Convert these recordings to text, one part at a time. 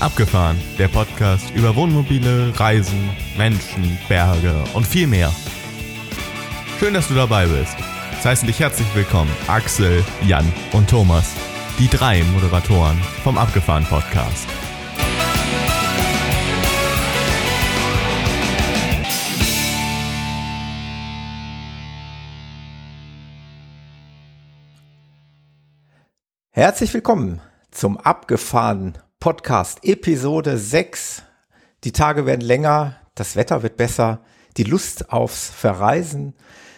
Abgefahren, der Podcast über Wohnmobile, Reisen, Menschen, Berge und viel mehr. Schön, dass du dabei bist. Es heißen dich herzlich willkommen Axel, Jan und Thomas, die drei Moderatoren vom Abgefahren Podcast. Herzlich willkommen zum Abgefahren Podcast Episode 6. Die Tage werden länger, das Wetter wird besser, die Lust aufs Verreisen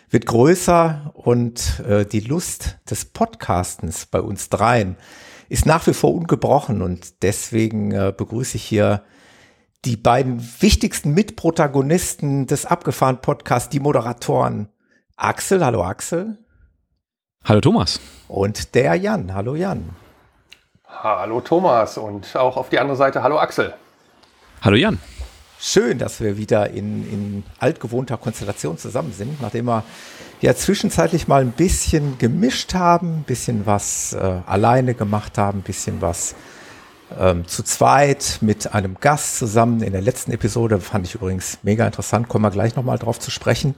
wird größer und die Lust des Podcastens bei uns dreien ist nach wie vor ungebrochen. Und deswegen begrüße ich hier die beiden wichtigsten Mitprotagonisten des Abgefahren Podcasts, die Moderatoren Axel. Hallo Axel. Hallo Thomas. Und der Jan. Hallo Jan. Hallo Thomas und auch auf die andere Seite hallo Axel. Hallo Jan. Schön, dass wir wieder in altgewohnter Konstellation zusammen sind, nachdem wir ja zwischenzeitlich mal ein bisschen gemischt haben, ein bisschen was alleine gemacht haben, ein bisschen was zu zweit mit einem Gast zusammen. In der letzten Episode fand ich übrigens mega interessant, kommen wir gleich nochmal drauf zu sprechen.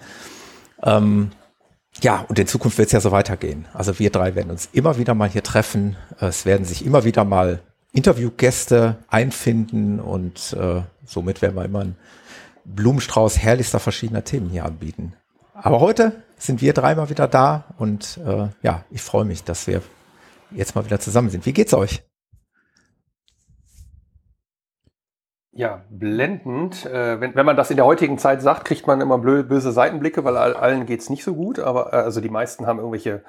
Ja, und in Zukunft wird es ja so weitergehen. Also wir drei werden uns immer wieder mal hier treffen. Es werden sich immer wieder mal Interviewgäste einfinden und somit werden wir immer einen Blumenstrauß herrlichster verschiedener Themen hier anbieten. Aber heute sind wir dreimal wieder da und ja, ich freue mich, dass wir jetzt mal wieder zusammen sind. Wie geht's euch? Ja, blendend. Wenn man das in der heutigen Zeit sagt, kriegt man immer böse Seitenblicke, weil allen geht's nicht so gut. Aber also die meisten haben irgendwelche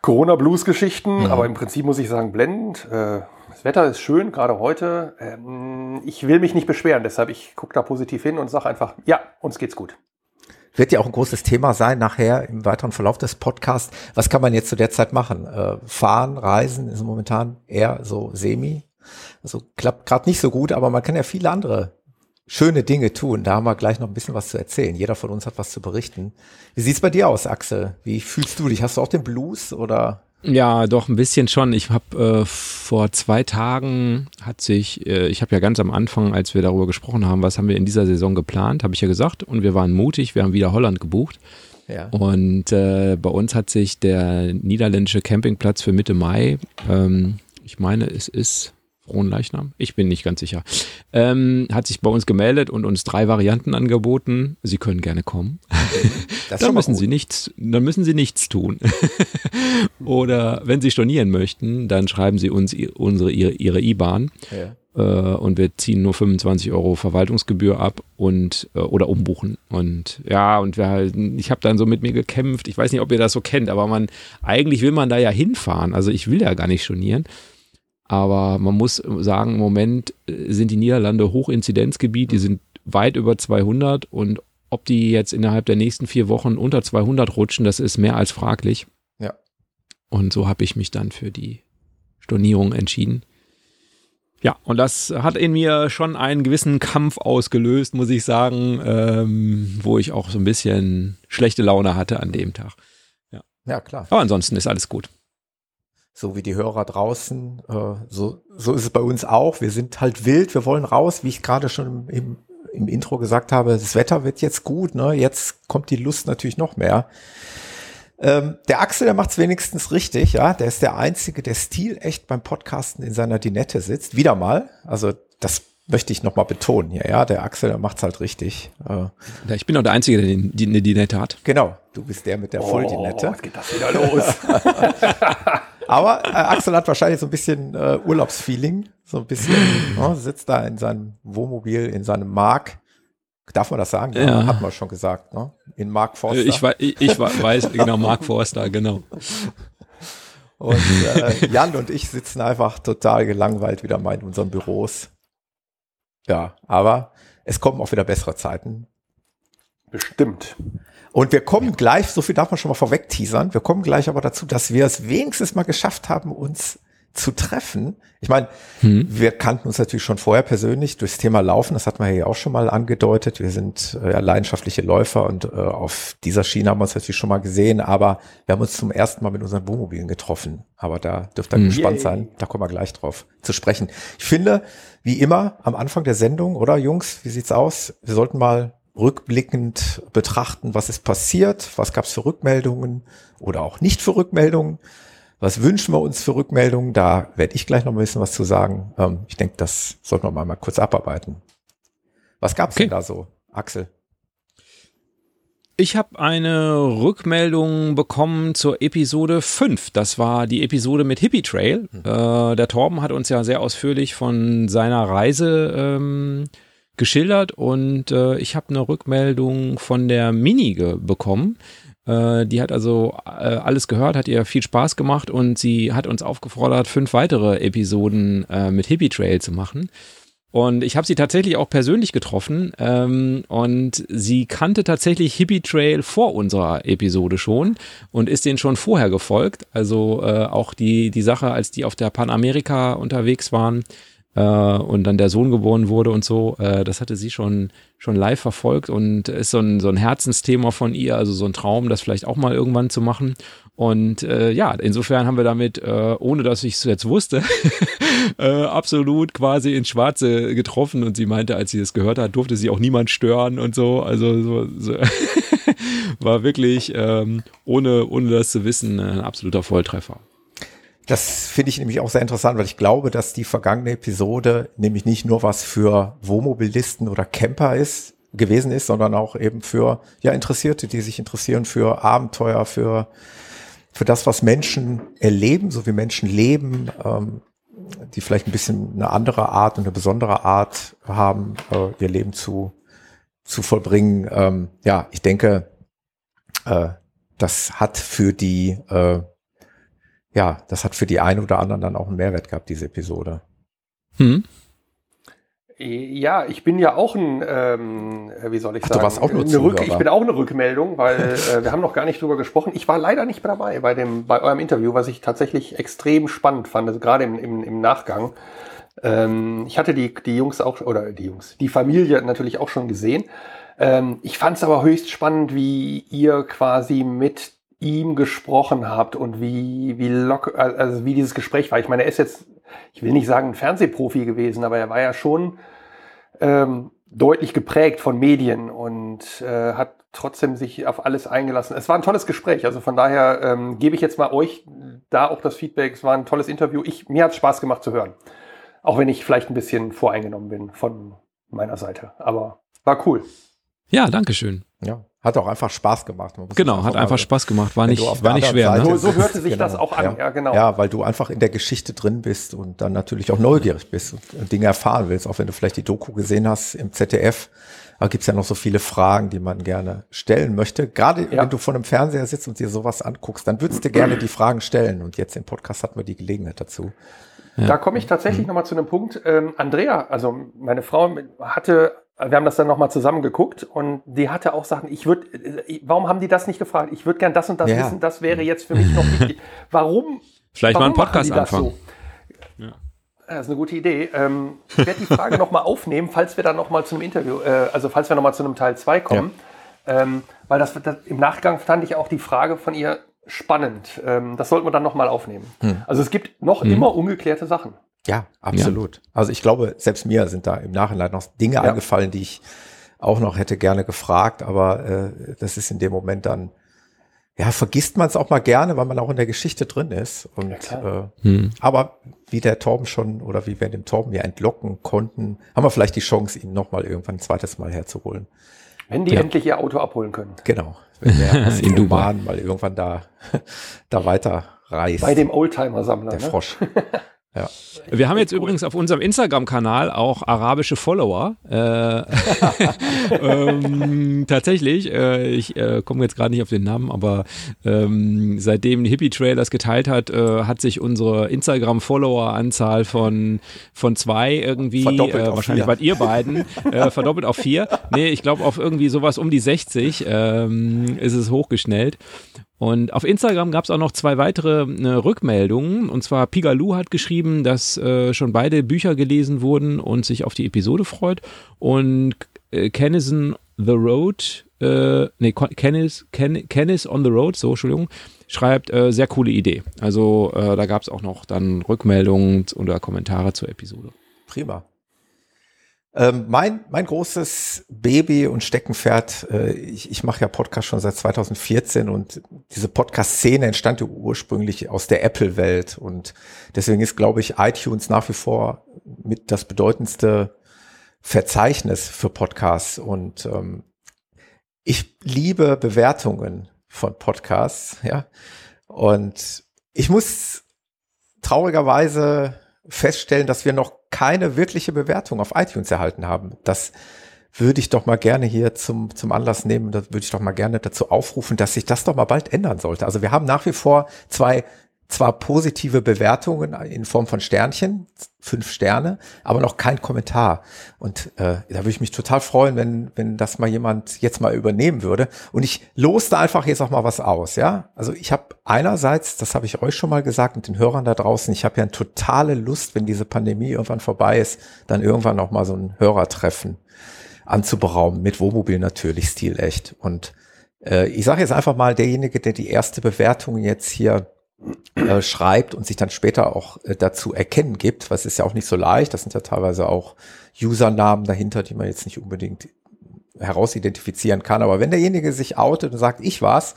Corona-Blues-Geschichten. Ja. Aber im Prinzip muss ich sagen, blendend. Das Wetter ist schön, gerade heute. Ich will mich nicht beschweren, deshalb ich gucke da positiv hin und sage einfach, ja, uns geht's gut. Wird ja auch ein großes Thema sein nachher im weiteren Verlauf des Podcasts. Was kann man jetzt zu der Zeit machen? Fahren, Reisen ist momentan eher so semi. Also klappt gerade nicht so gut, aber man kann ja viele andere schöne Dinge tun. Da haben wir gleich noch ein bisschen was zu erzählen. Jeder von uns hat was zu berichten. Wie sieht's bei dir aus, Axel? Wie fühlst du dich? Hast du auch den Blues oder? Ja, doch ein bisschen schon. Ich habe vor 2 Tagen ich habe ja ganz am Anfang, als wir darüber gesprochen haben, was haben wir in dieser Saison geplant, habe ich ja gesagt. Und wir waren mutig, wir haben wieder Holland gebucht. Ja. Und bei uns hat sich der niederländische Campingplatz für Mitte Mai, ich meine, es ist Fronleichnam? Ich bin nicht ganz sicher. Hat sich bei uns gemeldet und uns 3 Varianten angeboten. Sie können gerne kommen. Dann müssen Sie nichts tun. Oder wenn Sie stornieren möchten, dann schreiben Sie uns Ihre IBAN. Ja. Und wir ziehen nur 25 Euro Verwaltungsgebühr ab und oder umbuchen. Und ja, und ich habe dann so mit mir gekämpft. Ich weiß nicht, ob ihr das so kennt, aber eigentlich will man da ja hinfahren. Also ich will ja gar nicht stornieren. Aber man muss sagen, im Moment sind die Niederlande Hochinzidenzgebiet, die sind weit über 200 und ob die jetzt innerhalb der nächsten 4 Wochen unter 200 rutschen, das ist mehr als fraglich. Ja. Und so habe ich mich dann für die Stornierung entschieden. Ja, und das hat in mir schon einen gewissen Kampf ausgelöst, muss ich sagen, wo ich auch so ein bisschen schlechte Laune hatte an dem Tag. Ja, klar. Aber ansonsten ist alles gut. So wie die Hörer draußen, so ist es bei uns auch. Wir sind halt wild, wir wollen raus, wie ich gerade schon im Intro gesagt habe, das Wetter wird jetzt gut, ne? Jetzt kommt die Lust natürlich noch mehr. Der Axel, der macht es wenigstens richtig, ja, der ist der Einzige, der stilecht beim Podcasten in seiner Dinette sitzt, wieder mal, also das möchte ich nochmal betonen, ja, der Axel, der macht's halt richtig. Ja, ich bin auch der Einzige, der eine Dinette hat. Genau, du bist der mit der Volldinette. Jetzt geht das wieder los. Aber Axel hat wahrscheinlich so ein bisschen Urlaubsfeeling, so ein bisschen, sitzt da in seinem Wohnmobil, in seinem Mark. Darf man das sagen? Ja. Ja, hat man schon gesagt, ne? In Mark Forster. Ich weiß, genau, Mark Forster, genau. Und Jan und ich sitzen einfach total gelangweilt wieder mal in unseren Büros. Ja, aber es kommen auch wieder bessere Zeiten. Bestimmt. Und wir kommen gleich, so viel darf man schon mal vorweg teasern, wir kommen gleich aber dazu, dass wir es wenigstens mal geschafft haben, uns zu treffen. Ich meine, wir kannten uns natürlich schon vorher persönlich durchs Thema Laufen, das hat man ja auch schon mal angedeutet. Wir sind leidenschaftliche Läufer und auf dieser Schiene haben wir uns natürlich schon mal gesehen, aber wir haben uns zum ersten Mal mit unseren Wohnmobilen getroffen. Aber da dürft ihr gespannt sein, da kommen wir gleich drauf zu sprechen. Ich finde, wie immer, am Anfang der Sendung, oder Jungs, wie sieht's aus? Wir sollten mal rückblickend betrachten, was ist passiert, was gab's für Rückmeldungen oder auch nicht für Rückmeldungen. Was wünschen wir uns für Rückmeldungen? Da werde ich gleich noch ein bisschen was zu sagen. Ich denke, das sollten wir mal kurz abarbeiten. Was gab es denn da so, Axel? Ich habe eine Rückmeldung bekommen zur Episode 5. Das war die Episode mit Hippie Trail. Der Torben hat uns ja sehr ausführlich von seiner Reise geschildert und ich habe eine Rückmeldung von der Mini bekommen. Die hat also alles gehört, hat ihr viel Spaß gemacht und sie hat uns aufgefordert, 5 weitere Episoden mit Hippie Trail zu machen. Und ich habe sie tatsächlich auch persönlich getroffen und sie kannte tatsächlich Hippie Trail vor unserer Episode schon und ist denen schon vorher gefolgt. Also auch die Sache, als die auf der Panamerika unterwegs waren und dann der Sohn geboren wurde und so, das hatte sie schon live verfolgt und ist so ein Herzensthema von ihr, also so ein Traum, das vielleicht auch mal irgendwann zu machen. Und insofern haben wir damit, ohne dass ich es jetzt wusste, absolut quasi ins Schwarze getroffen. Und sie meinte, als sie das gehört hat, durfte sie auch niemand stören und so. Also so war wirklich, ohne das zu wissen, ein absoluter Volltreffer. Das finde ich nämlich auch sehr interessant, weil ich glaube, dass die vergangene Episode nämlich nicht nur was für Wohnmobilisten oder Camper gewesen ist, sondern auch eben für Interessierte, die sich interessieren für Abenteuer, für das, was Menschen erleben, so wie Menschen leben, die vielleicht ein bisschen eine andere Art und eine besondere Art haben, ihr Leben zu vollbringen. Ich denke, das hat für die einen oder anderen dann auch einen Mehrwert gehabt, diese Episode. Ja, ich bin ja auch ein, ich bin auch eine Rückmeldung, weil wir haben noch gar nicht drüber gesprochen. Ich war leider nicht dabei bei eurem Interview, was ich tatsächlich extrem spannend fand, also gerade im Nachgang. Ich hatte die Familie natürlich auch schon gesehen. Ich fand es aber höchst spannend, wie ihr quasi mit ihm gesprochen habt und wie locker, also wie dieses Gespräch war. Ich meine, er ist jetzt, ich will nicht sagen ein Fernsehprofi gewesen, aber er war ja schon deutlich geprägt von Medien und hat trotzdem sich auf alles eingelassen. Es war ein tolles Gespräch, also von daher gebe ich jetzt mal euch da auch das Feedback. Es war ein tolles Interview. Mir hat es Spaß gemacht zu hören, auch wenn ich vielleicht ein bisschen voreingenommen bin von meiner Seite, aber war cool. Ja, dankeschön. Ja. Hat auch einfach Spaß gemacht. Spaß gemacht. War nicht schwer. Ne? So hörte sich das auch an. Ja, genau. Ja, weil du einfach in der Geschichte drin bist und dann natürlich auch neugierig bist und Dinge erfahren willst. Auch wenn du vielleicht die Doku gesehen hast im ZDF. Da gibt es ja noch so viele Fragen, die man gerne stellen möchte. Gerade wenn du vor einem Fernseher sitzt und dir sowas anguckst, dann würdest du gerne die Fragen stellen. Und jetzt im Podcast hatten wir die Gelegenheit dazu. Ja. Da komme ich tatsächlich nochmal zu einem Punkt. Andrea, also meine Frau wir haben das dann nochmal zusammen geguckt und die hatte auch Sachen, warum haben die das nicht gefragt? Ich würde gern das und das wissen, das wäre jetzt für mich noch wichtig. Warum? Vielleicht mal einen Podcast anfangen. So? Ja. Das ist eine gute Idee. Ich werde die Frage nochmal aufnehmen, falls wir dann nochmal zu einem Interview, falls wir nochmal zu einem Teil 2 kommen, weil das im Nachgang fand ich auch die Frage von ihr spannend. Das sollten wir dann nochmal aufnehmen. Also es gibt noch immer ungeklärte Sachen. Ja, absolut. Ja. Also ich glaube, selbst mir sind da im Nachhinein noch Dinge angefallen, die ich auch noch hätte gerne gefragt, aber das ist in dem Moment dann, vergisst man es auch mal gerne, weil man auch in der Geschichte drin ist. Und aber wie der Torben schon oder wie wir dem Torben ja entlocken konnten, haben wir vielleicht die Chance, ihn nochmal irgendwann ein zweites Mal herzuholen. Wenn die endlich ihr Auto abholen können. Genau. Wenn der aus in Dubai mal irgendwann da weiter reist. Bei dem Oldtimer-Sammler. Der Frosch. Ja. Wir haben jetzt übrigens auf unserem Instagram-Kanal auch arabische Follower. Tatsächlich, ich komme jetzt gerade nicht auf den Namen, aber seitdem Hippie Trail das geteilt hat, hat sich unsere Instagram-Follower-Anzahl von 2 irgendwie, wahrscheinlich wart ihr beiden, verdoppelt auf 4. Nee, ich glaube auf irgendwie sowas um die 60 ist es hochgeschnellt. Und auf Instagram gab es auch noch zwei weitere Rückmeldungen. Und zwar Pigalou hat geschrieben, dass schon beide Bücher gelesen wurden und sich auf die Episode freut. Und Kennison The Road, Kennis on the Road, so, Entschuldigung, schreibt, sehr coole Idee. Also da gab es auch noch dann Rückmeldungen oder Kommentare zur Episode. Prima. Mein großes Baby und Steckenpferd, ich mache ja Podcast schon seit 2014 und diese Podcast-Szene entstand ursprünglich aus der Apple-Welt und deswegen ist, glaube ich, iTunes nach wie vor mit das bedeutendste Verzeichnis für Podcasts und ich liebe Bewertungen von Podcasts, ja, und ich muss traurigerweise feststellen, dass wir noch keine wirkliche Bewertung auf iTunes erhalten haben. Das würde ich doch mal gerne hier zum Anlass nehmen. Das würde ich doch mal gerne dazu aufrufen, dass sich das doch mal bald ändern sollte. Also wir haben nach wie vor zwar positive Bewertungen in Form von Sternchen, 5 Sterne, aber noch kein Kommentar. Und da würde ich mich total freuen, wenn das mal jemand jetzt mal übernehmen würde. Und ich los da einfach jetzt auch mal was aus, ja? Also ich habe einerseits, das habe ich euch schon mal gesagt und den Hörern da draußen, ich habe ja eine totale Lust, wenn diese Pandemie irgendwann vorbei ist, dann irgendwann noch mal so ein Hörertreffen anzuberaumen, mit Wohnmobil natürlich, stilecht. Und ich sage jetzt einfach mal, derjenige, der die erste Bewertung jetzt hier schreibt und sich dann später auch dazu erkennen gibt, was ist ja auch nicht so leicht, das sind ja teilweise auch Usernamen dahinter, die man jetzt nicht unbedingt herausidentifizieren kann, aber wenn derjenige sich outet und sagt, ich war's,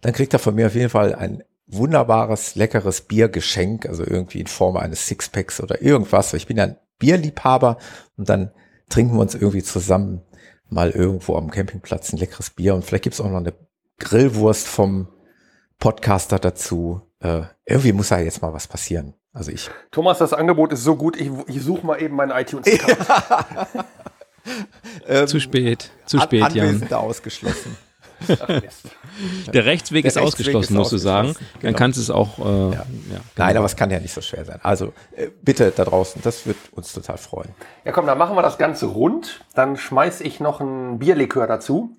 dann kriegt er von mir auf jeden Fall ein wunderbares, leckeres Biergeschenk, also irgendwie in Form eines Sixpacks oder irgendwas, ich bin ja ein Bierliebhaber und dann trinken wir uns irgendwie zusammen mal irgendwo am Campingplatz ein leckeres Bier und vielleicht gibt's auch noch eine Grillwurst vom Podcaster dazu. Irgendwie muss da jetzt mal was passieren. Also ich. Thomas, das Angebot ist so gut, ich suche mal eben meinen iTunes-Account. Zu spät, Anwesende Jan. Ausgeschlossen. Ach, der Rechtsweg ist ausgeschlossen, musst du sagen. Genau. Dann kannst du es auch. Ja. Ja, nein, aber es kann ja nicht so schwer sein. Also bitte da draußen, das wird uns total freuen. Ja, komm, dann machen wir das Ganze rund. Dann schmeiß ich noch ein Bierlikör dazu.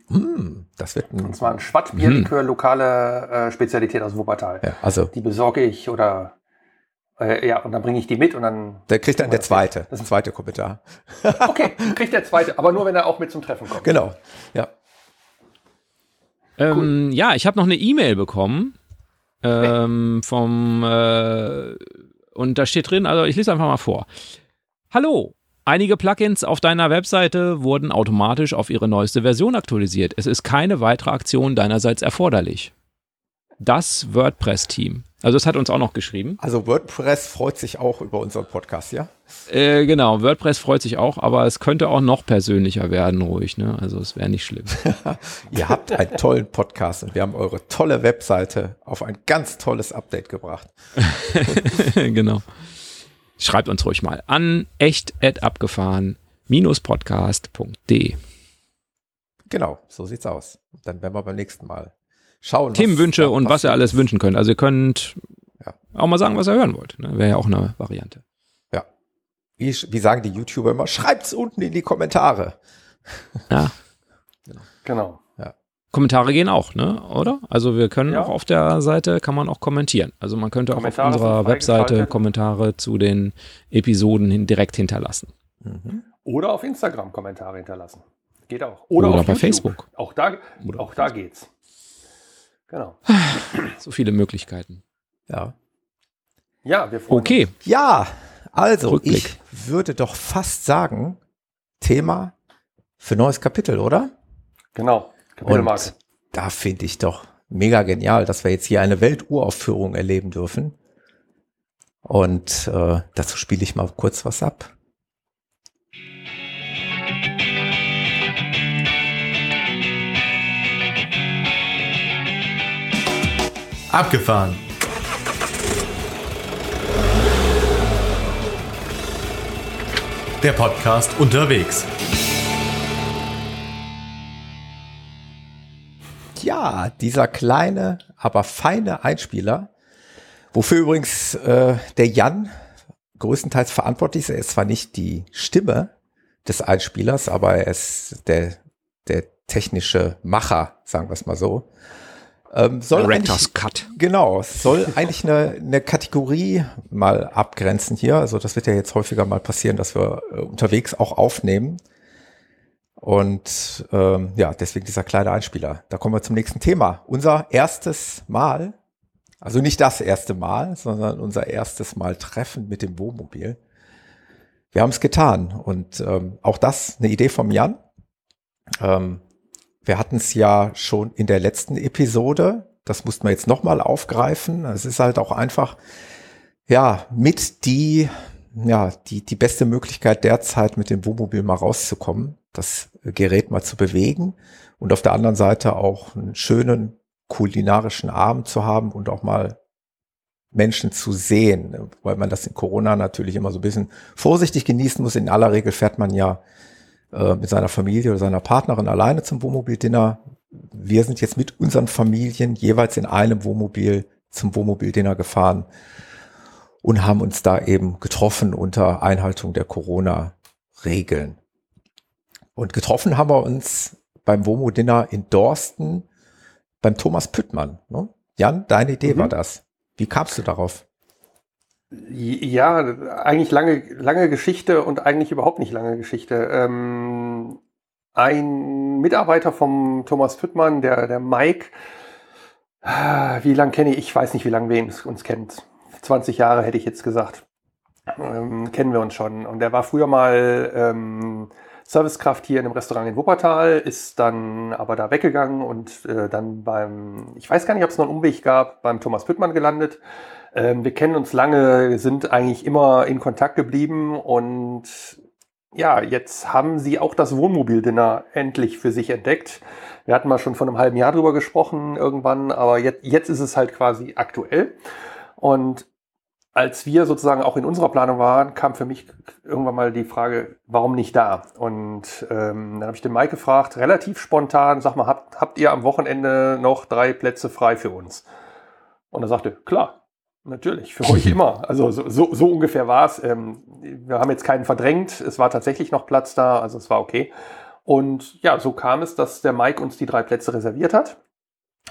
Das wird ein. Und zwar ein Schwatt-Bierlikör, lokale Spezialität aus Wuppertal. Ja, also die besorge ich oder. Ja, und dann bringe ich die mit und dann... Da kriegt dann der zweite Kommentar. Okay, kriegt der zweite, aber nur, wenn er auch mit zum Treffen kommt. Genau, ja. Cool. Ja, ich habe noch eine E-Mail bekommen und da steht drin, also ich lese einfach mal vor. Hallo, einige Plugins auf deiner Webseite wurden automatisch auf ihre neueste Version aktualisiert. Es ist keine weitere Aktion deinerseits erforderlich. Das WordPress-Team. Also das hat uns auch noch geschrieben. Also WordPress freut sich auch über unseren Podcast, ja? Genau, WordPress freut sich auch, aber es könnte auch noch persönlicher werden, ruhig, ne? Also es wäre nicht schlimm. Ihr habt einen tollen Podcast und wir haben eure tolle Webseite auf ein ganz tolles Update gebracht. Genau. Schreibt uns ruhig mal an echt@abgefahren-podcast.de. Genau, so sieht's aus. Dann werden wir beim nächsten Mal schauen, Themenwünsche und was ihr alles wünschen könnt. Also ihr könnt auch mal sagen, was ihr hören wollt. Ne? Wäre ja auch eine Variante. Ja. Wie sagen die YouTuber immer, schreibt's unten in die Kommentare. Ja. Genau. Ja. Kommentare gehen auch, ne? Oder? Also wir können auch auf der Seite, kann man auch kommentieren. Also man könnte Kommentare auch auf unserer Webseite Kommentare zu den Episoden direkt hinterlassen. Mhm. Oder auf Instagram Kommentare hinterlassen. Geht auch. Oder auf bei YouTube. Facebook. Auch da geht's. Genau. So viele Möglichkeiten. Ja. Ja, wir freuen uns. Ja, also Rückblick. Ich würde doch fast sagen, Thema für neues Kapitel, oder? Genau, Kapitelmarke. Und da finde ich doch mega genial, dass wir jetzt hier eine Welturaufführung erleben dürfen. Und dazu spiele ich mal kurz was ab. Abgefahren. Der Podcast unterwegs. Ja, dieser kleine, aber feine Einspieler, wofür übrigens der Jan größtenteils verantwortlich ist. Er ist zwar nicht die Stimme des Einspielers, aber er ist der technische Macher, sagen wir es mal so. Director's Cut. Genau, soll eigentlich eine Kategorie mal abgrenzen hier. Also das wird ja jetzt häufiger mal passieren, dass wir unterwegs auch aufnehmen. Und ja, deswegen dieser kleine Einspieler. Da kommen wir zum nächsten Thema. Unser erstes Mal, also nicht das erste Mal, sondern unser erstes Mal Treffen mit dem Wohnmobil. Wir haben es getan und auch das eine Idee vom Jan. Wir hatten es ja schon in der letzten Episode, das mussten wir jetzt nochmal aufgreifen. Es ist halt auch einfach, ja, mit die beste Möglichkeit derzeit mit dem Wohnmobil mal rauszukommen, das Gerät mal zu bewegen und auf der anderen Seite auch einen schönen kulinarischen Abend zu haben und auch mal Menschen zu sehen, weil man das in Corona natürlich immer so ein bisschen vorsichtig genießen muss. In aller Regel fährt man ja mit seiner Familie oder seiner Partnerin alleine zum Wohnmobil-Dinner. Wir sind jetzt mit unseren Familien jeweils in einem Wohnmobil zum Wohnmobil-Dinner gefahren und haben uns da eben getroffen unter Einhaltung der Corona-Regeln. Und getroffen haben wir uns beim Wohnmobil-Dinner in Dorsten beim Thomas Püttmann. Ne? Jan, deine Idee war das. Wie kamst du darauf? Ja, eigentlich lange Geschichte und eigentlich überhaupt nicht lange Geschichte. Ein Mitarbeiter vom Thomas Püttmann, der Mike, wie lange kenne ich? Ich weiß nicht, wie lange wir uns kennt. 20 Jahre hätte ich jetzt gesagt. Kennen wir uns schon. Und der war früher mal Servicekraft hier in einem Restaurant in Wuppertal, ist dann aber da weggegangen und dann beim, ich weiß gar nicht, ob es noch einen Umweg gab, beim Thomas Püttmann gelandet. Wir kennen uns lange, sind eigentlich immer in Kontakt geblieben und ja, jetzt haben sie auch das Wohnmobil-Dinner endlich für sich entdeckt. Wir hatten mal schon vor einem halben Jahr drüber gesprochen irgendwann, aber jetzt ist es halt quasi aktuell. Und als wir sozusagen auch in unserer Planung waren, kam für mich irgendwann mal die Frage, warum nicht da? Und dann habe ich den Mike gefragt, relativ spontan, sag mal, habt ihr am Wochenende noch 3 Plätze frei für uns? Und er sagte, klar. Natürlich, für euch immer. Also so ungefähr war es. Wir haben jetzt keinen verdrängt. Es war tatsächlich noch Platz da, also es war okay. Und ja, so kam es, dass der Mike uns die 3 Plätze reserviert hat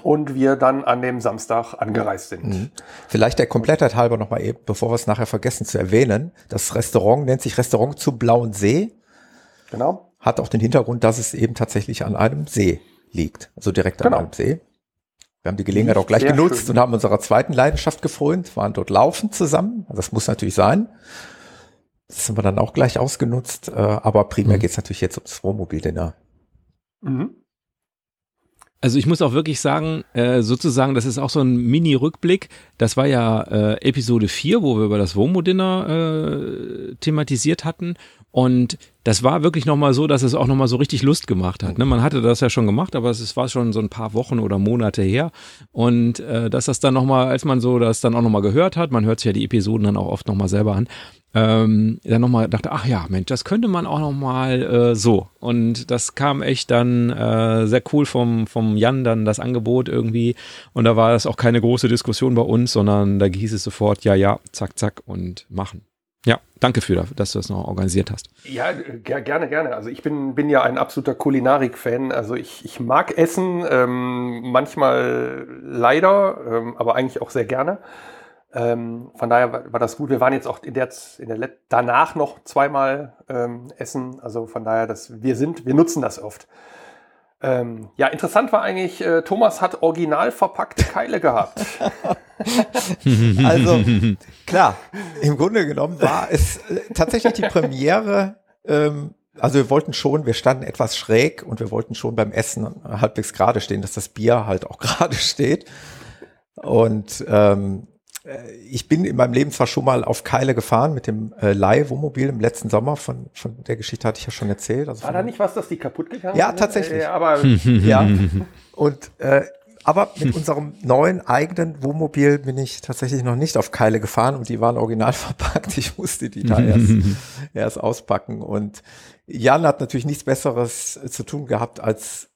und wir dann an dem Samstag angereist sind. Mhm. Vielleicht der Komplettheit halber nochmal eben, bevor wir es nachher vergessen zu erwähnen. Das Restaurant nennt sich Restaurant zum Blauen See. Genau. Hat auch den Hintergrund, dass es eben tatsächlich an einem See liegt, also direkt an einem See. Wir haben die Gelegenheit auch gleich genutzt und haben unserer zweiten Leidenschaft gefrönt, waren dort laufen zusammen. Das muss natürlich sein. Das haben wir dann auch gleich ausgenutzt. Aber primär geht es natürlich jetzt ums Wohnmobil-Dinner. Mhm. Also ich muss auch wirklich sagen, sozusagen, das ist auch so ein Mini-Rückblick. Das war ja Episode 4, wo wir über das Wohnmobil-Dinner thematisiert hatten. Und das war wirklich nochmal so, dass es auch nochmal so richtig Lust gemacht hat. Ne? Man hatte das ja schon gemacht, aber es war schon so ein paar Wochen oder Monate her. Und dass das dann nochmal, als man so das dann auch nochmal gehört hat, man hört sich ja die Episoden dann auch oft nochmal selber an, dann nochmal dachte, ach ja, Mensch, das könnte man auch nochmal so. Und das kam echt dann sehr cool vom Jan dann das Angebot irgendwie. Und da war das auch keine große Diskussion bei uns, sondern da hieß es sofort, ja, zack, zack und machen. Ja, danke dass du das noch organisiert hast. Ja, gerne. Also ich bin ja ein absoluter Kulinarik-Fan. Also ich mag Essen, manchmal leider, aber eigentlich auch sehr gerne. Von daher war das gut. Wir waren jetzt auch danach noch zweimal essen. Also von daher, wir nutzen das oft. Ja, interessant war eigentlich, Thomas hat original verpackte Keile gehabt. Also klar, im Grunde genommen war es tatsächlich die Premiere. Also wir standen etwas schräg und wir wollten schon beim Essen halbwegs gerade stehen, dass das Bier halt auch gerade steht. Und ich bin in meinem Leben zwar schon mal auf Keile gefahren mit dem Leih-Wohnmobil im letzten Sommer, von der Geschichte hatte ich ja schon erzählt. Also war da nicht was, dass die kaputt gegangen sind? Ja, tatsächlich. Aber ja. Und aber mit unserem neuen eigenen Wohnmobil bin ich tatsächlich noch nicht auf Keile gefahren und die waren original verpackt. Ich musste die da erst auspacken. Und Jan hat natürlich nichts Besseres zu tun gehabt, als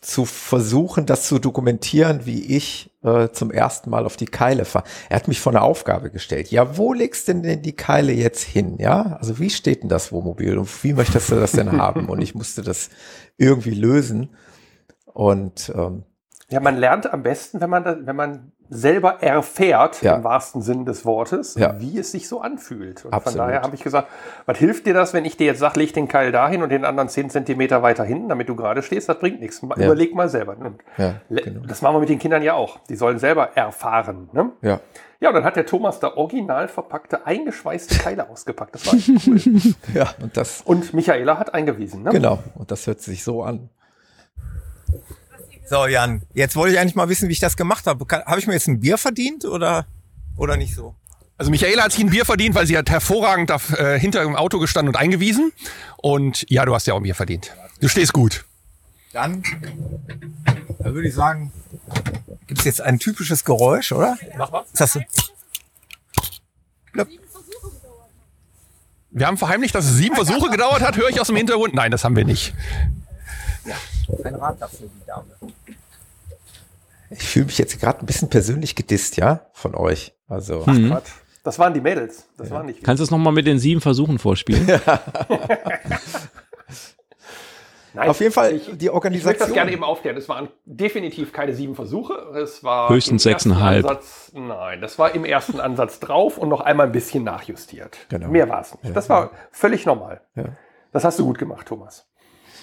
zu versuchen, das zu dokumentieren, wie ich zum ersten Mal auf die Keile fahre. Er hat mich vor eine Aufgabe gestellt. Ja, wo legst denn die Keile jetzt hin? Ja, also wie steht denn das Wohnmobil und wie möchtest du das denn haben? Und ich musste das irgendwie lösen. Und Ja, man lernt am besten, wenn man selber erfährt, ja, im wahrsten Sinn des Wortes, ja, wie es sich so anfühlt. Und absolut, von daher habe ich gesagt, was hilft dir das, wenn ich dir jetzt sage, leg den Keil dahin und den anderen 10 Zentimeter weiter hinten, damit du gerade stehst, das bringt nichts. Ja. Überleg mal selber. Und ja, genau, das machen wir mit den Kindern ja auch. Die sollen selber erfahren. Ne? Ja. Ja, und dann hat der Thomas da original verpackte, eingeschweißte Keile ausgepackt. Das war echt cool. Ja, und Michaela hat eingewiesen. Ne? Genau, und das hört sich so an. So, Jan, jetzt wollte ich eigentlich mal wissen, wie ich das gemacht habe. Habe ich mir jetzt ein Bier verdient oder nicht so? Also Michaela hat sich ein Bier verdient, weil sie hat hervorragend hinter dem Auto gestanden und eingewiesen. Und ja, du hast ja auch ein Bier verdient. Du stehst gut. Dann würde ich sagen, gibt es jetzt ein typisches Geräusch, oder? Mach mal. Was hast du? Wir haben verheimlicht, dass es 7 Versuche gedauert hat, höre ich aus dem Hintergrund. Nein, das haben wir nicht. Ja, ein Rat dafür, die Dame. Ich fühle mich jetzt gerade ein bisschen persönlich gedisst, ja, von euch. Also, ach Gott, das waren die Mädels. Das waren nicht wir. Kannst du es nochmal mit den 7 Versuchen vorspielen? Nein, auf jeden Fall die Organisation. Ich möchte das gerne eben aufklären. Es waren definitiv keine 7 Versuche. Es war höchstens 6,5. Nein, das war im ersten Ansatz drauf und noch einmal ein bisschen nachjustiert. Genau. Mehr war es nicht. Ja, das war völlig normal. Ja. Das hast du gut gemacht, Thomas.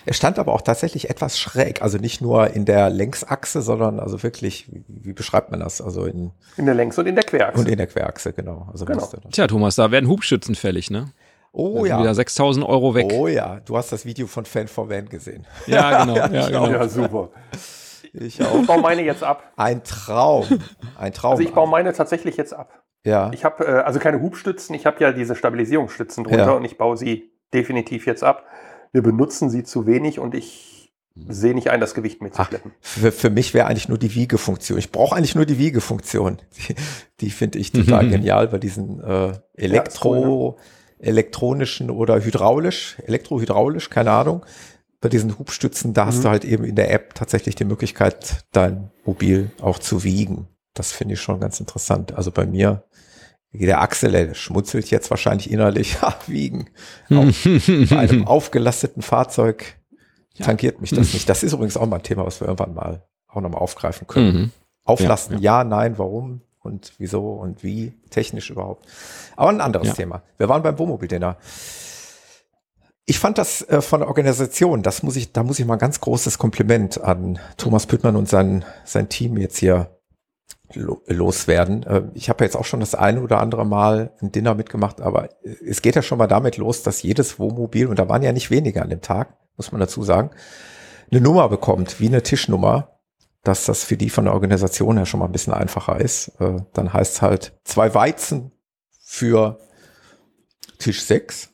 Er stand aber auch tatsächlich etwas schräg, also nicht nur in der Längsachse, sondern also wirklich, wie beschreibt man das? Also in der Längs- und in der Querachse. Und in der Querachse, genau. Also genau. Tja, Thomas, da werden Hubschützen fällig, ne? Oh, da ja. Wieder 6.000 Euro weg. Oh ja, du hast das Video von Fan4Van gesehen. Ja, genau. Ja, genau. Ja, super. Ich auch. Ich baue meine jetzt ab. Ein Traum. Also ich baue meine tatsächlich jetzt ab. Ja. Ich habe also keine Hubstützen, ich habe ja diese Stabilisierungsstützen drunter, ja, und ich baue sie definitiv jetzt ab. Wir benutzen sie zu wenig und ich sehe nicht ein, das Gewicht mitzuschleppen. Für mich wäre eigentlich nur die Wiegefunktion. Ich brauche eigentlich nur die Wiegefunktion. Die finde ich total genial bei diesen elektronischen oder elektrohydraulisch, keine Ahnung. Bei diesen Hubstützen, da hast du halt eben in der App tatsächlich die Möglichkeit, dein Mobil auch zu wiegen. Das finde ich schon ganz interessant. Also bei mir, der Axel, der schmutzelt jetzt wahrscheinlich innerlich, wiegen. Bei einem aufgelasteten Fahrzeug tangiert mich das nicht. Das ist übrigens auch mal ein Thema, was wir irgendwann mal auch nochmal aufgreifen können. Auflasten, ja, nein, warum und wieso und wie, technisch überhaupt. Aber ein anderes Thema. Wir waren beim Wohnmobil-Dinner. Ich fand das von der Organisation, da muss ich mal ein ganz großes Kompliment an Thomas Püttmann und sein Team jetzt hier loswerden. Ich habe jetzt auch schon das eine oder andere Mal ein Dinner mitgemacht, aber es geht ja schon mal damit los, dass jedes Wohnmobil, und da waren ja nicht wenige an dem Tag, muss man dazu sagen, eine Nummer bekommt, wie eine Tischnummer, dass das für die von der Organisation her schon mal ein bisschen einfacher ist. Dann heißt es halt 2 Weizen für Tisch 6.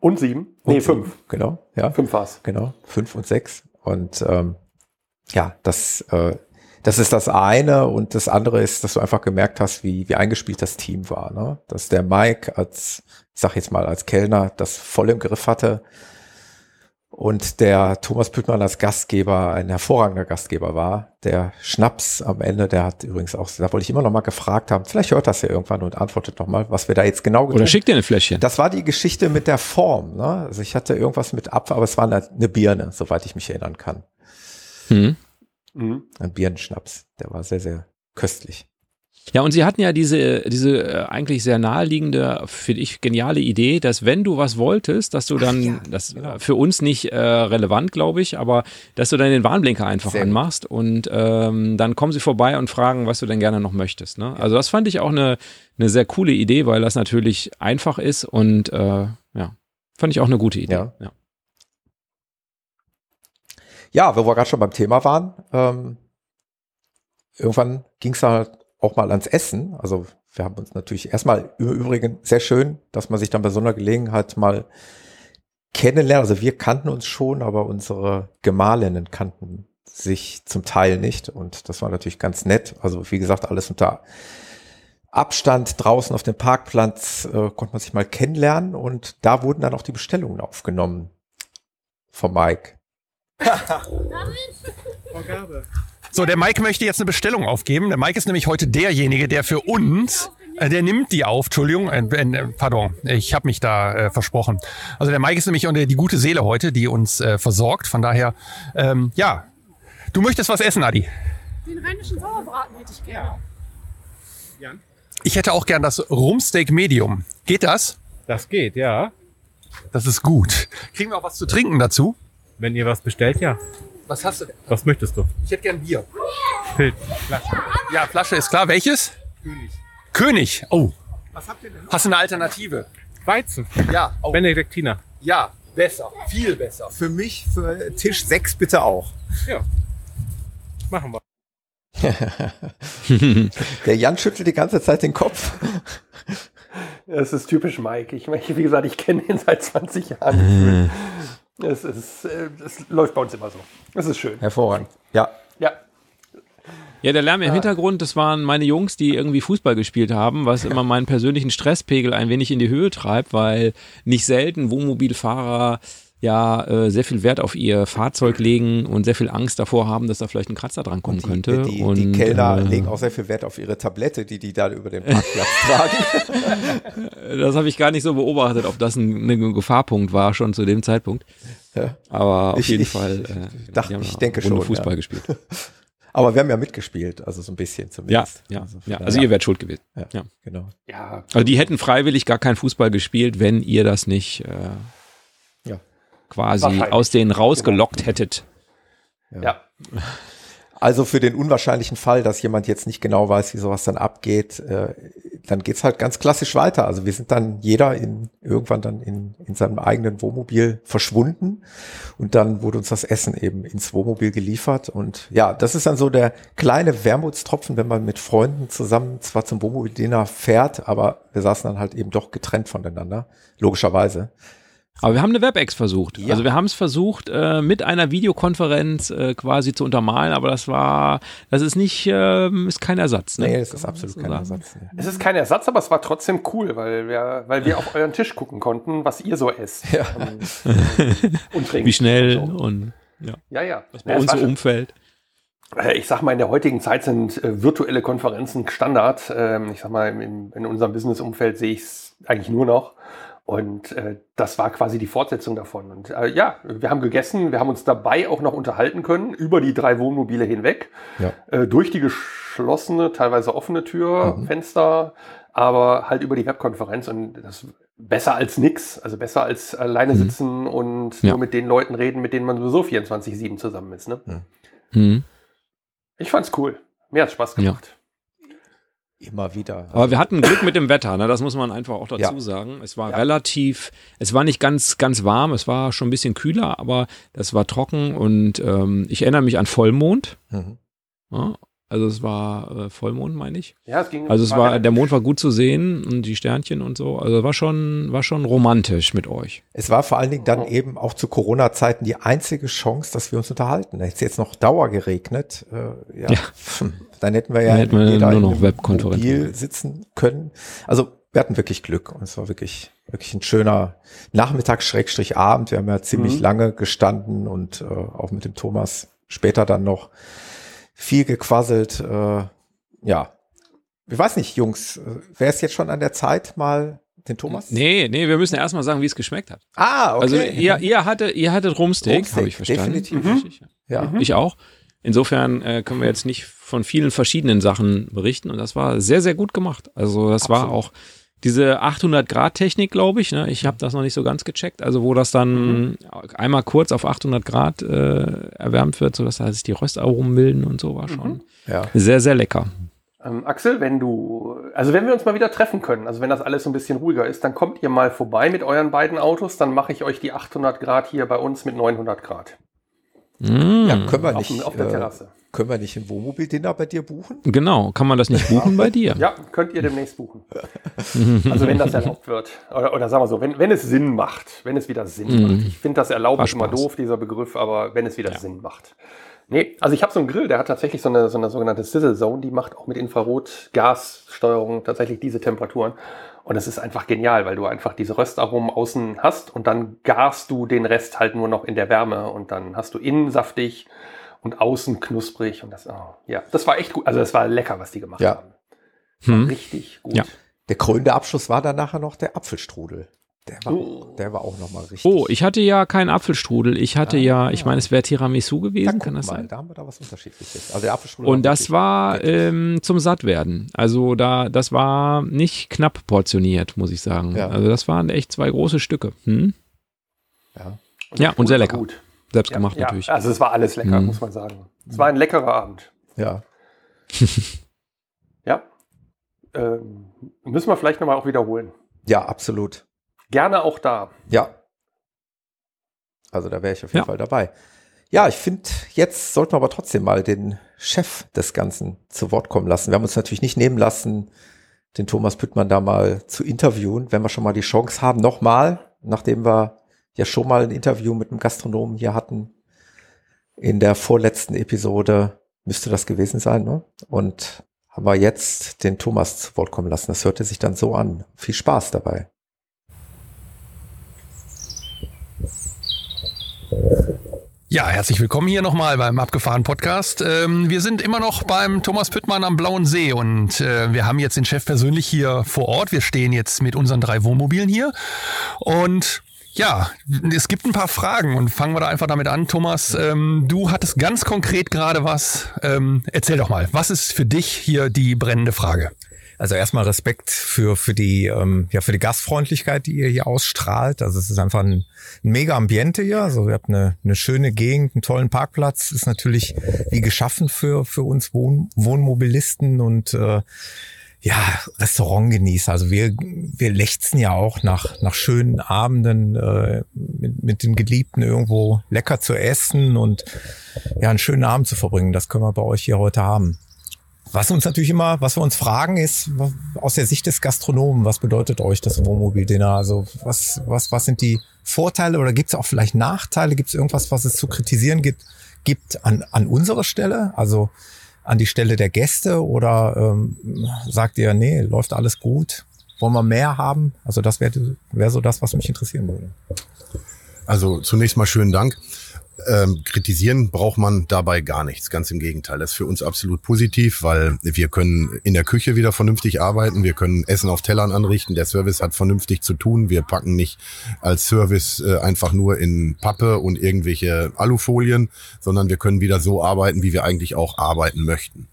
Und 7. Nee, 5. Genau. Ja. 5 war es. Genau, 5 und 6. Und das ist das eine, und das andere ist, dass du einfach gemerkt hast, wie eingespielt das Team war, ne? Dass der Mike als Kellner das voll im Griff hatte und der Thomas Püttmann als Gastgeber ein hervorragender Gastgeber war. Der Schnaps am Ende, der hat übrigens auch, da wollte ich immer noch mal gefragt haben, vielleicht hört das ja irgendwann und antwortet noch mal, was wir da jetzt genau getan haben. Oder schickt ihr ein Fläschchen. Das war die Geschichte mit der Form, ne? Also ich hatte irgendwas mit Apfel, aber es war eine Birne, soweit ich mich erinnern kann. Ein Birnenschnaps, der war sehr, sehr köstlich. Ja, und sie hatten ja diese eigentlich sehr naheliegende, finde ich, geniale Idee, dass wenn du was wolltest, dass du dann, für uns nicht relevant, glaube ich, aber dass du dann den Warnblinker einfach anmachst und dann kommen sie vorbei und fragen, was du denn gerne noch möchtest. Ne? Ja. Also das fand ich auch eine sehr coole Idee, weil das natürlich einfach ist und fand ich auch eine gute Idee. Ja. Ja, wo wir gerade schon beim Thema waren, irgendwann ging es halt auch mal ans Essen. Also wir haben uns natürlich erstmal, im Übrigen sehr schön, dass man sich dann bei so einer Gelegenheit mal kennenlernt. Also wir kannten uns schon, aber unsere Gemahlinnen kannten sich zum Teil nicht. Und das war natürlich ganz nett. Also wie gesagt, alles unter Abstand, draußen auf dem Parkplatz konnte man sich mal kennenlernen. Und da wurden dann auch die Bestellungen aufgenommen von Mike. So, der Mike möchte jetzt eine Bestellung aufgeben. Der Mike ist nämlich heute derjenige, der für uns, der nimmt die auf, Entschuldigung, pardon, ich habe mich da versprochen. Also der Mike ist nämlich die gute Seele heute, die uns versorgt. Von daher, du möchtest was essen, Adi? Den rheinischen Sauerbraten hätte ich gerne. Ja. Jan? Ich hätte auch gern das Rumsteak Medium. Geht das? Das geht, ja. Das ist gut. Kriegen wir auch was zu trinken dazu? Wenn ihr was bestellt, ja. Was hast du denn? Was möchtest du? Ich hätte gern Bier. Pilz. Flasche. Ja, Flasche ist klar. Welches? König. König? Oh. Was habt ihr denn? Hast du eine Alternative? Weizen. Ja. Oh. Benediktiner. Ja, besser. Viel besser. Für mich, für Tisch 6 bitte auch. Ja. Machen wir. Der Jan schüttelt die ganze Zeit den Kopf. Das ist typisch Mike. Ich meine, wie gesagt, ich kenne ihn seit 20 Jahren. Es läuft bei uns immer so. Es ist schön. Hervorragend. Ja. Ja. Ja, der Lärm im Hintergrund, das waren meine Jungs, die irgendwie Fußball gespielt haben, was immer meinen persönlichen Stresspegel ein wenig in die Höhe treibt, weil nicht selten Wohnmobilfahrer sehr viel Wert auf ihr Fahrzeug legen und sehr viel Angst davor haben, dass da vielleicht ein Kratzer dran kommen könnte. Die Kellner legen auch sehr viel Wert auf ihre Tablette, die da über den Parkplatz tragen. Das habe ich gar nicht so beobachtet, ob das ein Gefahrpunkt war schon zu dem Zeitpunkt. Ja. Aber auf jeden Fall. Ich denke schon. Fußball gespielt. Aber wir haben ja mitgespielt, also so ein bisschen zumindest. Ja. Also ihr wärt schuld gewesen. Ja. Genau. Ja. Also die hätten freiwillig gar keinen Fußball gespielt, wenn ihr das nicht quasi aus denen rausgelockt hättet. Ja. Also für den unwahrscheinlichen Fall, dass jemand jetzt nicht genau weiß, wie sowas dann abgeht, dann geht's halt ganz klassisch weiter. Also wir sind dann jeder irgendwann in seinem eigenen Wohnmobil verschwunden und dann wurde uns das Essen eben ins Wohnmobil geliefert und ja, das ist dann so der kleine Wermutstropfen, wenn man mit Freunden zusammen zwar zum Wohnmobil-Dinner fährt, aber wir saßen dann halt eben doch getrennt voneinander, logischerweise. Aber wir haben eine WebEx versucht. Ja. Also wir haben es versucht, mit einer Videokonferenz quasi zu untermalen, aber das ist kein Ersatz. Ne? Nee, das ist absolut kein Ersatz. Ja. Es ist kein Ersatz, aber es war trotzdem cool, weil wir auf euren Tisch gucken konnten, was ihr so esst. Ja. Und trinkt. Wie schnell und ja. Was bei uns so umfällt. Ich sag mal, in der heutigen Zeit sind virtuelle Konferenzen Standard. Ich sag mal, in unserem Business-Umfeld sehe ich es eigentlich nur noch. Und das war quasi die Fortsetzung davon. Und wir haben gegessen, wir haben uns dabei auch noch unterhalten können, über die 3 Wohnmobile hinweg, durch die geschlossene, teilweise offene Tür, Fenster, aber halt über die Webkonferenz. Und das besser als nix, also besser als alleine sitzen und nur mit den Leuten reden, mit denen man sowieso 24/7 zusammen ist. Ne? Mhm. Ich fand's cool, mir hat's Spaß gemacht. Ja. Immer wieder. Aber wir hatten Glück mit dem Wetter, ne? Das muss man einfach auch dazu sagen. Es war relativ, es war nicht ganz warm, es war schon ein bisschen kühler, aber das war trocken und ich erinnere mich an Vollmond. Mhm. Ja, also es war Vollmond, meine ich. Ja, es ging. Also der Mond war gut zu sehen und die Sternchen und so. Also es war schon romantisch mit euch. Es war vor allen Dingen dann eben auch zu Corona-Zeiten die einzige Chance, dass wir uns unterhalten. Hätte es jetzt noch Dauer geregnet, dann hätten wir jeder nur noch Webkonferenz Mobil sitzen können. Also wir hatten wirklich Glück und es war wirklich ein schöner Nachmittag-Abend. Wir haben ja ziemlich lange gestanden und auch mit dem Thomas später dann noch viel gequasselt. Ich weiß nicht, Jungs, wäre es jetzt schon an der Zeit, mal den Thomas? Nee, wir müssen erstmal sagen, wie es geschmeckt hat. Ah, okay. Also ihr hattet Rumsteak, habe ich verstanden. Definitiv. Ich auch. Insofern können wir jetzt nicht von vielen verschiedenen Sachen berichten und das war sehr, sehr gut gemacht. Also das war auch diese 800-Grad-Technik, glaube ich. Ne? Ich habe das noch nicht so ganz gecheckt. Also wo das dann einmal kurz auf 800 Grad erwärmt wird, sodass sich die Röstaromen bilden und so, war schon sehr, sehr lecker. Axel, wenn wir uns mal wieder treffen können, also wenn das alles so ein bisschen ruhiger ist, dann kommt ihr mal vorbei mit euren beiden Autos, dann mache ich euch die 800 Grad hier bei uns mit 900 Grad. Ja, können wir nicht auf der Terrasse. Können wir nicht ein Wohnmobil-Dinner bei dir buchen? Genau, kann man das nicht buchen bei dir? Ja, könnt ihr demnächst buchen. Also wenn das erlaubt wird. Oder sagen wir so, wenn es Sinn macht. Wenn es wieder Sinn macht. Ich finde das erlaubt immer doof, dieser Begriff, aber wenn es wieder Sinn macht. Nee, also ich habe so einen Grill, der hat tatsächlich so eine sogenannte Sizzle Zone, die macht auch mit Infrarot-Gassteuerung tatsächlich diese Temperaturen. Und das ist einfach genial, weil du einfach diese Röstaromen außen hast und dann garst du den Rest halt nur noch in der Wärme und dann hast du innen saftig und außen knusprig und das war echt gut. Also das war lecker, was die gemacht haben. War richtig gut. Ja. Der krönende Abschluss war dann nachher noch der Apfelstrudel. Der war auch nochmal richtig. Oh, ich hatte ja keinen Apfelstrudel. Ich hatte ich meine, es wäre Tiramisu gewesen, dann kann das sein? Da haben wir da was Unterschiedliches. Also der Apfelstrudel. Und das war zum Sattwerden. Also das war nicht knapp portioniert, muss ich sagen. Ja. Also das waren echt zwei große Stücke. Ja. Und sehr lecker. Gut. Selbstgemacht natürlich. Also es war alles lecker, muss man sagen. Es war ein leckerer Abend. Ja. Ja. Müssen wir vielleicht nochmal auch wiederholen. Ja, absolut. Gerne auch da. Ja. Also da wäre ich auf jeden Fall dabei. Ja, ich finde, jetzt sollten wir aber trotzdem mal den Chef des Ganzen zu Wort kommen lassen. Wir haben uns natürlich nicht nehmen lassen, den Thomas Püttmann da mal zu interviewen, wenn wir schon mal die Chance haben. Nochmal, nachdem wir ja schon mal ein Interview mit einem Gastronomen hier hatten, in der vorletzten Episode müsste das gewesen sein, ne? Und haben wir jetzt den Thomas zu Wort kommen lassen. Das hörte sich dann so an. Viel Spaß dabei. Ja, herzlich willkommen hier nochmal beim Abgefahren Podcast. Wir sind immer noch beim Thomas Püttmann am Blauen See und wir haben jetzt den Chef persönlich hier vor Ort. Wir stehen jetzt mit unseren 3 Wohnmobilen hier und ja, es gibt ein paar Fragen und fangen wir da einfach damit an. Thomas, du hattest ganz konkret gerade was. Erzähl doch mal, was ist für dich hier die brennende Frage? Also erstmal Respekt für die Gastfreundlichkeit, die ihr hier ausstrahlt. Also es ist einfach ein mega Ambiente hier. Also ihr habt eine schöne Gegend, einen tollen Parkplatz. Ist natürlich wie geschaffen für uns Wohnmobilisten und Restaurant genießen. Also wir lechzen ja auch nach schönen Abenden mit den Geliebten irgendwo lecker zu essen und ja einen schönen Abend zu verbringen. Das können wir bei euch hier heute haben. Was wir uns fragen, ist aus der Sicht des Gastronomen, was bedeutet euch das Wohnmobil-Dinner? Also was sind die Vorteile oder gibt es auch vielleicht Nachteile? Gibt es irgendwas, was es zu kritisieren gibt an unserer Stelle? Also an die Stelle der Gäste oder sagt ihr, nee, läuft alles gut? Wollen wir mehr haben? Also das wäre so das, was mich interessieren würde. Also zunächst mal schönen Dank. Kritisieren braucht man dabei gar nichts, ganz im Gegenteil. Das ist für uns absolut positiv, weil wir können in der Küche wieder vernünftig arbeiten, wir können Essen auf Tellern anrichten, der Service hat vernünftig zu tun, wir packen nicht als Service einfach nur in Pappe und irgendwelche Alufolien, sondern wir können wieder so arbeiten, wie wir eigentlich auch arbeiten möchten.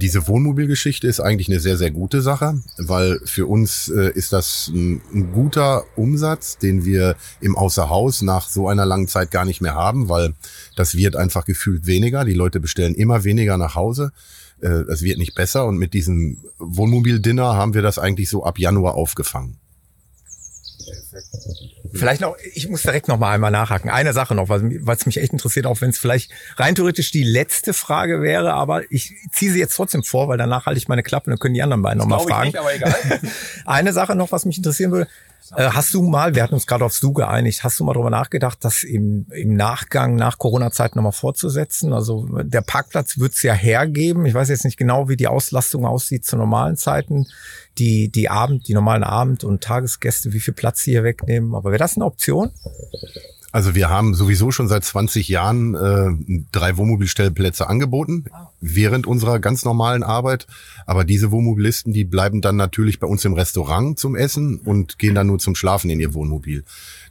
Diese Wohnmobilgeschichte ist eigentlich eine sehr, sehr gute Sache, weil für uns ist das ein guter Umsatz, den wir im Außerhaus nach so einer langen Zeit gar nicht mehr haben, weil das wird einfach gefühlt weniger. Die Leute bestellen immer weniger nach Hause. Das wird nicht besser. Und mit diesem Wohnmobil-Dinner haben wir das eigentlich so ab Januar aufgefangen. Vielleicht noch, ich muss direkt noch mal einmal nachhaken. Eine Sache noch, weil es mich echt interessiert, auch wenn es vielleicht rein theoretisch die letzte Frage wäre, aber ich ziehe sie jetzt trotzdem vor, weil danach halte ich meine Klappe und dann können die anderen beiden nochmal fragen. Das glaube ich nicht, aber egal. Eine Sache noch, was mich interessieren würde. Hast du mal, wir hatten uns gerade aufs Du geeinigt, hast du mal darüber nachgedacht, das im Nachgang, nach Corona-Zeit nochmal fortzusetzen? Also der Parkplatz wird es ja hergeben. Ich weiß jetzt nicht genau, wie die Auslastung aussieht zu normalen Zeiten. Die normalen Abend- und Tagesgäste, wie viel Platz sie hier wegnehmen. Aber wäre das eine Option? Also wir haben sowieso schon seit 20 Jahren 3 Wohnmobilstellplätze angeboten, während unserer ganz normalen Arbeit. Aber diese Wohnmobilisten, die bleiben dann natürlich bei uns im Restaurant zum Essen und gehen dann nur zum Schlafen in ihr Wohnmobil.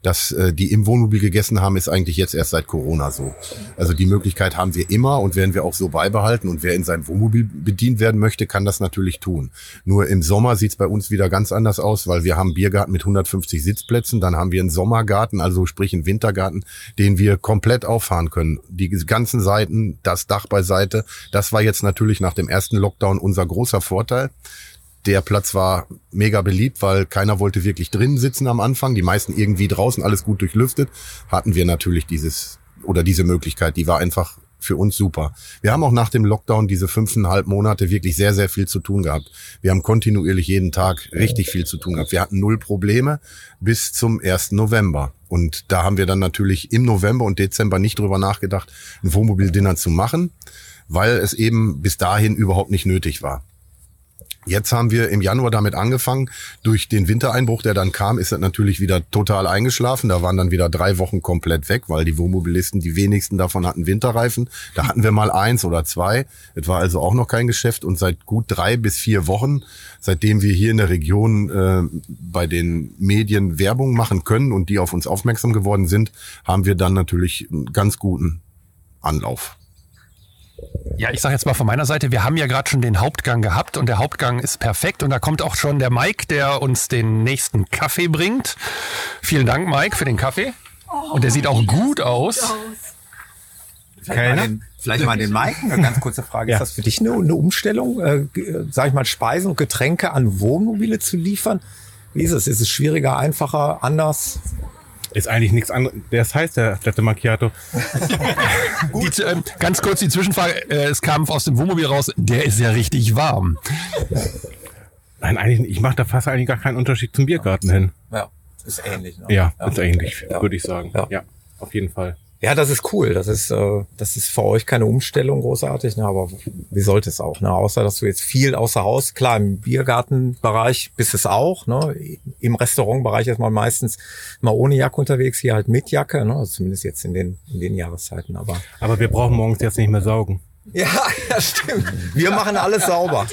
Dass die im Wohnmobil gegessen haben, ist eigentlich jetzt erst seit Corona so. Also die Möglichkeit haben wir immer und werden wir auch so beibehalten. Und wer in seinem Wohnmobil bedient werden möchte, kann das natürlich tun. Nur im Sommer sieht's bei uns wieder ganz anders aus, weil wir haben einen Biergarten mit 150 Sitzplätzen. Dann haben wir einen Sommergarten, also sprich einen Wintergarten, den wir komplett auffahren können. Die ganzen Seiten, das Dach beiseite. Das war jetzt natürlich nach dem ersten Lockdown unser großer Vorteil. Der Platz war mega beliebt, weil keiner wollte wirklich drinnen sitzen am Anfang. Die meisten irgendwie draußen, alles gut durchlüftet. Hatten wir natürlich diese Möglichkeit. Die war einfach für uns super. Wir haben auch nach dem Lockdown diese 5,5 Monate wirklich sehr, sehr viel zu tun gehabt. Wir haben kontinuierlich jeden Tag richtig viel zu tun gehabt. Wir hatten 0 Probleme bis zum 1. November. Und da haben wir dann natürlich im November und Dezember nicht drüber nachgedacht, ein Wohnmobil-Dinner zu machen, weil es eben bis dahin überhaupt nicht nötig war. Jetzt haben wir im Januar damit angefangen. Durch den Wintereinbruch, der dann kam, ist das natürlich wieder total eingeschlafen. Da waren dann wieder 3 Wochen komplett weg, weil die Wohnmobilisten, die wenigsten davon hatten Winterreifen. Da hatten wir mal 1 oder 2. Das war also auch noch kein Geschäft. Und seit gut 3 bis 4 Wochen, seitdem wir hier in der Region bei den Medien Werbung machen können und die auf uns aufmerksam geworden sind, haben wir dann natürlich einen ganz guten Anlauf. Ja, ich sage jetzt mal von meiner Seite, wir haben ja gerade schon den Hauptgang gehabt und der Hauptgang ist perfekt und da kommt auch schon der Mike, der uns den nächsten Kaffee bringt. Vielen Dank, Mike, für den Kaffee. Und der sieht auch gut aus. Vielleicht mal den Mike, eine ganz kurze Frage. Ja. Ist das für dich eine Umstellung, sage ich mal, Speisen und Getränke an Wohnmobile zu liefern? Wie ist es? Ist es schwieriger, einfacher, anders? Ist eigentlich nichts anderes. Das heißt der Latte Macchiato. Ganz kurz die Zwischenfrage. Es kam aus dem Wohnmobil raus, der ist ja richtig warm. Nein, eigentlich nicht. Ich mache da fast eigentlich gar keinen Unterschied zum Biergarten hin. Ja, ist ähnlich. Ne? Ja, ist ähnlich, würde ich sagen. Ja, auf jeden Fall. Ja, das ist cool. Das ist für euch keine Umstellung großartig, ne? Aber wie sollte es auch? Ne? Außer, dass du jetzt viel außer Haus, klar, im Biergartenbereich bist es auch. Ne? Im Restaurantbereich ist man meistens mal ohne Jacke unterwegs, hier halt mit Jacke, ne? Also zumindest jetzt in den Jahreszeiten. Aber wir brauchen morgens jetzt nicht mehr saugen. Ja, stimmt. Wir machen alles sauber.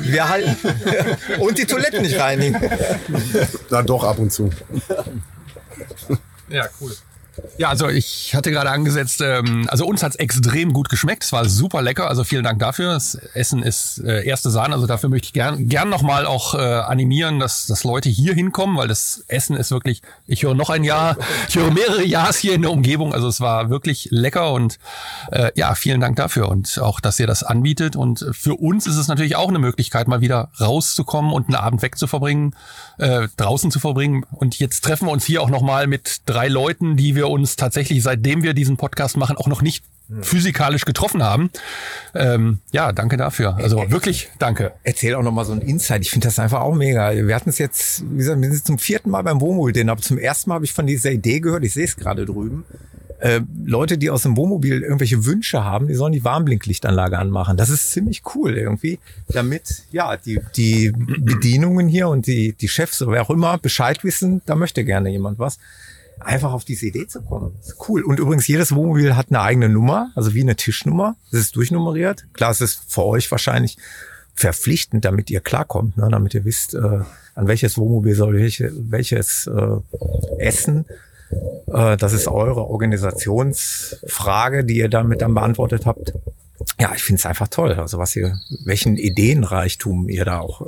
Wir halten und die Toiletten nicht reinigen. Na doch, ab und zu. Ja, cool. Ja, also ich hatte gerade angesetzt, also uns hat's extrem gut geschmeckt, es war super lecker, also vielen Dank dafür. Das Essen ist erste Sahne, also dafür möchte ich gern nochmal auch animieren, dass Leute hier hinkommen, weil das Essen ist wirklich, ich höre mehrere Ja's hier in der Umgebung, also es war wirklich lecker und ja, vielen Dank dafür und auch, dass ihr das anbietet und für uns ist es natürlich auch eine Möglichkeit, mal wieder rauszukommen und einen Abend draußen zu verbringen und jetzt treffen wir uns hier auch nochmal mit 3 Leuten, die wir uns tatsächlich, seitdem wir diesen Podcast machen, auch noch nicht physikalisch getroffen haben. Ja, danke dafür. Also wirklich danke. Erzähl auch nochmal so ein Insight. Ich finde das einfach auch mega. Wir hatten es jetzt, wie gesagt, wir sind zum 4. Mal beim Wohnmobil, aber zum 1. Mal habe ich von dieser Idee gehört, ich sehe es gerade drüben. Leute, die aus dem Wohnmobil irgendwelche Wünsche haben, die sollen die Warnblinklichtanlage anmachen. Das ist ziemlich cool irgendwie, damit ja die Bedienungen hier und die Chefs oder wer auch immer Bescheid wissen, da möchte gerne jemand was. Einfach auf diese Idee zu kommen. Ist cool. Und übrigens, jedes Wohnmobil hat eine eigene Nummer, also wie eine Tischnummer. Das ist durchnummeriert. Klar, es ist für euch wahrscheinlich verpflichtend, damit ihr klarkommt, ne? Damit ihr wisst, an welches Wohnmobil soll welches Essen. Das ist eure Organisationsfrage, die ihr damit dann beantwortet habt. Ja, ich finde es einfach toll, also welchen Ideenreichtum ihr da auch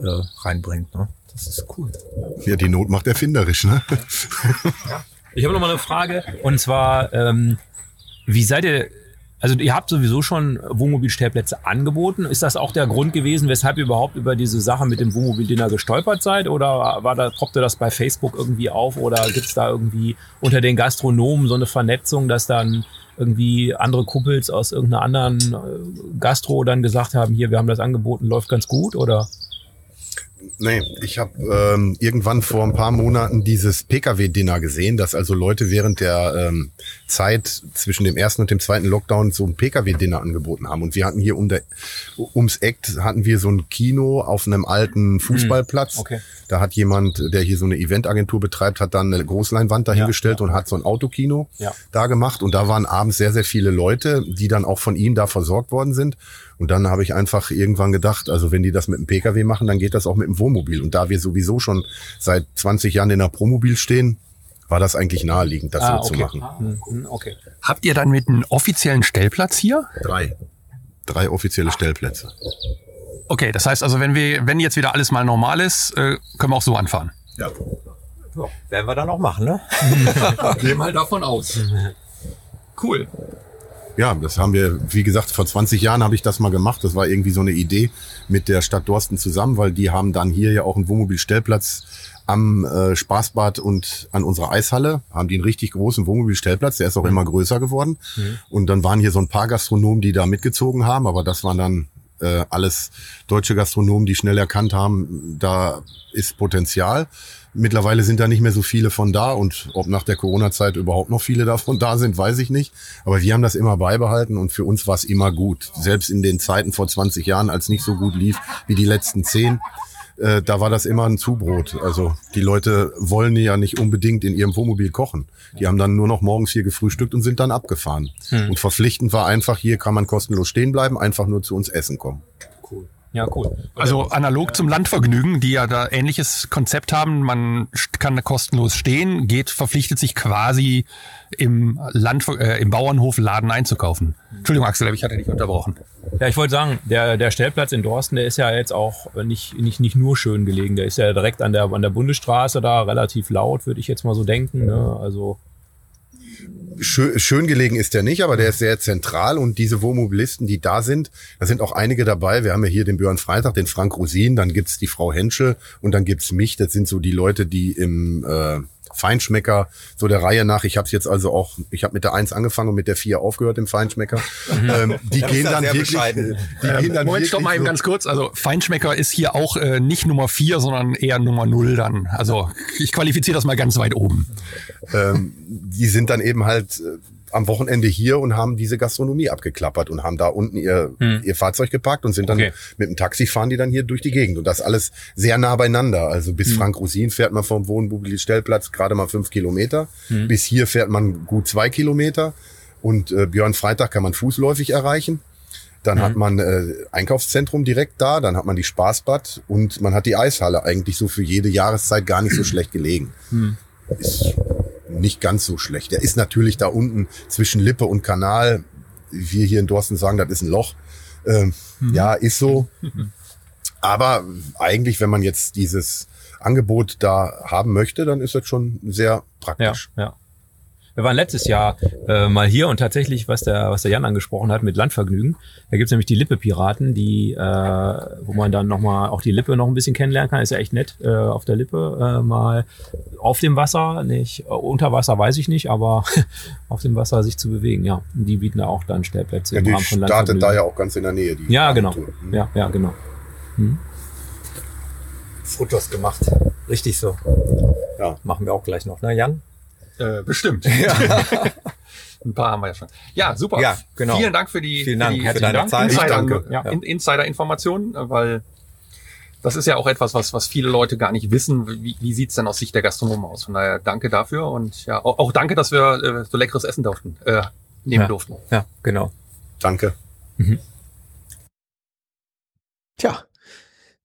reinbringt. Ne? Das ist cool. Ja, die Not macht erfinderisch, ne? Ja. Ich habe noch mal eine Frage und zwar, wie seid ihr, also ihr habt sowieso schon Wohnmobilstellplätze angeboten. Ist das auch der Grund gewesen, weshalb ihr überhaupt über diese Sache mit dem Wohnmobildinner gestolpert seid? Oder poppte das bei Facebook irgendwie auf? Oder gibt es da irgendwie unter den Gastronomen so eine Vernetzung, dass dann irgendwie andere Kumpels aus irgendeiner anderen Gastro dann gesagt haben, hier, wir haben das angeboten, läuft ganz gut oder... Nee, ich habe irgendwann vor ein paar Monaten dieses PKW-Dinner gesehen, dass also Leute während der Zeit zwischen dem 1. und dem 2. Lockdown so ein PKW-Dinner angeboten haben. Und wir hatten hier ums Eck hatten wir so ein Kino auf einem alten Fußballplatz. Okay. Da hat jemand, der hier so eine Eventagentur betreibt, hat dann eine Großleinwand dahingestellt und hat so ein Autokino da gemacht. Und da waren abends sehr, sehr viele Leute, die dann auch von ihm da versorgt worden sind. Und dann habe ich einfach irgendwann gedacht, also wenn die das mit dem PKW machen, dann geht das auch mit dem Wohnmobil. Und da wir sowieso schon seit 20 Jahren in der Promobil stehen, war das eigentlich naheliegend, das so zu machen. Okay. Habt ihr dann mit einem offiziellen Stellplatz hier? 3 offizielle Stellplätze. Okay, das heißt also, wenn jetzt wieder alles mal normal ist, können wir auch so anfahren? Ja. So, werden wir dann auch machen, ne? Geh mal davon aus. Cool. Ja, das haben wir, wie gesagt, vor 20 Jahren habe ich das mal gemacht. Das war irgendwie so eine Idee mit der Stadt Dorsten zusammen, weil die haben dann hier ja auch einen Wohnmobilstellplatz am Spaßbad und an unserer Eishalle, haben die einen richtig großen Wohnmobilstellplatz. Der ist auch immer größer geworden. Und dann waren hier so ein paar Gastronomen, die da mitgezogen haben, aber das waren dann alles deutsche Gastronomen, die schnell erkannt haben, da ist Potenzial. Mittlerweile sind da nicht mehr so viele von da, und ob nach der Corona-Zeit überhaupt noch viele davon da sind, weiß ich nicht. Aber wir haben das immer beibehalten, und für uns war es immer gut. Selbst in den Zeiten vor 20 Jahren, als nicht so gut lief wie die letzten 10, da war das immer ein Zubrot. Also die Leute wollen ja nicht unbedingt in ihrem Wohnmobil kochen. Die haben dann nur noch morgens hier gefrühstückt und sind dann abgefahren. Und verpflichtend war einfach, hier kann man kostenlos stehen bleiben, einfach nur zu uns essen kommen. Ja, cool. Also analog zum Landvergnügen, die ja da ähnliches Konzept haben. Man kann da kostenlos stehen, verpflichtet sich quasi im Bauernhofladen einzukaufen. Entschuldigung, Axel, ich hatte dich unterbrochen. Ja, ich wollte sagen, der Stellplatz in Dorsten, der ist ja jetzt auch nicht nur schön gelegen. Der ist ja direkt an der Bundesstraße da, relativ laut, würde ich jetzt mal so denken, ne? Also schön gelegen ist der nicht, aber der ist sehr zentral, und diese Wohnmobilisten, die da sind auch einige dabei. Wir haben ja hier den Björn Freitag, den Frank Rosin, dann gibt's die Frau Henschel und dann gibt's mich. Das sind so die Leute, die im Feinschmecker, so der Reihe nach. Ich habe es jetzt also auch, ich habe mit der 1 angefangen und mit der 4 aufgehört im Feinschmecker. Die gehen dann wirklich... Moment, stopp mal eben ganz kurz. Also Feinschmecker ist hier auch nicht Nummer 4, sondern eher Nummer 0 dann. Also ich qualifiziere das mal ganz weit oben. Die sind dann eben halt am Wochenende hier und haben diese Gastronomie abgeklappert und haben da unten ihr Fahrzeug geparkt und sind dann mit dem Taxi fahren die dann hier durch die Gegend. Und das alles sehr nah beieinander. Also bis Frank Rosin fährt man vom Wohnmobilstellplatz gerade mal 5 Kilometer. Bis hier fährt man gut 2 Kilometer. Und Björn Freitag kann man fußläufig erreichen. Dann hat man Einkaufszentrum direkt da. Dann hat man die Spaßbad. Und man hat die Eishalle eigentlich so für jede Jahreszeit gar nicht so schlecht gelegen. Ist nicht ganz so schlecht. Der ist natürlich da unten zwischen Lippe und Kanal. Wir hier in Dorsten sagen, das ist ein Loch. Ja, ist so. Aber eigentlich, wenn man jetzt dieses Angebot da haben möchte, dann ist das schon sehr praktisch. Ja, ja. Wir waren letztes Jahr mal hier, und tatsächlich, was der Jan angesprochen hat mit Landvergnügen, da gibt's nämlich die Lippe-Piraten, die, wo man dann nochmal auch die Lippe noch ein bisschen kennenlernen kann. Ist ja echt nett, auf der Lippe mal auf dem Wasser, nicht unter Wasser weiß ich nicht, aber auf dem Wasser sich zu bewegen. Ja, und die bieten da auch dann Stellplätze im Rahmen von Landvergnügen. Die startet da ja auch ganz in der Nähe. Ja, genau. Ja, genau. Fotos gemacht, richtig so. Ja, machen wir auch gleich noch, ne, Jan? Bestimmt. Ja. Ein paar haben wir ja schon. Ja, super. Ja, genau. Vielen Dank für die Insider-Informationen, weil das ist ja auch etwas, was viele Leute gar nicht wissen. Wie sieht's denn aus Sicht der Gastronomen aus? Von daher danke dafür, und ja, auch danke, dass wir so leckeres Essen nehmen durften. Ja, genau. Danke. Tja,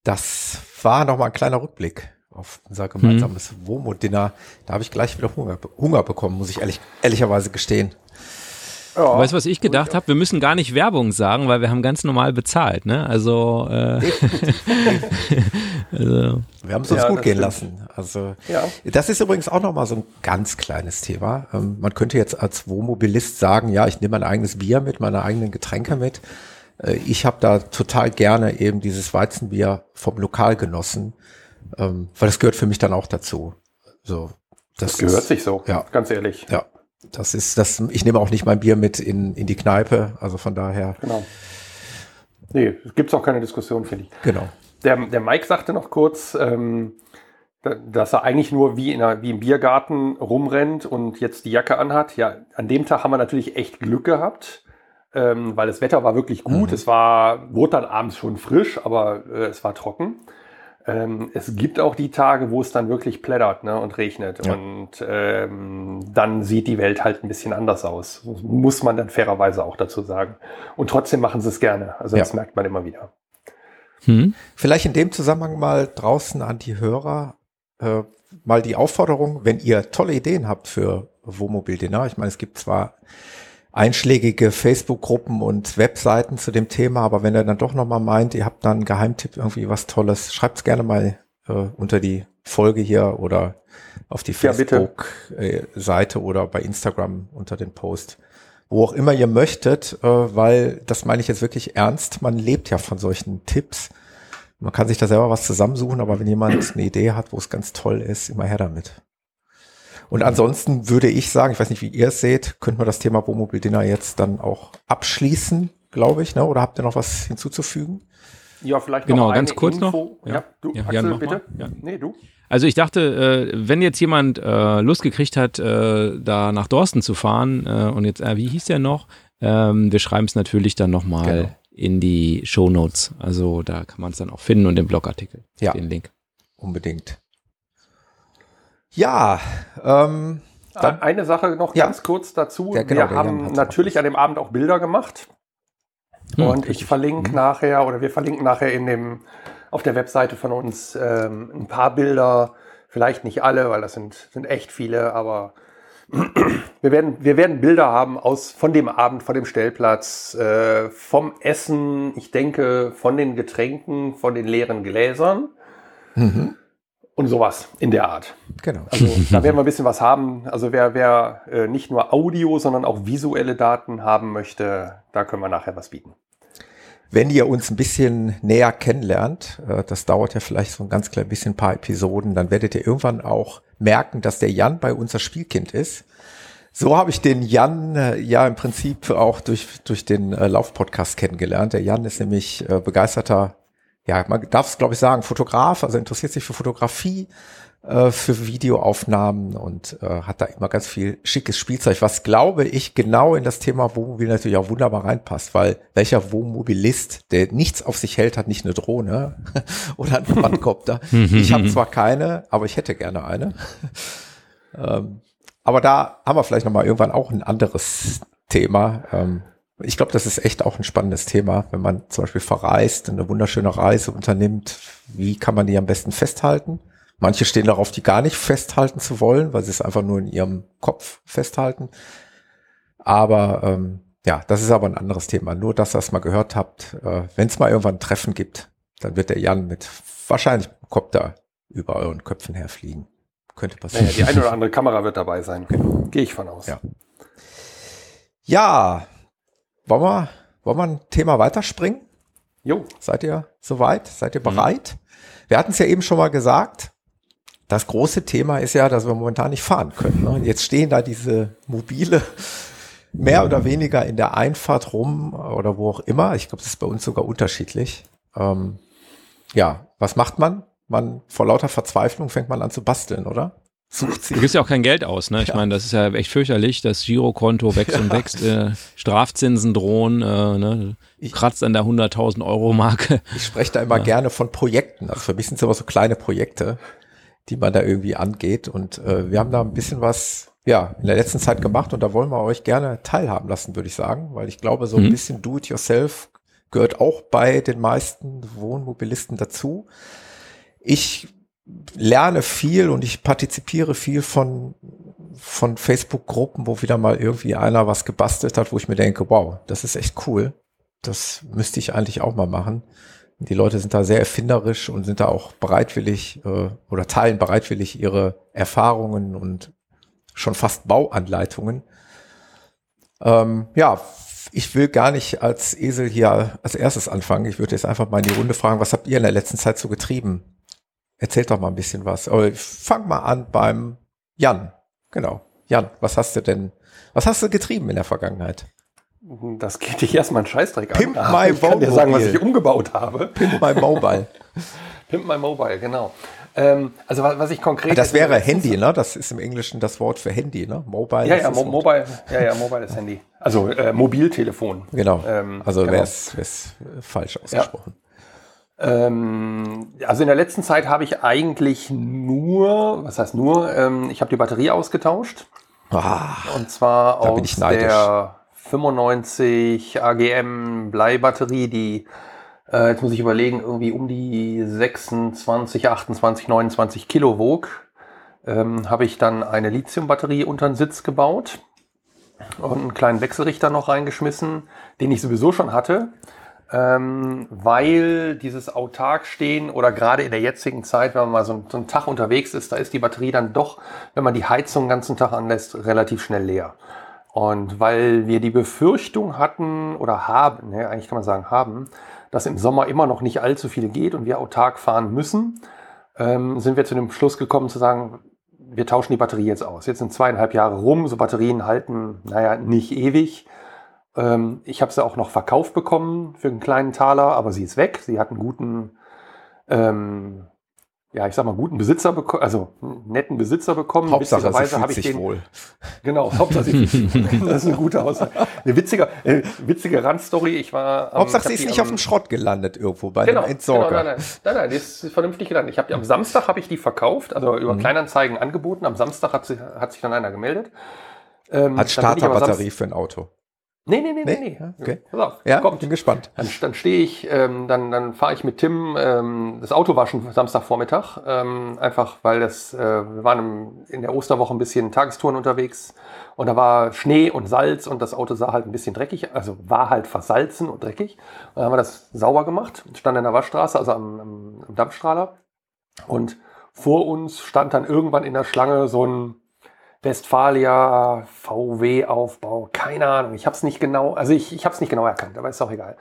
das war nochmal ein kleiner Rückblick auf unser gemeinsames Wohnmobil-Dinner. Da habe ich gleich wieder Hunger bekommen, muss ich ehrlicherweise gestehen. Ja. Weißt du, was ich gedacht habe? Wir müssen gar nicht Werbung sagen, weil wir haben ganz normal bezahlt, ne? Also, also wir haben es uns gut gehen lassen. Also, ja. Das ist übrigens auch nochmal so ein ganz kleines Thema. Man könnte jetzt als Wohnmobilist sagen, ja, ich nehme mein eigenes Bier mit, meine eigenen Getränke mit. Ich habe da total gerne eben dieses Weizenbier vom Lokal genossen. Weil das gehört für mich dann auch dazu. So, das gehört ist, sich so, ja, ganz ehrlich. Ja, das ist. Ich nehme auch nicht mein Bier mit in die Kneipe, also von daher. Genau. Nee, gibt's auch keine Diskussion, finde ich. Genau. Der Mike sagte noch kurz, dass er eigentlich nur wie im Biergarten rumrennt und jetzt die Jacke anhat. Ja, an dem Tag haben wir natürlich echt Glück gehabt, weil das Wetter war wirklich gut. Es wurde dann abends schon frisch, aber es war trocken. Es gibt auch die Tage, wo es dann wirklich plättert, ne, und regnet. Ja. Und dann sieht die Welt halt ein bisschen anders aus. Muss man dann fairerweise auch dazu sagen. Und trotzdem machen sie es gerne. Also das merkt man immer wieder. Vielleicht in dem Zusammenhang mal draußen an die Hörer mal die Aufforderung, wenn ihr tolle Ideen habt für Wohnmobil-Dinner. Ich meine, es gibt zwar einschlägige Facebook-Gruppen und Webseiten zu dem Thema, aber wenn ihr dann doch nochmal meint, ihr habt dann einen Geheimtipp, irgendwie was Tolles, schreibt es gerne mal unter die Folge hier oder auf die Facebook-Seite oder bei Instagram unter den Post. Wo auch immer ihr möchtet, weil das meine ich jetzt wirklich ernst, man lebt ja von solchen Tipps. Man kann sich da selber was zusammensuchen, aber wenn jemand eine Idee hat, wo es ganz toll ist, immer her damit. Und ansonsten würde ich sagen, ich weiß nicht, wie ihr es seht, könnten wir das Thema Wohnmobil-Dinner jetzt dann auch abschließen. glaube ich, ne? Oder habt ihr noch was hinzuzufügen? Ja, vielleicht noch eine ganz kurz Info. Noch. Ja. Ja, du, ja, Axel, bitte. Ja. Nee, du. Also ich dachte, wenn jetzt jemand Lust gekriegt hat, da nach Dorsten zu fahren und jetzt, wie hieß der noch? Wir schreiben es natürlich dann nochmal in die Shownotes. Also da kann man es dann auch finden und im Blogartikel, den Link. Unbedingt. Ja, dann eine Sache noch ganz kurz dazu. Ja, wir haben natürlich an dem Abend auch Bilder gemacht. Und ich verlinke nachher, oder wir verlinken nachher auf der Webseite von uns ein paar Bilder, vielleicht nicht alle, weil das sind echt viele, aber wir werden Bilder haben von dem Abend, von dem Stellplatz, vom Essen, ich denke von den Getränken, von den leeren Gläsern und sowas in der Art. Genau. Also da werden wir ein bisschen was haben. Also wer nicht nur Audio, sondern auch visuelle Daten haben möchte, da können wir nachher was bieten. Wenn ihr uns ein bisschen näher kennenlernt, das dauert ja vielleicht so ein ganz klein bisschen, ein paar Episoden, dann werdet ihr irgendwann auch merken, dass der Jan bei uns das Spielkind ist. So habe ich den Jan ja im Prinzip auch durch den Lauf-Podcast kennengelernt. Der Jan ist nämlich begeisterter, ja, man darf es glaube ich sagen, Fotograf, also interessiert sich für Fotografie, für Videoaufnahmen und hat da immer ganz viel schickes Spielzeug, was glaube ich genau in das Thema Wohnmobil natürlich auch wunderbar reinpasst, weil welcher Wohnmobilist, der nichts auf sich hält, hat nicht eine Drohne oder einen Quadcopter. Ich habe zwar keine, aber ich hätte gerne eine. Aber da haben wir vielleicht nochmal irgendwann auch ein anderes Thema. Ich glaube, das ist echt auch ein spannendes Thema, wenn man zum Beispiel verreist, eine wunderschöne Reise unternimmt, wie kann man die am besten festhalten? Manche stehen darauf, die gar nicht festhalten zu wollen, weil sie es einfach nur in ihrem Kopf festhalten. Aber das ist aber ein anderes Thema. Nur, dass ihr es mal gehört habt, wenn es mal irgendwann ein Treffen gibt, dann wird der Jan mit wahrscheinlich mit dem Kopter über euren Köpfen herfliegen. Könnte passieren. Naja, die eine oder andere Kamera wird dabei sein. Genau. Gehe ich von aus. Ja, wollen wir ein Thema weiterspringen? Jo. Seid ihr soweit? Seid ihr bereit? Wir hatten es ja eben schon mal gesagt. Das große Thema ist ja, dass wir momentan nicht fahren können. Ne? Jetzt stehen da diese Mobile mehr oder weniger in der Einfahrt rum oder wo auch immer. Ich glaube, das ist bei uns sogar unterschiedlich. Was macht man? Vor lauter Verzweiflung fängt man an zu basteln, oder? Du gibst ja auch kein Geld aus, ne? Ich meine, das ist ja echt fürchterlich, das Girokonto wächst und wächst, Strafzinsen drohen, ne? Kratzt an der 100.000 Euro Marke. Ich spreche da immer gerne von Projekten, also für mich sind es immer so kleine Projekte, die man da irgendwie angeht und wir haben da ein bisschen was, in der letzten Zeit gemacht und da wollen wir euch gerne teilhaben lassen, würde ich sagen, weil ich glaube, so ein bisschen Do-it-yourself gehört auch bei den meisten Wohnmobilisten dazu. Ich lerne viel und ich partizipiere viel von Facebook-Gruppen, wo wieder mal irgendwie einer was gebastelt hat, wo ich mir denke, wow, das ist echt cool. Das müsste ich eigentlich auch mal machen. Die Leute sind da sehr erfinderisch und sind da auch bereitwillig oder teilen bereitwillig ihre Erfahrungen und schon fast Bauanleitungen. Ich will gar nicht als Esel hier als erstes anfangen. Ich würde jetzt einfach mal in die Runde fragen, was habt ihr in der letzten Zeit so getrieben? Erzählt doch mal ein bisschen was. Aber fang mal an beim Jan. Genau. Jan, was hast du getrieben in der Vergangenheit? Das geht dich erstmal einen Scheißdreck an. Pimp My Mobile. Ich kann dir sagen, was ich umgebaut habe. Pimp My Mobile. Pimp My Mobile, genau. Also was ich konkret... Das wäre Handy, ne? Das ist im Englischen das Wort für Handy, ne? Mobile. Mobile. Mobile ist Handy. Also Mobiltelefon. Genau. Wäre es falsch ausgesprochen. Ja. Also in der letzten Zeit habe ich eigentlich nur, was heißt nur, ich habe die Batterie ausgetauscht. Und zwar aus der 95 AGM Bleibatterie, die, jetzt muss ich überlegen, irgendwie um die 26, 28, 29 Kilo wog. Habe ich dann eine Lithiumbatterie unter den Sitz gebaut und einen kleinen Wechselrichter noch reingeschmissen, den ich sowieso schon hatte. Weil dieses autark stehen oder gerade in der jetzigen Zeit, wenn man mal so einen Tag unterwegs ist, da ist die Batterie dann doch, wenn man die Heizung den ganzen Tag anlässt, relativ schnell leer. Und weil wir die Befürchtung hatten oder haben, eigentlich kann man sagen haben, dass im Sommer immer noch nicht allzu viele geht und wir autark fahren müssen, sind wir zu dem Schluss gekommen zu sagen, wir tauschen die Batterie jetzt aus. Jetzt sind 2,5 Jahre rum, so Batterien halten, nicht ewig. Ich habe sie auch noch verkauft bekommen für einen kleinen Taler, aber sie ist weg. Sie hat einen guten, guten Besitzer bekommen, also einen netten Besitzer bekommen. Hauptsache, sie fühlt sich wohl. Genau, Hauptsache, sie fühlt sich wohl. Das ist eine gute Aussage. Eine witzige Randstory. Hauptsache, sie ist nicht auf dem Schrott gelandet irgendwo bei dem Entsorger. Genau, nein, die ist vernünftig gelandet. Am Samstag habe ich die verkauft, also über Kleinanzeigen angeboten. Am Samstag hat sich dann einer gemeldet. Als Starterbatterie für ein Auto. Nee. Okay. Pass auf, ja, kommt. Bin gespannt. Dann stehe ich, dann fahre ich mit Tim, das Auto war schon Samstagvormittag, einfach weil wir waren in der Osterwoche ein bisschen Tagestouren unterwegs und da war Schnee und Salz und das Auto sah halt ein bisschen dreckig, also war halt versalzen und dreckig. Und dann haben wir das sauber gemacht, stand in der Waschstraße, also am Dampfstrahler und vor uns stand dann irgendwann in der Schlange so ein Westfalia, VW-Aufbau, keine Ahnung, ich habe es nicht genau erkannt, aber ist auch egal.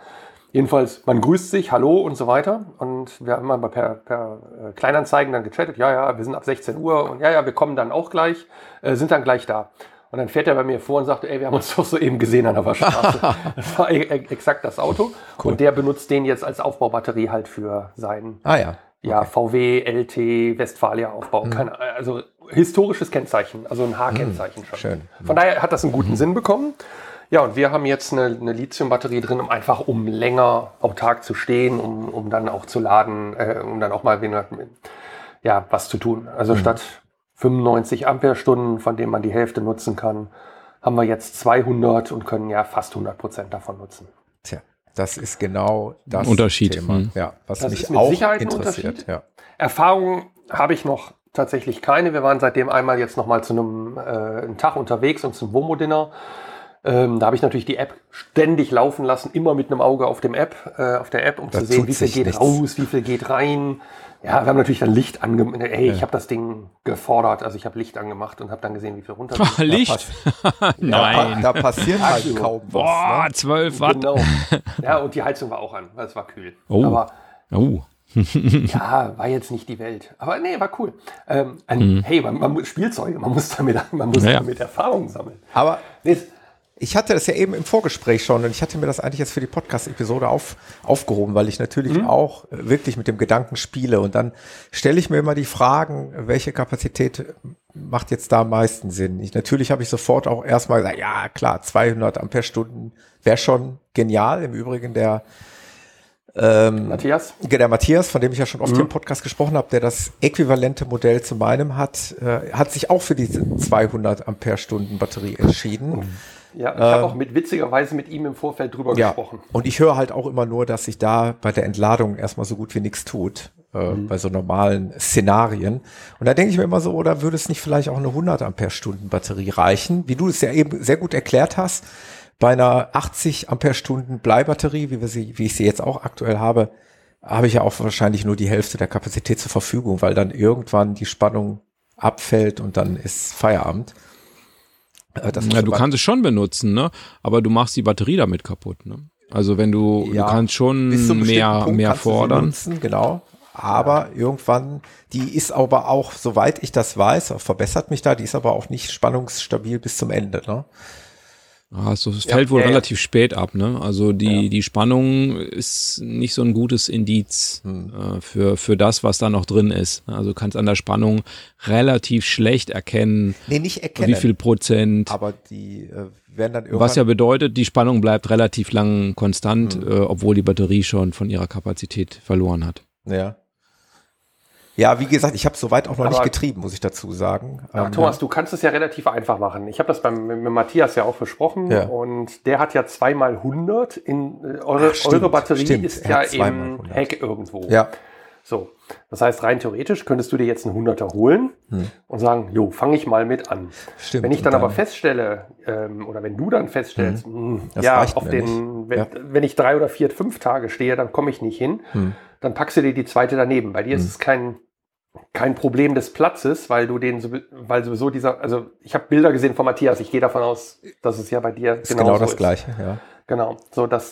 Jedenfalls, man grüßt sich, hallo und so weiter und wir haben mal per Kleinanzeigen dann gechattet, wir sind ab 16 Uhr und wir kommen dann auch gleich, sind dann gleich da. Und dann fährt er bei mir vor und sagt, wir haben uns doch soeben gesehen an der Waschstraße. Das war exakt das Auto cool. Und der benutzt den jetzt als Aufbaubatterie halt für seinen okay. VW, LT, Westfalia-Aufbau, also historisches Kennzeichen, also ein H-Kennzeichen schon. Schön. Von daher hat das einen guten Sinn bekommen. Ja, und wir haben jetzt eine Lithiumbatterie drin, um länger autark zu stehen, um dann auch zu laden, um dann auch mal was zu tun. Also statt 95 Amperestunden, von denen man die Hälfte nutzen kann, haben wir jetzt 200 und können ja fast 100% davon nutzen. Tja. Das ist genau das Unterschied. Thema, was das mich auch interessiert. Ja. Erfahrung habe ich noch tatsächlich keine. Wir waren seitdem einmal jetzt nochmal zu einem Tag unterwegs und zum Womo-Dinner. Da habe ich natürlich die App ständig laufen lassen, immer mit einem Auge auf der App, um zu sehen, wie viel geht raus, wie viel geht rein. Ja, wir haben natürlich dann Licht angemacht. Ich habe das Ding gefordert. Also ich habe Licht angemacht und habe dann gesehen, wie viel runter. Licht? Nein. Da passiert halt kaum was. Boah, 12 Watt. Genau. Ja, und die Heizung war auch an, weil es war kühl. Oh. Ja, war jetzt nicht die Welt. Aber nee, war cool. Spielzeuge, man muss damit Erfahrung sammeln. Aber ich hatte das ja eben im Vorgespräch schon und ich hatte mir das eigentlich jetzt für die Podcast-Episode aufgehoben, weil ich natürlich auch wirklich mit dem Gedanken spiele. Und dann stelle ich mir immer die Fragen, welche Kapazität macht jetzt da am meisten Sinn? Natürlich habe ich sofort auch erstmal gesagt, 200 Amperestunden wäre schon genial. Im Übrigen der Matthias, von dem ich ja schon oft im Podcast gesprochen habe, der das äquivalente Modell zu meinem hat, hat sich auch für diese 200 Amperestunden Batterie entschieden. Ja, ich habe auch witzigerweise mit ihm im Vorfeld drüber gesprochen. Und ich höre halt auch immer nur, dass sich da bei der Entladung erstmal so gut wie nichts tut, bei so normalen Szenarien. Und da denke ich mir immer so, oder würde es nicht vielleicht auch eine 100 Amperestunden Batterie reichen? Wie du es ja eben sehr gut erklärt hast, bei einer 80 Amperestunden Bleibatterie, wie ich sie jetzt auch aktuell habe, habe ich ja auch wahrscheinlich nur die Hälfte der Kapazität zur Verfügung, weil dann irgendwann die Spannung abfällt und dann ist Feierabend. Du kannst es schon benutzen, ne? Aber du machst die Batterie damit kaputt, ne? Also wenn du kannst schon mehr fordern. Nutzen, genau. Aber irgendwann, die ist aber auch, soweit ich das weiß, verbessert mich da, die ist aber auch nicht spannungsstabil bis zum Ende, ne? Also es fällt wohl relativ spät ab, ne? Also die Spannung ist nicht so ein gutes Indiz für das, was da noch drin ist. Also du kannst an der Spannung relativ schlecht erkennen, wie viel Prozent. Aber die werden dann irgendwann. Was ja bedeutet, die Spannung bleibt relativ lang konstant, obwohl die Batterie schon von ihrer Kapazität verloren hat. Ja. Ja, wie gesagt, ich habe es soweit auch noch nicht getrieben, muss ich dazu sagen. Thomas, du kannst es ja relativ einfach machen. Ich habe das mit Matthias ja auch besprochen und der hat ja 2x100. Eure Batterie ist ja im Heck irgendwo. Ja. So, das heißt, rein theoretisch könntest du dir jetzt einen 100er holen und sagen, fange ich mal mit an. Stimmt, wenn ich dann aber feststelle, oder wenn du dann feststellst, wenn ich 3 oder 4, 5 Tage stehe, dann komme ich nicht hin, dann packst du dir die zweite daneben. Bei dir ist es kein Problem des Platzes, weil du sowieso also ich habe Bilder gesehen von Matthias, ich gehe davon aus, dass es ja bei dir genau das Gleiche ist. Ja. Genau, so der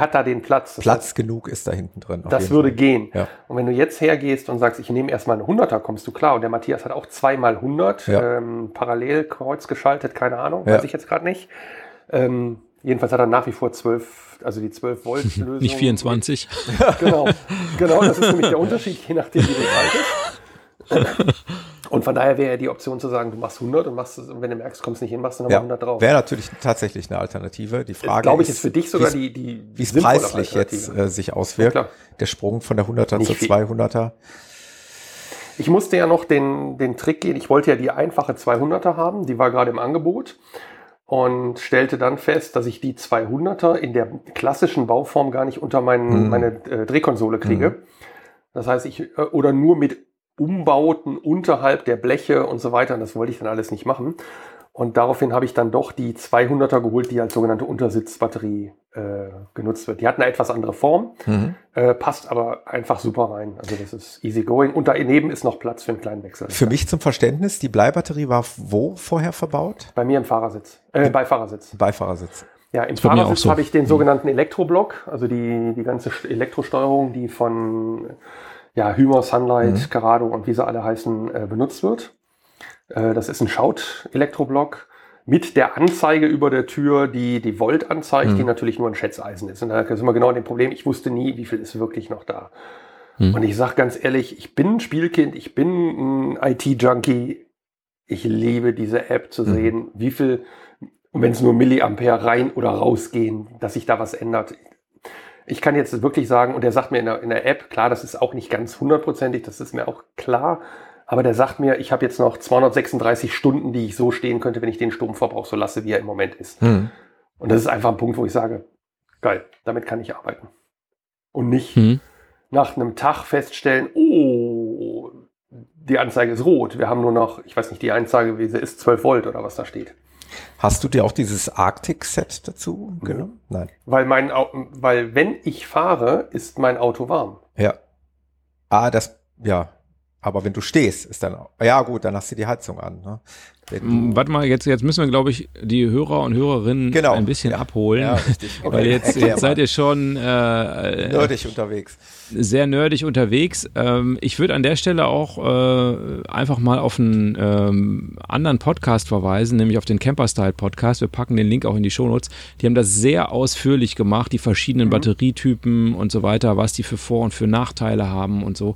hat da den Platz. Platz genug ist da hinten drin. Das würde gehen. Ja. Und wenn du jetzt hergehst und sagst, ich nehme erstmal eine 100er, kommst du klar. Und der Matthias hat auch 2x100 parallel kreuz geschaltet, keine Ahnung, weiß ich jetzt gerade nicht. Jedenfalls hat er nach wie vor 12, also die 12-Volt-Lösung. Nicht 24. Genau, das ist nämlich der Unterschied, je nachdem, wie du haltest. Und von daher wäre ja die Option zu sagen, du machst 100 und machst, wenn du merkst, kommst nicht hin, machst du nochmal 100 drauf. Wäre natürlich tatsächlich eine Alternative. Die Frage glaube ich, ist für dich sogar die wie es preislich jetzt sich auswirkt. Ja, der Sprung von der 100er nicht zur 200er. Ich musste ja noch den Trick gehen. Ich wollte ja die einfache 200er haben. Die war gerade im Angebot. Und stellte dann fest, dass ich die 200er in der klassischen Bauform gar nicht unter meine Drehkonsole kriege. Das heißt, oder nur mit Umbauten unterhalb der Bleche und so weiter. Und das wollte ich dann alles nicht machen. Und daraufhin habe ich dann doch die 200er geholt, die als sogenannte Untersitzbatterie genutzt wird. Die hat eine etwas andere Form, passt aber einfach super rein. Also das ist easy going. Und daneben ist noch Platz für einen kleinen Wechsel. Für mich zum Verständnis, die Bleibatterie war wo vorher verbaut? Bei mir im Fahrersitz. Beifahrersitz. Beifahrersitz. Ja, im Fahrersitz habe ich den sogenannten Elektroblock, also die ganze Elektrosteuerung, die von Hymer, Sunlight, Carrado und wie sie alle heißen, benutzt wird. Das ist ein Schaut-Elektroblock mit der Anzeige über der Tür, die Volt anzeigt, die natürlich nur ein Schätzeisen ist. Und da sind wir genau an dem Problem, ich wusste nie, wie viel ist wirklich noch da. Und ich sage ganz ehrlich, ich bin ein Spielkind, ich bin ein IT-Junkie. Ich liebe diese App zu sehen, wie viel, wenn es nur Milliampere rein oder rausgehen, dass sich da was ändert. Ich kann jetzt wirklich sagen, und er sagt mir in der App, klar, das ist auch nicht ganz hundertprozentig, das ist mir auch klar, aber der sagt mir, ich habe jetzt noch 236 Stunden, die ich so stehen könnte, wenn ich den Stromverbrauch so lasse, wie er im Moment ist. Und das ist einfach ein Punkt, wo ich sage, geil, damit kann ich arbeiten. Und nicht nach einem Tag feststellen, oh, die Anzeige ist rot. Wir haben nur noch, ich weiß nicht, die Anzeige, wie sie ist, 12 Volt oder was da steht. Hast du dir auch dieses Arctic-Set dazu genommen? Nein. Weil wenn ich fahre, ist mein Auto warm. Ja. Aber wenn du stehst, ist dann auch. Ja, gut, dann hast du die Heizung an. Ne? Warte mal, jetzt müssen wir, glaube ich, die Hörer und Hörerinnen ein bisschen abholen. Ja, richtig. Okay. Weil jetzt seid ihr schon nerdig unterwegs. Sehr nerdig unterwegs. Ich würde an der Stelle auch einfach mal auf einen anderen Podcast verweisen, nämlich auf den Camper-Style-Podcast. Wir packen den Link auch in die Shownotes. Die haben das sehr ausführlich gemacht, die verschiedenen Batterietypen und so weiter, was die für Vor- und für Nachteile haben und so.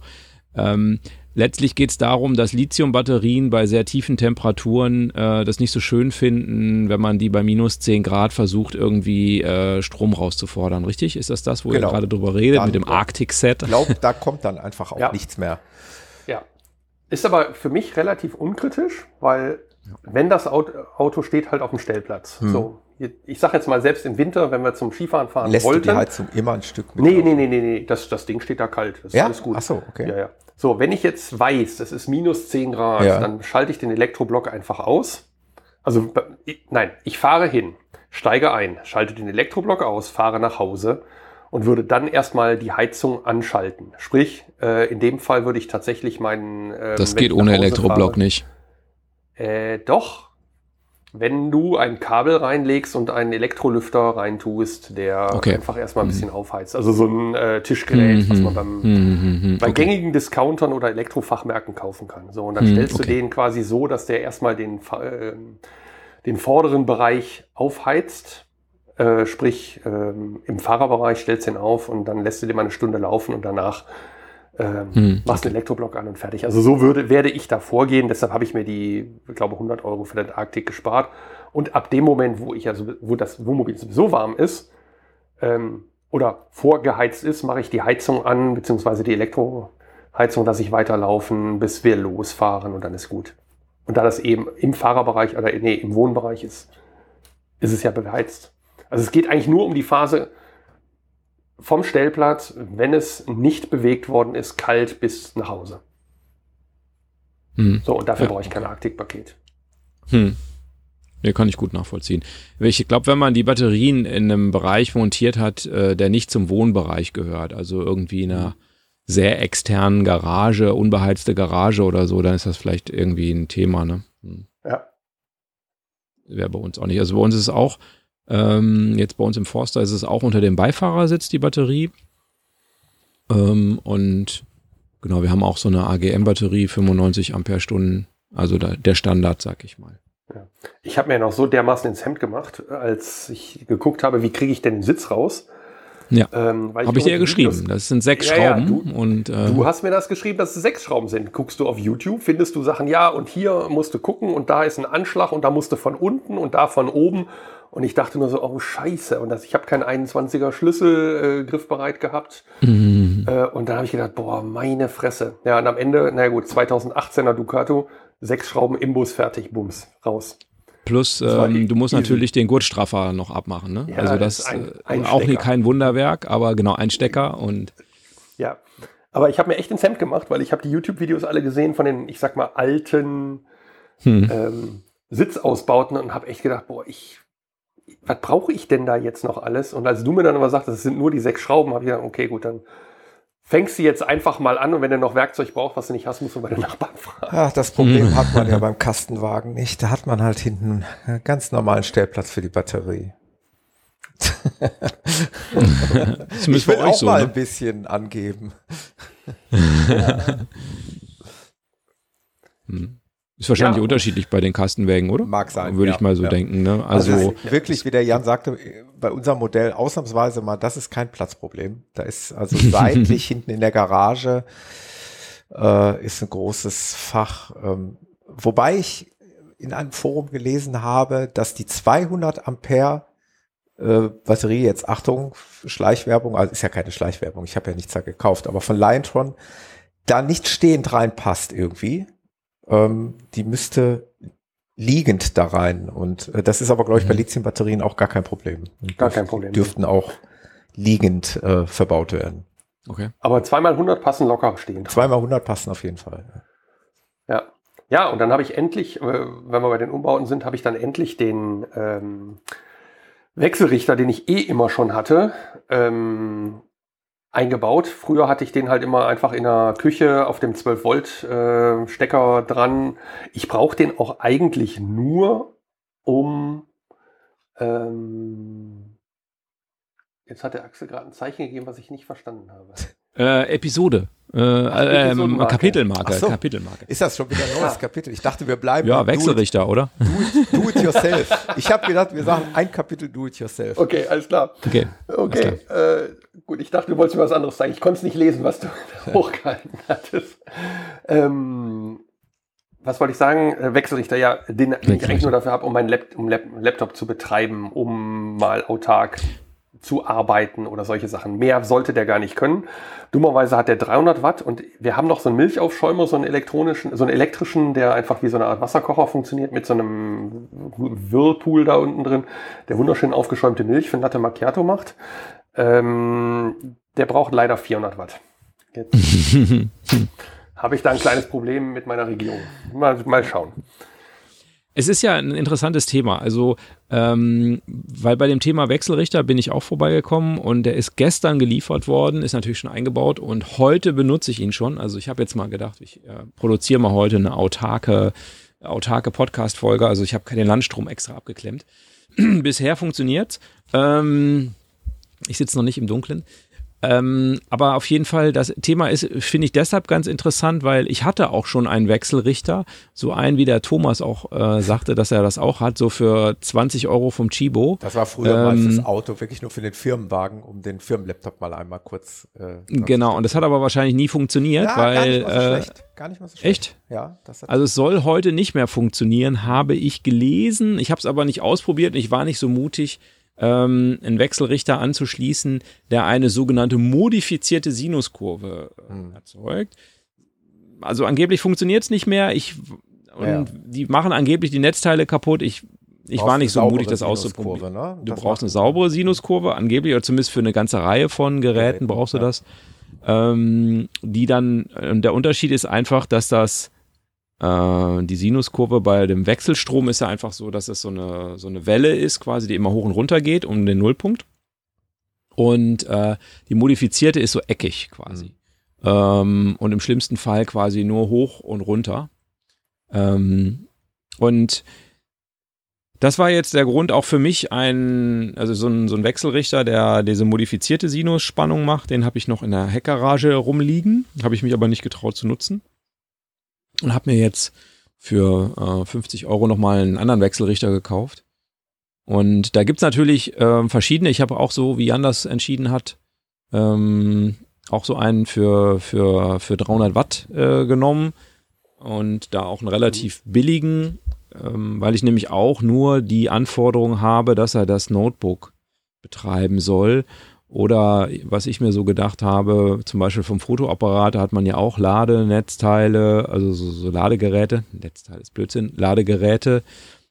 Letztlich geht es darum, dass Lithium-Batterien bei sehr tiefen Temperaturen das nicht so schön finden, wenn man die bei minus 10 Grad versucht, irgendwie Strom rauszufordern. Richtig? Ist das, wo ihr gerade drüber redet, mit dem Arctic-Set? Ich glaube, da kommt dann einfach auch nichts mehr. Ja. Ist aber für mich relativ unkritisch, weil wenn das Auto steht, halt auf dem Stellplatz. So. Ich sage jetzt mal, selbst im Winter, wenn wir zum Skifahren fahren wollten. Lässt du die Heizung immer ein Stück mit? Nee. Das Ding steht da kalt. Das ist alles gut. Ach so, okay. Ja. So, wenn ich jetzt weiß, es ist minus 10 Grad, dann schalte ich den Elektroblock einfach aus. Also, ich fahre hin, steige ein, schalte den Elektroblock aus, fahre nach Hause und würde dann erstmal die Heizung anschalten. Sprich, in dem Fall würde ich tatsächlich meinen... das geht ohne Elektroblock nicht. Doch. Wenn du ein Kabel reinlegst und einen Elektrolüfter reintust, der einfach erstmal ein bisschen aufheizt. Also so ein Tischgerät, was man bei gängigen Discountern oder Elektrofachmärkten kaufen kann. So, und dann stellst du den quasi so, dass der erstmal den vorderen Bereich aufheizt. Sprich, im Fahrerbereich stellst du den auf und dann lässt du den mal eine Stunde laufen und danach machst den Elektroblock an und fertig. Also so werde ich da vorgehen. Deshalb habe ich mir ich glaube 100 Euro für den Arctic gespart. Und ab dem Moment, wo das Wohnmobil sowieso warm ist oder vorgeheizt ist, mache ich die Heizung an, beziehungsweise die Elektroheizung lasse ich weiterlaufen, bis wir losfahren und dann ist gut. Und da das eben im Fahrerbereich oder im Wohnbereich ist, ist es ja beheizt. Also es geht eigentlich nur um die Phase vom Stellplatz, wenn es nicht bewegt worden ist, kalt bis nach Hause. So, und dafür brauche ich kein Arktik-Paket. Ja, kann ich gut nachvollziehen. Ich glaube, wenn man die Batterien in einem Bereich montiert hat, der nicht zum Wohnbereich gehört, also irgendwie in einer sehr externen Garage, unbeheizte Garage oder so, dann ist das vielleicht irgendwie ein Thema, ne? Ja. Wäre bei uns auch nicht. Also bei uns ist es auch jetzt bei uns im Forster ist es auch unter dem Beifahrersitz die Batterie. Und genau, wir haben auch so eine AGM-Batterie, 95 Amperestunden, also der Standard, sag ich mal. Ja. Ich habe mir noch so dermaßen ins Hemd gemacht, als ich geguckt habe, wie kriege ich denn den Sitz raus. Ja, habe ich dir ja geschrieben. Das sind 6 Schrauben. Ja, du hast mir das geschrieben, dass es 6 Schrauben sind. Guckst du auf YouTube, findest du Sachen, ja, und hier musst du gucken und da ist ein Anschlag und da musst du von unten und da von oben. Und ich dachte nur so, oh Scheiße, und ich habe keinen 21er Schlüssel griffbereit gehabt. Mhm. Und dann habe ich gedacht, boah, meine Fresse. Ja, und am Ende, na gut, 2018er Ducato, 6 Schrauben Imbus, fertig, bums, raus. Plus, du musst natürlich den Gurtstraffer noch abmachen, ne? Ja, also das ist ein auch Stecker. Kein Wunderwerk, aber genau, ein Stecker und... Ja, aber ich habe mir echt ins Hemd gemacht, weil ich habe die YouTube-Videos alle gesehen von den, ich sag mal, alten Sitzausbauten und habe echt gedacht, boah, was brauche ich denn da jetzt noch alles? Und als du mir dann aber sagtest, es sind nur die 6 Schrauben, habe ich gedacht, okay, gut, dann fängst du jetzt einfach mal an und wenn du noch Werkzeug brauchst, was du nicht hast, musst du bei den Nachbarn fragen. Ach, das Problem hat man ja beim Kastenwagen nicht. Da hat man halt hinten einen ganz normalen Stellplatz für die Batterie. Das müssen wir euch so, mal ein bisschen angeben. Ja. Ist wahrscheinlich unterschiedlich bei den Kastenwagen, oder? Mag sein. Würde ich mal so denken. Ne? Also wirklich, wie der Jan sagte, bei unserem Modell ausnahmsweise mal, das ist kein Platzproblem. Da ist also seitlich hinten in der Garage ist ein großes Fach. Wobei ich in einem Forum gelesen habe, dass die 200 Ampere Batterie, jetzt Achtung, Schleichwerbung, also ist ja keine Schleichwerbung, ich habe ja nichts da gekauft, aber von Liontron, da nicht stehend reinpasst irgendwie. Die müsste liegend da rein. Und das ist aber, glaube ich, bei Lithium-Batterien auch gar kein Problem. Gar kein Problem. Dürften auch liegend verbaut werden. Okay. Aber 2x100 passen locker stehend. 2x100 passen auf jeden Fall. Ja. Ja, und dann habe ich endlich, wenn wir bei den Umbauten sind, habe ich dann endlich den Wechselrichter, den ich eh immer schon hatte, eingebaut. Früher hatte ich den halt immer einfach in der Küche auf dem 12-Volt Stecker dran. Ich brauche den auch eigentlich nur, um jetzt hat der Axel gerade ein Zeichen gegeben, was ich nicht verstanden habe. Episode. Kapitelmarke. So. Kapitelmarke. Ist das schon wieder ein neues Kapitel? Ich dachte, wir bleiben. Ja, Wechselrichter, oder? Do it yourself. Ich habe gedacht, wir sagen ein Kapitel do it yourself. Okay, alles klar. Okay. Alles klar. Gut, ich dachte, du wolltest mir was anderes sagen. Ich konnte es nicht lesen, was du hochgehalten hattest. Was wollte ich sagen? Wechselrichter, ja, den ich eigentlich nur dafür habe, um meinen Laptop zu betreiben, um mal autark zu arbeiten oder solche Sachen. Mehr sollte der gar nicht können. Dummerweise hat der 300 Watt und wir haben noch so einen Milchaufschäumer, so einen elektrischen, der einfach wie so eine Art Wasserkocher funktioniert mit so einem Whirlpool da unten drin, der wunderschön aufgeschäumte Milch für ein Latte Macchiato macht. Der braucht leider 400 Watt. Jetzt habe ich da ein kleines Problem mit meiner Regierung. Mal schauen. Es ist ja ein interessantes Thema, also weil bei dem Thema Wechselrichter bin ich auch vorbeigekommen und der ist gestern geliefert worden, ist natürlich schon eingebaut und heute benutze ich ihn schon. Also ich habe jetzt mal gedacht, ich produziere mal heute eine autarke Podcast-Folge, also ich habe den Landstrom extra abgeklemmt. Bisher funktioniert es, ich sitze noch nicht im Dunkeln. Aber auf jeden Fall, das Thema ist, finde ich deshalb ganz interessant, weil ich hatte auch schon einen Wechselrichter, so einen, wie der Thomas auch sagte, dass er das auch hat, so für 20 Euro vom Chibo. Das war früher meistens das Auto, wirklich nur für den Firmenwagen, um den Firmenlaptop mal einmal kurz genau, und das hat aber wahrscheinlich nie funktioniert, ja, weil... Gar nicht mal so schlecht. Echt? Ja. Also es soll heute nicht mehr funktionieren, habe ich gelesen. Ich habe es aber nicht ausprobiert und ich war nicht so mutig, einen Wechselrichter anzuschließen, der eine sogenannte modifizierte Sinuskurve erzeugt. Also angeblich funktioniert es nicht mehr. Die machen angeblich die Netzteile kaputt. Ich war nicht so mutig, das auszuprobieren. Ne? Du brauchst eine saubere Sinuskurve, angeblich, oder zumindest für eine ganze Reihe von Geräten brauchst du das. Der Unterschied ist einfach, dass die Sinuskurve bei dem Wechselstrom ist ja einfach so, dass es so eine Welle ist quasi, die immer hoch und runter geht um den Nullpunkt und die modifizierte ist so eckig quasi und im schlimmsten Fall quasi nur hoch und runter und das war jetzt der Grund auch für mich, so ein Wechselrichter, der diese modifizierte Sinusspannung macht, den habe ich noch in der Heckgarage rumliegen, habe ich mich aber nicht getraut zu nutzen. Und habe mir jetzt für 50 Euro nochmal einen anderen Wechselrichter gekauft. Und da gibt es natürlich verschiedene. Ich habe auch so, wie Jan das entschieden hat, auch so einen für 300 Watt genommen und da auch einen relativ billigen, weil ich nämlich auch nur die Anforderung habe, dass er das Notebook betreiben soll. Oder was ich mir so gedacht habe, zum Beispiel vom Fotoapparat, da hat man ja auch Ladenetzteile, also so Ladegeräte, Netzteil ist Blödsinn, Ladegeräte,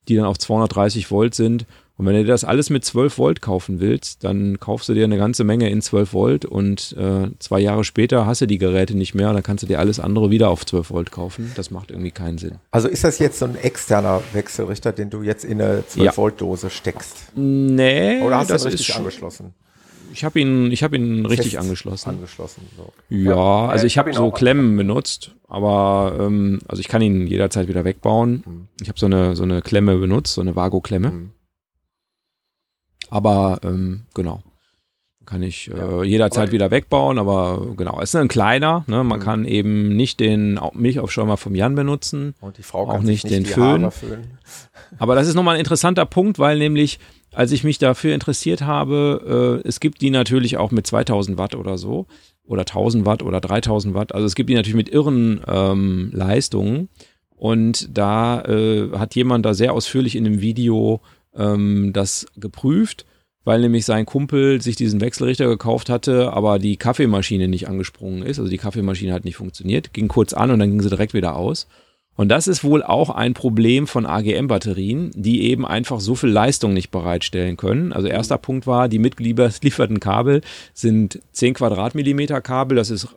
die dann auf 230 Volt sind. Und wenn du das alles mit 12 Volt kaufen willst, dann kaufst du dir eine ganze Menge in 12 Volt und 2 Jahre später hast du die Geräte nicht mehr und dann kannst du dir alles andere wieder auf 12 Volt kaufen. Das macht irgendwie keinen Sinn. Also ist das jetzt so ein externer Wechselrichter, den du jetzt in eine 12-Volt-Dose steckst? Nee. Oder hast du das richtig angeschlossen? Ich hab ihn richtig angeschlossen. So. Ja, also ich habe so Klemmen benutzt, aber also ich kann ihn jederzeit wieder wegbauen. Mhm. Ich habe so eine Klemme benutzt, so eine Vago-Klemme. Mhm. Aber genau, kann ich jederzeit wieder wegbauen, aber genau, es ist ein kleiner, ne? Man kann eben nicht den Milchaufschäumer vom Jan benutzen. Und die Frau kann auch nicht den Föhn. Aber das ist nochmal ein interessanter Punkt, weil nämlich, als ich mich dafür interessiert habe, es gibt die natürlich auch mit 2000 Watt oder so, oder 1000 Watt oder 3000 Watt, also es gibt die natürlich mit irren Leistungen und da hat jemand da sehr ausführlich in dem Video das geprüft, weil nämlich sein Kumpel sich diesen Wechselrichter gekauft hatte, aber die Kaffeemaschine nicht angesprungen ist, also die Kaffeemaschine hat nicht funktioniert, ging kurz an und dann ging sie direkt wieder aus. Und das ist wohl auch ein Problem von AGM-Batterien, die eben einfach so viel Leistung nicht bereitstellen können. Also erster Punkt war, die mitgelieferten Kabel sind 10 Quadratmillimeter Kabel, das ist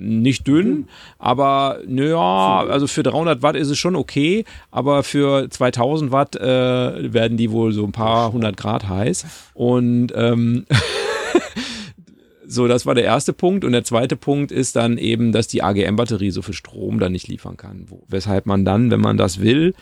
nicht dünn, aber naja, also für 300 Watt ist es schon okay, aber für 2000 Watt werden die wohl so ein paar 100 Grad heiß und so, das war der erste Punkt. Und der zweite Punkt ist dann eben, dass die AGM-Batterie so viel Strom dann nicht liefern kann. Weshalb man dann, wenn man das will,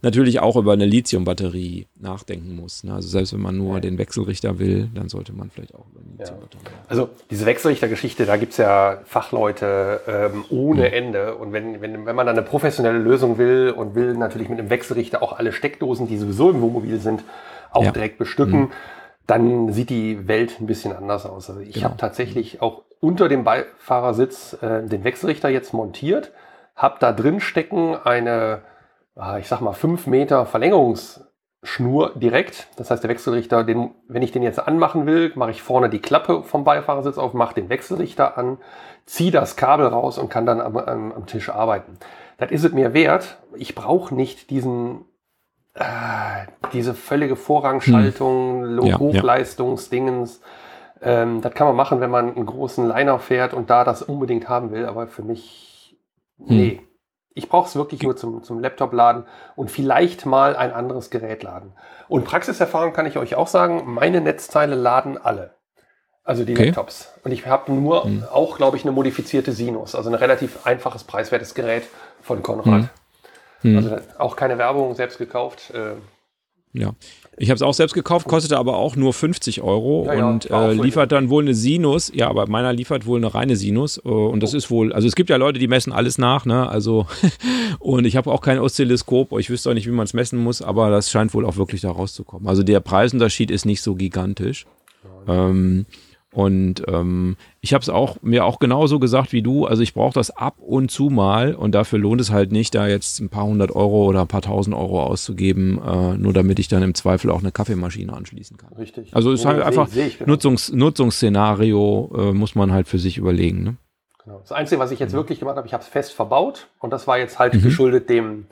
natürlich auch über eine Lithium-Batterie nachdenken muss. Ne? Also selbst wenn man nur den Wechselrichter will, dann sollte man vielleicht auch über eine Lithium-Batterie. Also diese Wechselrichter-Geschichte, da gibt es ja Fachleute ohne Ende. Und wenn man dann eine professionelle Lösung will und will natürlich mit einem Wechselrichter auch alle Steckdosen, die sowieso im Wohnmobil sind, auch direkt bestücken, dann sieht die Welt ein bisschen anders aus. Also ich habe tatsächlich auch unter dem Beifahrersitz den Wechselrichter jetzt montiert, habe da drin stecken eine, ich sag mal, 5 Meter Verlängerungsschnur direkt. Das heißt, der Wechselrichter, wenn ich den jetzt anmachen will, mache ich vorne die Klappe vom Beifahrersitz auf, mache den Wechselrichter an, ziehe das Kabel raus und kann dann am Tisch arbeiten. Das ist es mir wert. Ich brauche nicht diese völlige Vorrangschaltung, Hochleistungsdingens, das kann man machen, wenn man einen großen Liner fährt und da das unbedingt haben will, aber für mich, nee. Ich brauche es wirklich nur zum Laptop laden und vielleicht mal ein anderes Gerät laden. Und Praxiserfahrung kann ich euch auch sagen, meine Netzteile laden alle. Also die Laptops. Und ich habe nur auch, glaube ich, eine modifizierte Sinus, also ein relativ einfaches, preiswertes Gerät von Konrad. Also auch keine Werbung, selbst gekauft. Ja, ich habe es auch selbst gekauft, kostete aber auch nur 50 Euro und liefert dann wohl eine Sinus. Ja, aber meiner liefert wohl eine reine Sinus und das ist wohl, also es gibt ja Leute, die messen alles nach, ne? Also und ich habe auch kein Oszilloskop, ich wüsste auch nicht, wie man es messen muss, aber das scheint wohl auch wirklich da rauszukommen. Also der Preisunterschied ist nicht so gigantisch. Und ich habe es auch mir auch genauso gesagt wie du, also ich brauche das ab und zu mal und dafür lohnt es halt nicht, da jetzt ein paar 100 Euro oder ein paar 1000 Euro auszugeben, nur damit ich dann im Zweifel auch eine Kaffeemaschine anschließen kann. Richtig. Also es ist halt einfach Nutzungsszenario, muss man halt für sich überlegen. Ne? Genau. Das Einzige, was ich jetzt wirklich gemacht habe, ich habe es fest verbaut und das war jetzt halt geschuldet dem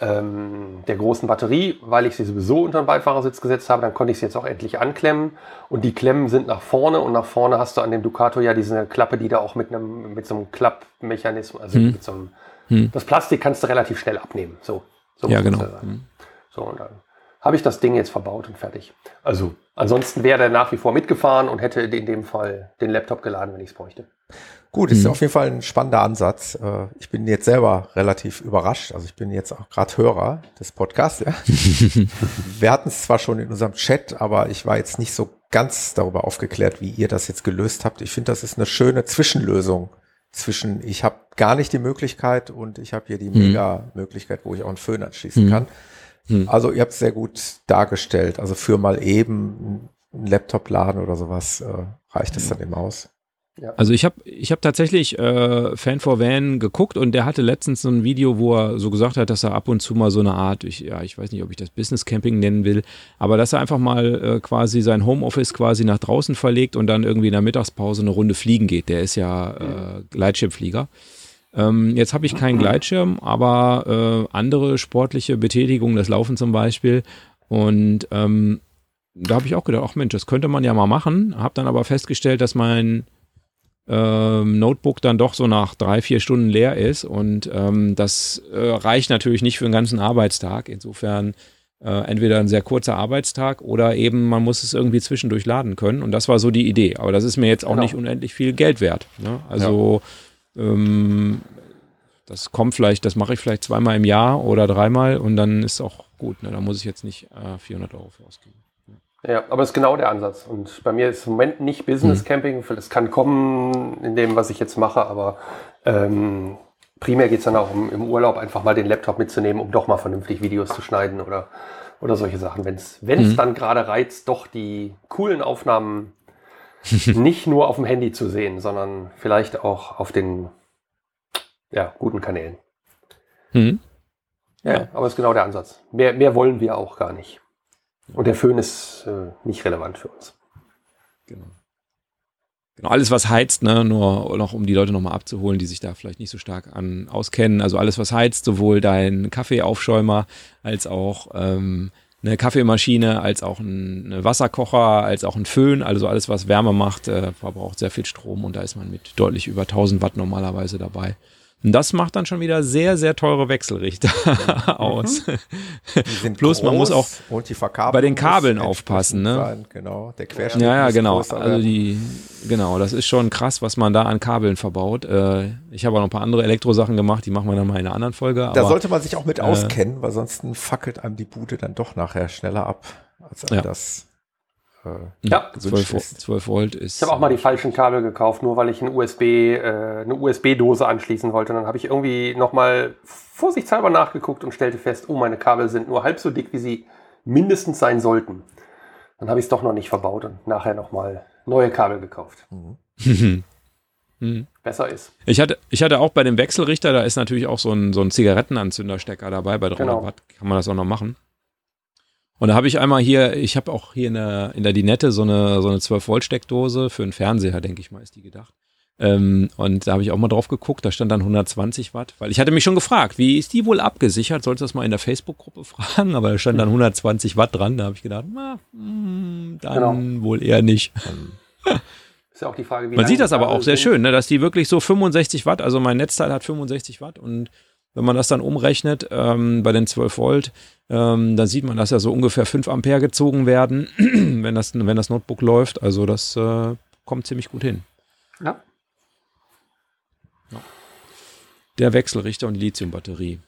der großen Batterie, weil ich sie sowieso unter den Beifahrersitz gesetzt habe, dann konnte ich sie jetzt auch endlich anklemmen und die Klemmen sind nach vorne und nach vorne hast du an dem Ducato ja diese Klappe, die da auch mit so einem Klappmechanismus, also mit so einem, das Plastik kannst du relativ schnell abnehmen. So ja, genau. So, und dann habe ich das Ding jetzt verbaut und fertig. Also ansonsten wäre der nach wie vor mitgefahren und hätte in dem Fall den Laptop geladen, wenn ich es bräuchte. Gut, ist auf jeden Fall ein spannender Ansatz. Ich bin jetzt selber relativ überrascht. Also ich bin jetzt auch gerade Hörer des Podcasts. Ja. Wir hatten es zwar schon in unserem Chat, aber ich war jetzt nicht so ganz darüber aufgeklärt, wie ihr das jetzt gelöst habt. Ich finde, das ist eine schöne Zwischenlösung zwischen, ich habe gar nicht die Möglichkeit und ich habe hier die Mega-Möglichkeit, wo ich auch einen Föhn anschließen kann. Also ihr habt es sehr gut dargestellt. Also für mal eben einen Laptop laden oder sowas reicht das dann eben aus. Ja. Also ich hab tatsächlich Fan4Van geguckt und der hatte letztens so ein Video, wo er so gesagt hat, dass er ab und zu mal so eine Art, ich weiß nicht, ob ich das Business Camping nennen will, aber dass er einfach mal quasi sein Homeoffice quasi nach draußen verlegt und dann irgendwie in der Mittagspause eine Runde fliegen geht. Der ist ja Gleitschirmflieger. Jetzt habe ich keinen Gleitschirm, aber andere sportliche Betätigungen, das Laufen zum Beispiel, und da habe ich auch gedacht, ach Mensch, das könnte man ja mal machen, habe dann aber festgestellt, dass mein Notebook dann doch so nach 3-4 Stunden leer ist und das reicht natürlich nicht für den ganzen Arbeitstag. Insofern entweder ein sehr kurzer Arbeitstag oder eben man muss es irgendwie zwischendurch laden können, und das war so die Idee. Aber das ist mir jetzt auch nicht unendlich viel Geld wert, ne? Also das kommt vielleicht, das mache ich vielleicht 2-mal im Jahr oder 3-mal und dann ist auch gut, ne? Da muss ich jetzt nicht 400 Euro für ausgeben. Ja, aber das ist genau der Ansatz. Und bei mir ist im Moment nicht Business Camping. Das kann kommen in dem, was ich jetzt mache, aber primär geht es dann auch um im Urlaub einfach mal den Laptop mitzunehmen, um doch mal vernünftig Videos zu schneiden oder solche Sachen. Wenn es dann gerade reizt, doch die coolen Aufnahmen nicht nur auf dem Handy zu sehen, sondern vielleicht auch auf den guten Kanälen. Ja, aber ist genau der Ansatz. Mehr wollen wir auch gar nicht. Und der Föhn ist nicht relevant für uns. Genau, alles was heizt, ne, nur noch um die Leute nochmal abzuholen, die sich da vielleicht nicht so stark auskennen. Also alles was heizt, sowohl dein Kaffeeaufschäumer als auch eine Kaffeemaschine, als auch ein Wasserkocher, als auch ein Föhn. Also alles was Wärme macht, verbraucht sehr viel Strom und da ist man mit deutlich über 1000 Watt normalerweise dabei. Und das macht dann schon wieder sehr, sehr teure Wechselrichter aus. Die sind Plus groß, man muss auch und die bei den Kabeln aufpassen. Ne? Genau, der Querschnitt ist genau. Groß, also das ist schon krass, was man da an Kabeln verbaut. Ich habe auch noch ein paar andere Elektrosachen gemacht, die machen wir dann mal in einer anderen Folge. Aber, da sollte man sich auch mit auskennen, weil sonst fackelt einem die Bude dann doch nachher schneller ab, als einem das... 12 Volt ist. Ich habe auch mal die falschen Kabel gekauft, nur weil ich eine USB-Dose anschließen wollte. Und dann habe ich irgendwie nochmal vorsichtshalber nachgeguckt und stellte fest, meine Kabel sind nur halb so dick, wie sie mindestens sein sollten. Dann habe ich es doch noch nicht verbaut und nachher nochmal neue Kabel gekauft. Besser ist. Ich hatte auch bei dem Wechselrichter, da ist natürlich auch so ein Zigarettenanzünderstecker dabei. Bei 300 Watt kann man das auch noch machen. Und da habe ich einmal ich habe auch hier in der Dinette so eine 12-Volt-Steckdose für einen Fernseher, denke ich mal, ist die gedacht. Und da habe ich auch mal drauf geguckt, da stand dann 120 Watt, weil ich hatte mich schon gefragt, wie ist die wohl abgesichert? Sollst du das mal in der Facebook-Gruppe fragen? Aber da stand dann 120 Watt dran, da habe ich gedacht, wohl eher nicht. Ist ja auch die Frage, wie man sieht das aber auch sehr schön, ne, dass die wirklich so 65 Watt, also mein Netzteil hat 65 Watt und wenn man das dann umrechnet, bei den 12 Volt, dann sieht man, dass ja so ungefähr 5 Ampere gezogen werden, wenn das Notebook läuft. Also das kommt ziemlich gut hin. Ja. Der Wechselrichter und die Lithiumbatterie.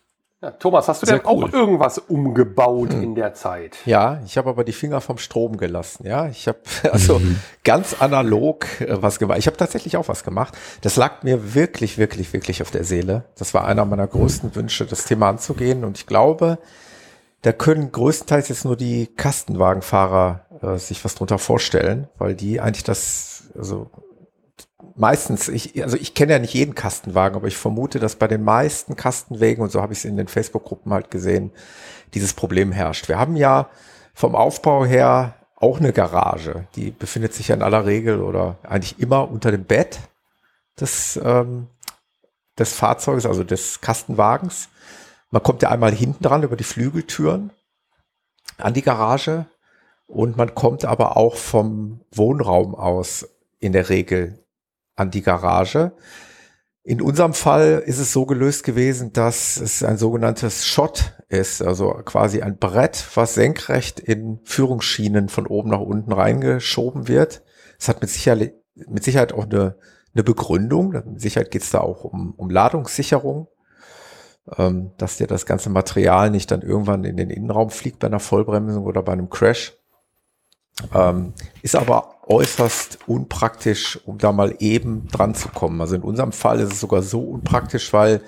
Ja, Thomas, hast du denn auch irgendwas umgebaut in der Zeit? Ja, ich habe aber die Finger vom Strom gelassen. Ja, ich habe also ganz analog was gemacht. Ich habe tatsächlich auch was gemacht. Das lag mir wirklich, wirklich, wirklich auf der Seele. Das war einer meiner größten Wünsche, das Thema anzugehen. Und ich glaube, da können größtenteils jetzt nur die Kastenwagenfahrer sich was drunter vorstellen, weil die eigentlich meistens, ich kenne ja nicht jeden Kastenwagen, aber ich vermute, dass bei den meisten Kastenwegen, und so habe ich es in den Facebook-Gruppen halt gesehen, dieses Problem herrscht. Wir haben ja vom Aufbau her auch eine Garage, die befindet sich ja in aller Regel oder eigentlich immer unter dem Bett des Fahrzeuges, also des Kastenwagens. Man kommt ja einmal hinten dran über die Flügeltüren an die Garage und man kommt aber auch vom Wohnraum aus in der Regel an die Garage. In unserem Fall ist es so gelöst gewesen, dass es ein sogenanntes Schott ist, also quasi ein Brett, was senkrecht in Führungsschienen von oben nach unten reingeschoben wird. Es hat mit Sicherheit auch eine Begründung. Mit Sicherheit geht es da auch um Ladungssicherung, dass dir das ganze Material nicht dann irgendwann in den Innenraum fliegt bei einer Vollbremsung oder bei einem Crash. Ist aber äußerst unpraktisch, um da mal eben dran zu kommen. Also in unserem Fall ist es sogar so unpraktisch, weil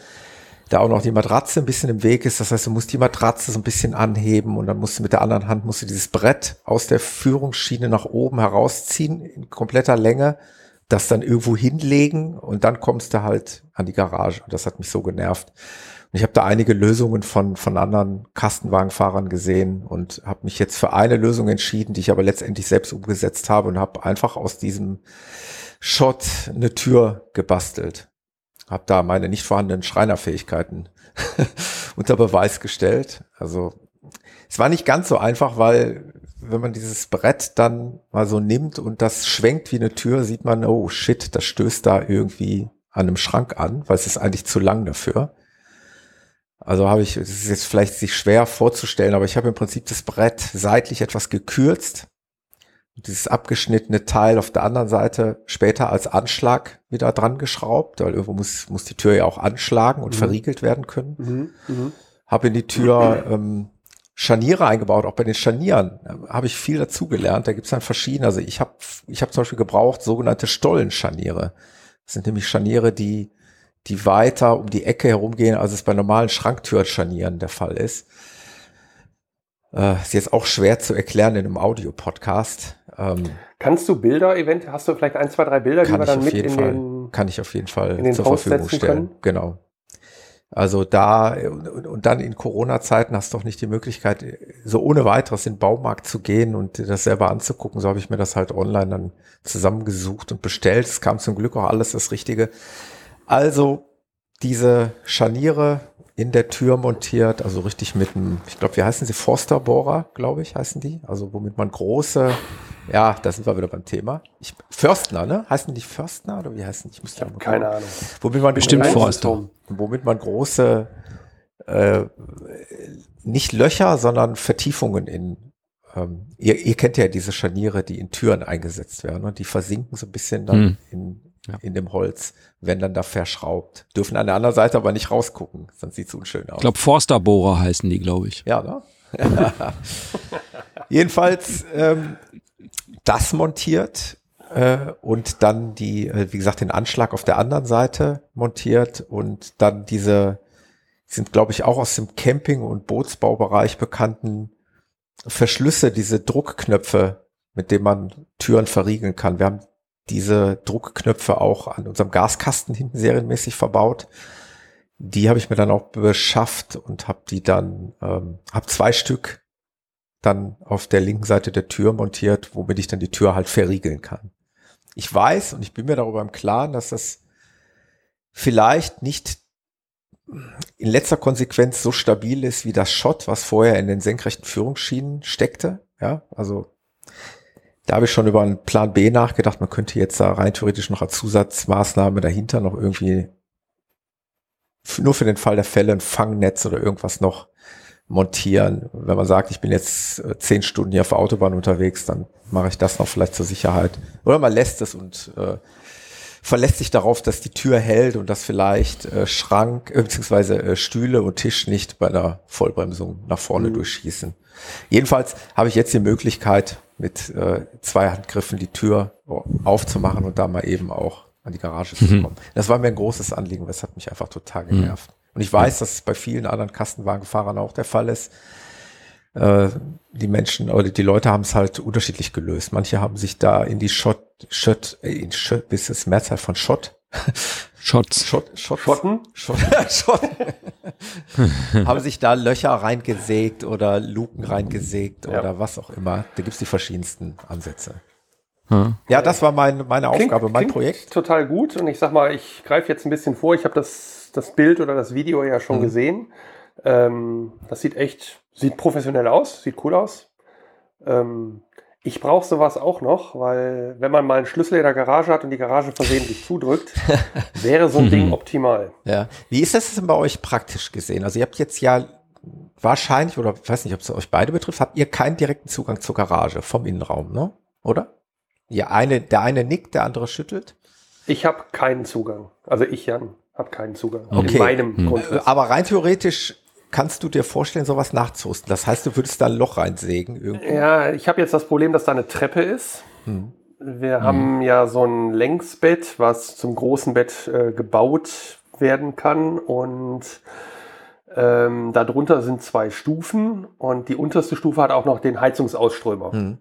da auch noch die Matratze ein bisschen im Weg ist. Das heißt, du musst die Matratze so ein bisschen anheben und dann musst du mit der anderen Hand musst du dieses Brett aus der Führungsschiene nach oben herausziehen in kompletter Länge, das dann irgendwo hinlegen und dann kommst du halt an die Garage. Und das hat mich so genervt. Und ich habe da einige Lösungen von anderen Kastenwagenfahrern gesehen und habe mich jetzt für eine Lösung entschieden, die ich aber letztendlich selbst umgesetzt habe und habe einfach aus diesem Schott eine Tür gebastelt. Habe da meine nicht vorhandenen Schreinerfähigkeiten unter Beweis gestellt. Also es war nicht ganz so einfach, weil wenn man dieses Brett dann mal so nimmt und das schwenkt wie eine Tür, sieht man, oh shit, das stößt da irgendwie an einem Schrank an, weil es ist eigentlich zu lang dafür. Also habe ich, es ist jetzt vielleicht sich schwer vorzustellen, aber ich habe im Prinzip das Brett seitlich etwas gekürzt und dieses abgeschnittene Teil auf der anderen Seite später als Anschlag wieder dran geschraubt, weil irgendwo muss die Tür ja auch anschlagen und verriegelt werden können. Habe in die Tür Scharniere eingebaut, auch bei den Scharnieren habe ich viel dazugelernt. Da gibt es dann verschiedene, also ich habe zum Beispiel gebraucht sogenannte Stollenscharniere. Das sind nämlich Scharniere, die weiter um die Ecke herumgehen, als es bei normalen Schranktürscharnieren der Fall ist. Ist jetzt auch schwer zu erklären in einem Audio-Podcast. Kannst du Bilder eventuell, hast du vielleicht 1, 2, 3 Bilder, die wir dann mit in den... Kann ich auf jeden Fall zur Verfügung stellen. Genau. Also da, und dann in Corona-Zeiten hast du doch nicht die Möglichkeit, so ohne weiteres in den Baumarkt zu gehen und das selber anzugucken. So habe ich mir das halt online dann zusammengesucht und bestellt. Es kam zum Glück auch alles das Richtige. Also diese Scharniere in der Tür montiert, also richtig mit einem, ich glaube, wie heißen sie? Försterbohrer, glaube ich, heißen die. Also womit man große, ja, da sind wir wieder beim Thema. Förstner, ne? Heißen die Förstner oder wie heißen die? Ich muss da mal keine Ahnung. Womit man bestimmt Förster. Womit man große, nicht Löcher, sondern Vertiefungen in, ihr kennt ja diese Scharniere, die in Türen eingesetzt werden und die versinken so ein bisschen dann in dem Holz, wenn dann da verschraubt. Dürfen an der anderen Seite aber nicht rausgucken, sonst sieht es unschön aus. Ich glaube, Försterbohrer heißen die, glaube ich. Ja, ne? Jedenfalls das montiert und dann die, wie gesagt, den Anschlag auf der anderen Seite montiert und dann diese, sind glaube ich auch aus dem Camping- und Bootsbaubereich bekannten Verschlüsse, diese Druckknöpfe, mit denen man Türen verriegeln kann. Wir haben diese Druckknöpfe auch an unserem Gaskasten hinten serienmäßig verbaut. Die habe ich mir dann auch beschafft und habe die dann, habe 2 Stück dann auf der linken Seite der Tür montiert, womit ich dann die Tür halt verriegeln kann. Ich weiß und ich bin mir darüber im Klaren, dass das vielleicht nicht in letzter Konsequenz so stabil ist wie das Schott, was vorher in den senkrechten Führungsschienen steckte. Ja, also da habe ich schon über einen Plan B nachgedacht. Man könnte jetzt da rein theoretisch noch als Zusatzmaßnahme dahinter noch irgendwie nur für den Fall der Fälle ein Fangnetz oder irgendwas noch montieren. Wenn man sagt, ich bin jetzt 10 Stunden hier auf der Autobahn unterwegs, dann mache ich das noch vielleicht zur Sicherheit. Oder man lässt es und verlässt sich darauf, dass die Tür hält und dass vielleicht Schrank bzw. Stühle und Tisch nicht bei einer Vollbremsung nach vorne durchschießen. Jedenfalls habe ich jetzt die Möglichkeit, mit 2 Handgriffen die Tür aufzumachen und da mal eben auch an die Garage zu kommen. Das war mir ein großes Anliegen, weil es hat mich einfach total genervt. Und ich weiß, dass es bei vielen anderen Kastenwagenfahrern auch der Fall ist. Die Menschen oder die Leute haben es halt unterschiedlich gelöst. Manche haben sich da in die Schott, bis das Mehrzahl von Schotten haben sich da Löcher reingesägt oder Luken reingesägt oder was auch immer. Da gibt es die verschiedensten Ansätze. Ja, das war meine Aufgabe, mein Projekt. Total gut und ich sag mal, ich greife jetzt ein bisschen vor. Ich habe das Bild oder das Video ja schon gesehen. Das sieht professionell aus, sieht cool aus. Ich brauche sowas auch noch, weil wenn man mal einen Schlüssel in der Garage hat und die Garage versehentlich zudrückt, wäre so ein Ding optimal. Ja. Wie ist das denn bei euch praktisch gesehen? Also ihr habt jetzt ja wahrscheinlich, oder ich weiß nicht, ob es euch beide betrifft, habt ihr keinen direkten Zugang zur Garage vom Innenraum, ne? Oder? Ja, der eine nickt, der andere schüttelt. Ich habe keinen Zugang. Also ich, Jan, habe keinen Zugang. Okay. In meinem Grundriss. Aber rein theoretisch kannst du dir vorstellen, sowas nachzurüsten? Das heißt, du würdest da ein Loch reinsägen irgendwie? Ja, ich habe jetzt das Problem, dass da eine Treppe ist. Wir haben ja so ein Längsbett, was zum großen Bett gebaut werden kann. Und darunter sind 2 Stufen. Und die unterste Stufe hat auch noch den Heizungsausströmer.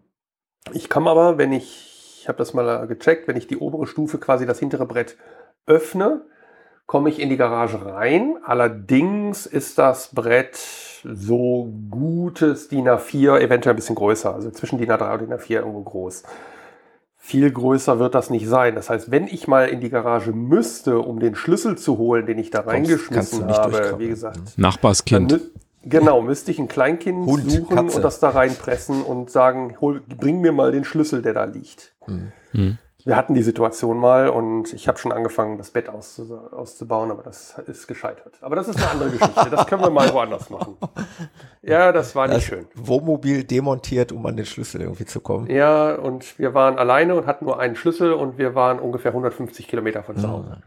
Ich kann aber, ich habe das mal gecheckt, wenn ich die obere Stufe, quasi das hintere Brett, öffne, komme ich in die Garage rein. Allerdings ist das Brett so gutes DIN A4, eventuell ein bisschen größer. Also zwischen DIN A3 und DIN A4 irgendwo groß. Viel größer wird das nicht sein. Das heißt, wenn ich mal in die Garage müsste, um den Schlüssel zu holen, den ich da reingeschmissen habe, wie gesagt. Nachbarskind. Genau, müsste ich ein Kleinkind suchen, Katze, und das da reinpressen und sagen, bring mir mal den Schlüssel, der da liegt. Wir hatten die Situation mal und ich habe schon angefangen, das Bett auszubauen, aber das ist gescheitert. Aber das ist eine andere Geschichte, das können wir mal woanders machen. Ja, das war nicht schön. Wohnmobil demontiert, um an den Schlüssel irgendwie zu kommen. Ja, und wir waren alleine und hatten nur einen Schlüssel und wir waren ungefähr 150 Kilometer von zu Hause.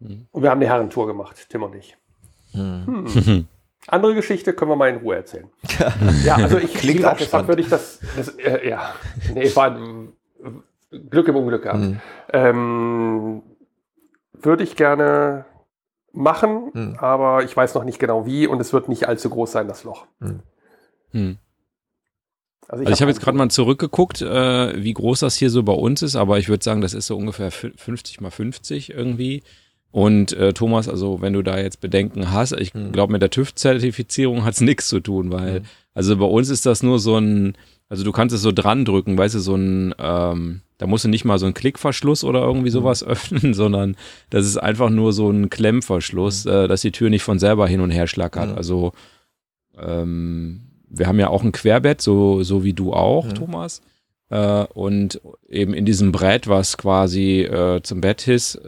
Und wir haben eine Herrentour gemacht, Tim und ich. Andere Geschichte können wir mal in Ruhe erzählen. Ja, also klingt auch spannend. Würde ich ich war Glück im Unglück gehabt. Würde ich gerne machen, aber ich weiß noch nicht genau wie und es wird nicht allzu groß sein, das Loch. Also ich habe jetzt gerade mal zurückgeguckt, wie groß das hier so bei uns ist, aber ich würde sagen, das ist so ungefähr 50x50 irgendwie. Und Thomas, also wenn du da jetzt Bedenken hast, ich glaube, mit der TÜV-Zertifizierung hat es nichts zu tun, weil also bei uns ist das nur so ein, also du kannst es so dran drücken, weißt du, so ein, da musst du nicht mal so einen Klickverschluss oder irgendwie sowas öffnen, sondern das ist einfach nur so ein Klemmverschluss, dass die Tür nicht von selber hin und her schlackert. Also wir haben ja auch ein Querbett, so wie du auch, Thomas. Und eben in diesem Brett, was quasi zum Bett ist,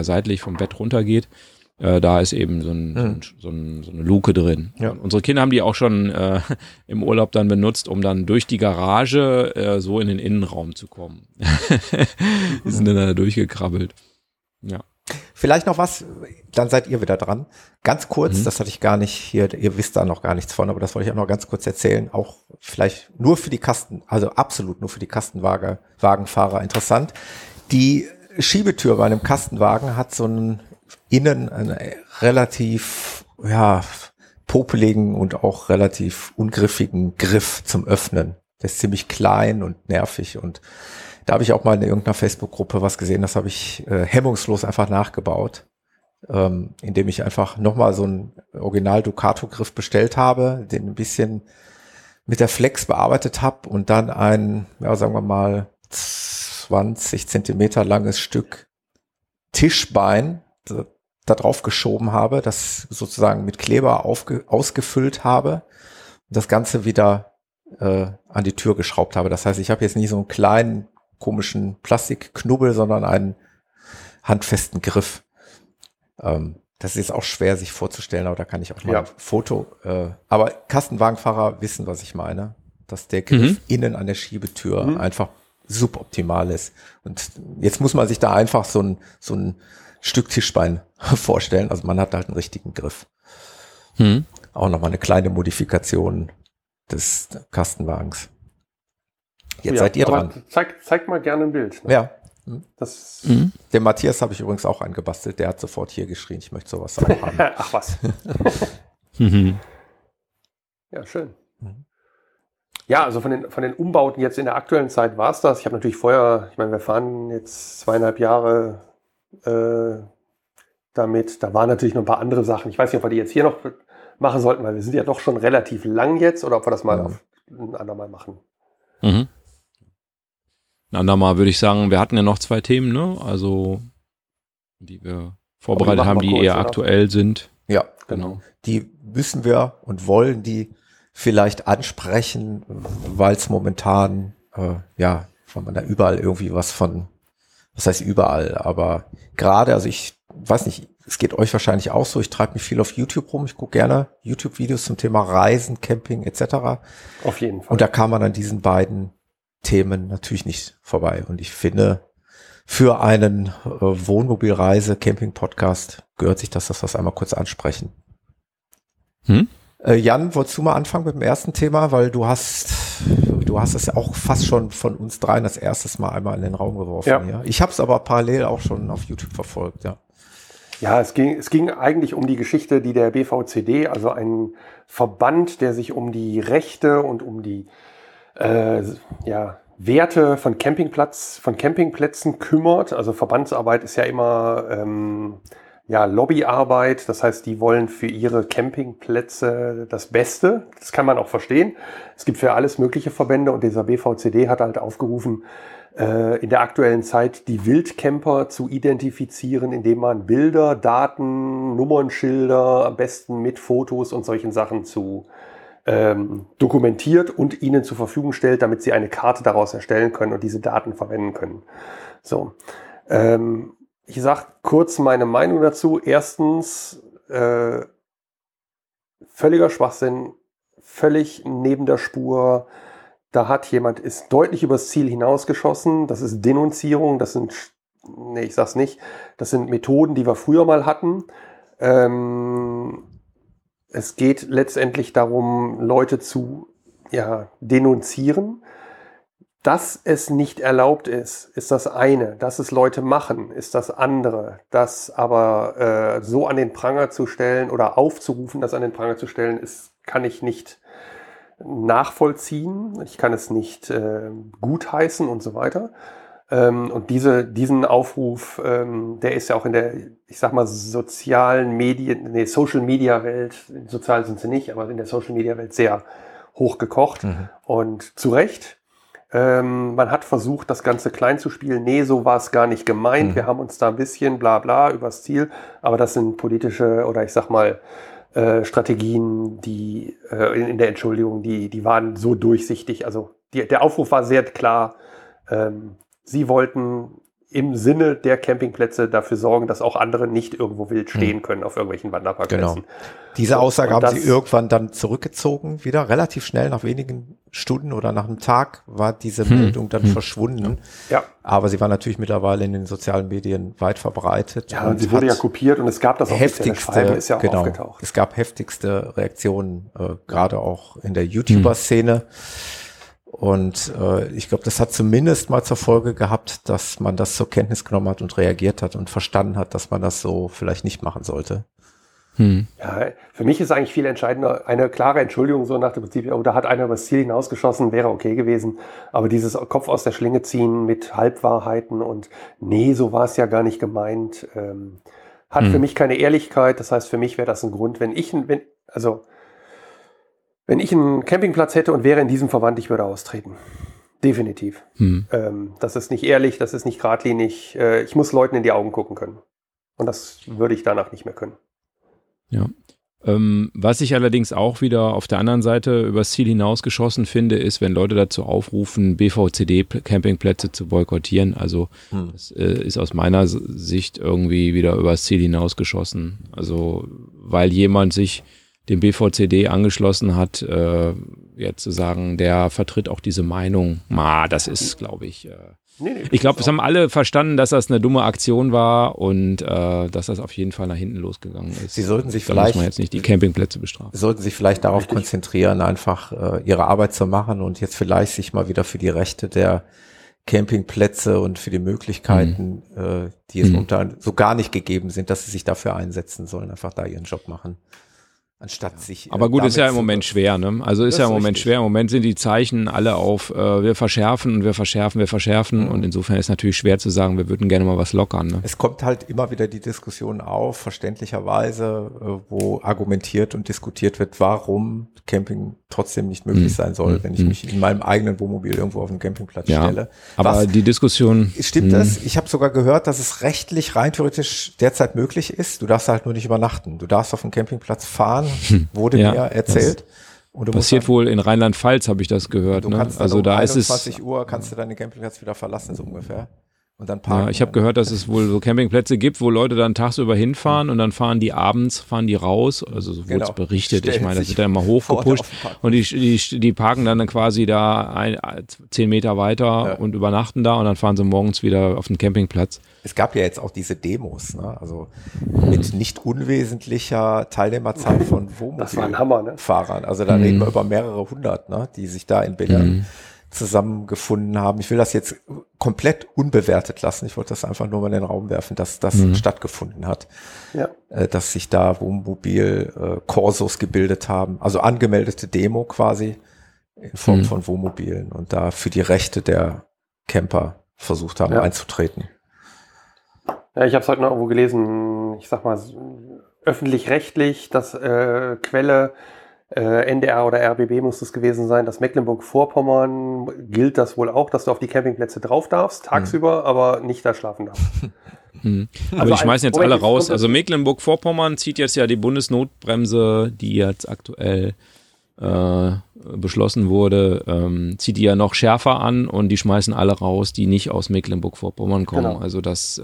seitlich vom Bett runter geht, da ist eben so eine Luke drin. Ja. Unsere Kinder haben die auch schon im Urlaub dann benutzt, um dann durch die Garage so in den Innenraum zu kommen. Die sind dann da durchgekrabbelt. Ja. Vielleicht noch was, dann seid ihr wieder dran. Ganz kurz, das hatte ich gar nicht hier, ihr wisst da noch gar nichts von, aber das wollte ich auch noch ganz kurz erzählen, auch vielleicht nur für die Kastenwagenfahrer interessant. Die Schiebetür bei einem Kastenwagen hat so einen einen relativ popeligen und auch relativ ungriffigen Griff zum Öffnen. Der ist ziemlich klein und nervig und da habe ich auch mal in irgendeiner Facebook-Gruppe was gesehen, das habe ich hemmungslos einfach nachgebaut, indem ich einfach nochmal so einen Original-Ducato-Griff bestellt habe, den ein bisschen mit der Flex bearbeitet habe und dann ein, sagen wir mal, 20 Zentimeter langes Stück Tischbein da drauf geschoben habe, das sozusagen mit Kleber ausgefüllt habe und das Ganze wieder an die Tür geschraubt habe. Das heißt, ich habe jetzt nicht so einen kleinen, komischen Plastikknubbel, sondern einen handfesten Griff. Das ist auch schwer, sich vorzustellen, aber da kann ich auch mal ein Foto. Aber Kastenwagenfahrer wissen, was ich meine, dass der Griff innen an der Schiebetür einfach suboptimal ist. Und jetzt muss man sich da einfach so ein Stück Tischbein vorstellen. Also man hat halt einen richtigen Griff. Auch nochmal eine kleine Modifikation des Kastenwagens. Jetzt seid ihr dran. Zeig mal gerne ein Bild. Ne? Ja. Den Matthias habe ich übrigens auch angebastelt. Der hat sofort hier geschrien, ich möchte sowas haben. Ach was. Ja, schön. Ja, also von den Umbauten jetzt in der aktuellen Zeit war es das. Ich habe natürlich vorher, ich meine, wir fahren jetzt 2,5 Jahre damit. Da waren natürlich noch ein paar andere Sachen. Ich weiß nicht, ob wir die jetzt hier noch machen sollten, weil wir sind ja doch schon relativ lang jetzt oder ob wir das mal auf ein andermal machen. Ein andermal würde ich sagen, wir hatten ja noch 2 Themen, ne? Also, die wir vorbereitet haben, die eher aktuell sind. Ja, genau. Die müssen wir und wollen die vielleicht ansprechen, weil es momentan, weil man da überall irgendwie was heißt überall, aber gerade, also ich weiß nicht, es geht euch wahrscheinlich auch so, ich treibe mich viel auf YouTube rum, ich gucke gerne YouTube-Videos zum Thema Reisen, Camping etc. Auf jeden Fall. Und da kam man an diesen beiden Themen natürlich nicht vorbei und ich finde, für einen Wohnmobilreise-Camping-Podcast gehört sich das, dass wir es einmal kurz ansprechen. Jan, wolltest du mal anfangen mit dem ersten Thema, weil du hast es auch fast schon von uns dreien als erstes mal einmal in den Raum geworfen. Ja. Ja? Ich habe es aber parallel auch schon auf YouTube verfolgt. Ja, ja, es ging eigentlich um die Geschichte, die der BVCD, also ein Verband, der sich um die Rechte und um die Werte von Campingplätzen kümmert. Also Verbandsarbeit ist ja immer Lobbyarbeit. Das heißt, die wollen für ihre Campingplätze das Beste. Das kann man auch verstehen. Es gibt für alles mögliche Verbände und dieser BVCD hat halt aufgerufen, in der aktuellen Zeit die Wildcamper zu identifizieren, indem man Bilder, Daten, Nummernschilder, am besten mit Fotos und solchen Sachen zu dokumentiert und ihnen zur Verfügung stellt, damit sie eine Karte daraus erstellen können und diese Daten verwenden können. So, ich sage kurz meine Meinung dazu. Erstens, völliger Schwachsinn, völlig neben der Spur. Da hat jemand, ist deutlich übers Ziel hinausgeschossen. Das ist Denunzierung, das sind Methoden, die wir früher mal hatten. Es geht letztendlich darum, Leute zu denunzieren. Dass es nicht erlaubt ist, ist das eine. Dass es Leute machen, ist das andere. Das aber so an den Pranger zu stellen oder aufzurufen, das an den Pranger zu stellen, kann ich nicht nachvollziehen. Ich kann es nicht gutheißen und so weiter. Und diesen Aufruf, der ist ja auch in der, ich sag mal, Social Media Welt, sozial sind sie nicht, aber in der Social Media Welt sehr hochgekocht und zu Recht. Man hat versucht, das Ganze klein zu spielen. Nee, so war es gar nicht gemeint. Wir haben uns da ein bisschen bla bla übers Ziel, aber das sind politische oder ich sag mal Strategien, die in der Entschuldigung, die waren so durchsichtig. Also der Aufruf war sehr klar. Sie wollten im Sinne der Campingplätze dafür sorgen, dass auch andere nicht irgendwo wild stehen können auf irgendwelchen Wanderparkplätzen. Genau. Diese Aussage haben sie irgendwann dann zurückgezogen, wieder relativ schnell, nach wenigen Stunden oder nach einem Tag war diese Meldung dann verschwunden. Ja. Aber sie war natürlich mittlerweile in den sozialen Medien weit verbreitet. Ja, und sie wurde ja kopiert und es gab das auch heftigste, ist ja auch aufgetaucht. Es gab heftigste Reaktionen, gerade auch in der YouTuber-Szene. Und ich glaube, das hat zumindest mal zur Folge gehabt, dass man das zur Kenntnis genommen hat und reagiert hat und verstanden hat, dass man das so vielleicht nicht machen sollte. Ja, für mich ist eigentlich viel entscheidender eine klare Entschuldigung, so nach dem Prinzip, oh, da hat einer über das Ziel hinausgeschossen, wäre okay gewesen. Aber dieses Kopf aus der Schlinge ziehen mit Halbwahrheiten und nee, so war es ja gar nicht gemeint, hat für mich keine Ehrlichkeit. Das heißt, für mich wäre das ein Grund, wenn ich einen Campingplatz hätte und wäre in diesem Verband, ich würde austreten. Definitiv. Das ist nicht ehrlich, das ist nicht geradlinig. Ich muss Leuten in die Augen gucken können. Und das würde ich danach nicht mehr können. Ja. Was ich allerdings auch wieder auf der anderen Seite übers Ziel hinausgeschossen finde, ist, wenn Leute dazu aufrufen, BVCD-Campingplätze zu boykottieren. Also das ist aus meiner Sicht irgendwie wieder übers Ziel hinausgeschossen. Also weil jemand sich dem BVCD angeschlossen hat, jetzt zu sagen, der vertritt auch diese Meinung. Das ist, glaube ich, ich glaube, das haben alle verstanden, dass das eine dumme Aktion war und dass das auf jeden Fall nach hinten losgegangen ist. Sie sollten sich vielleicht, muss man jetzt nicht die Campingplätze bestrafen. Sie sollten sich vielleicht darauf konzentrieren, einfach ihre Arbeit zu machen und jetzt vielleicht sich mal wieder für die Rechte der Campingplätze und für die Möglichkeiten, die es momentan so gar nicht gegeben sind, dass sie sich dafür einsetzen sollen, einfach da ihren Job machen. Anstatt sich. Aber gut, ist ja im Moment schwer, ne? Also ist ja im Moment schwer. Im Moment sind die Zeichen alle auf, wir verschärfen und wir verschärfen. Und insofern ist natürlich schwer zu sagen, wir würden gerne mal was lockern, ne? Es kommt halt immer wieder die Diskussion auf, verständlicherweise, wo argumentiert und diskutiert wird, warum Camping trotzdem nicht möglich sein soll, wenn ich mich in meinem eigenen Wohnmobil irgendwo auf den Campingplatz stelle. Aber die Diskussion. Stimmt das? Ich habe sogar gehört, dass es rechtlich rein theoretisch derzeit möglich ist. Du darfst halt nur nicht übernachten. Du darfst auf den Campingplatz fahren. Wurde mir erzählt. Und passiert wohl in Rheinland-Pfalz, habe ich das gehört. Du kannst dann um 21 Uhr kannst du deine Campingplatz wieder verlassen, so ungefähr. und dann parken. Ja, ich habe gehört, dass es wohl so Campingplätze gibt, wo Leute dann tagsüber hinfahren und dann fahren die abends, fahren die raus, also so wurde es berichtet, stellen, ich meine, das wird dann mal hochgepusht und die parken dann quasi da 10 Meter weiter und übernachten da und dann fahren sie morgens wieder auf den Campingplatz. Es gab ja jetzt auch diese Demos, ne? Also mit nicht unwesentlicher Teilnehmerzahl von Wohnmobilfahrern, ne? Also da reden wir über mehrere hundert, ne? Die sich da in Bildern zusammengefunden haben. Ich will das jetzt komplett unbewertet lassen. Ich wollte das einfach nur mal in den Raum werfen, dass das stattgefunden hat. Ja. Dass sich da Wohnmobil-Korsos gebildet haben. Also angemeldete Demo quasi in Form von Wohnmobilen und da für die Rechte der Camper versucht haben einzutreten. Ja, ich habe es heute noch irgendwo gelesen, ich sag mal öffentlich-rechtlich, dass Quelle NDR oder RBB muss es gewesen sein, dass Mecklenburg-Vorpommern gilt das wohl auch, dass du auf die Campingplätze drauf darfst, tagsüber, aber nicht da schlafen darfst. Aber also die schmeißen jetzt alle raus. Also Mecklenburg-Vorpommern zieht jetzt ja die Bundesnotbremse, die jetzt aktuell beschlossen wurde, zieht die ja noch schärfer an und die schmeißen alle raus, die nicht aus Mecklenburg-Vorpommern kommen. Genau. Also das,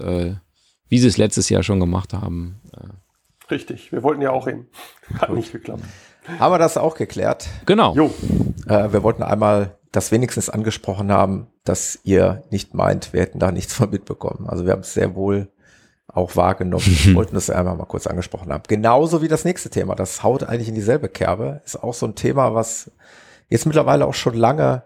wie sie es letztes Jahr schon gemacht haben. Richtig, wir wollten ja auch hin. Hat nicht geklappt. Haben wir das auch geklärt? Genau. Jo. Wir wollten einmal das wenigstens angesprochen haben, dass ihr nicht meint, wir hätten da nichts von mitbekommen. Also wir haben es sehr wohl auch wahrgenommen. Wir wollten das einmal mal kurz angesprochen haben. Genauso wie das nächste Thema. Das haut eigentlich in dieselbe Kerbe. Ist auch so ein Thema, was jetzt mittlerweile auch schon lange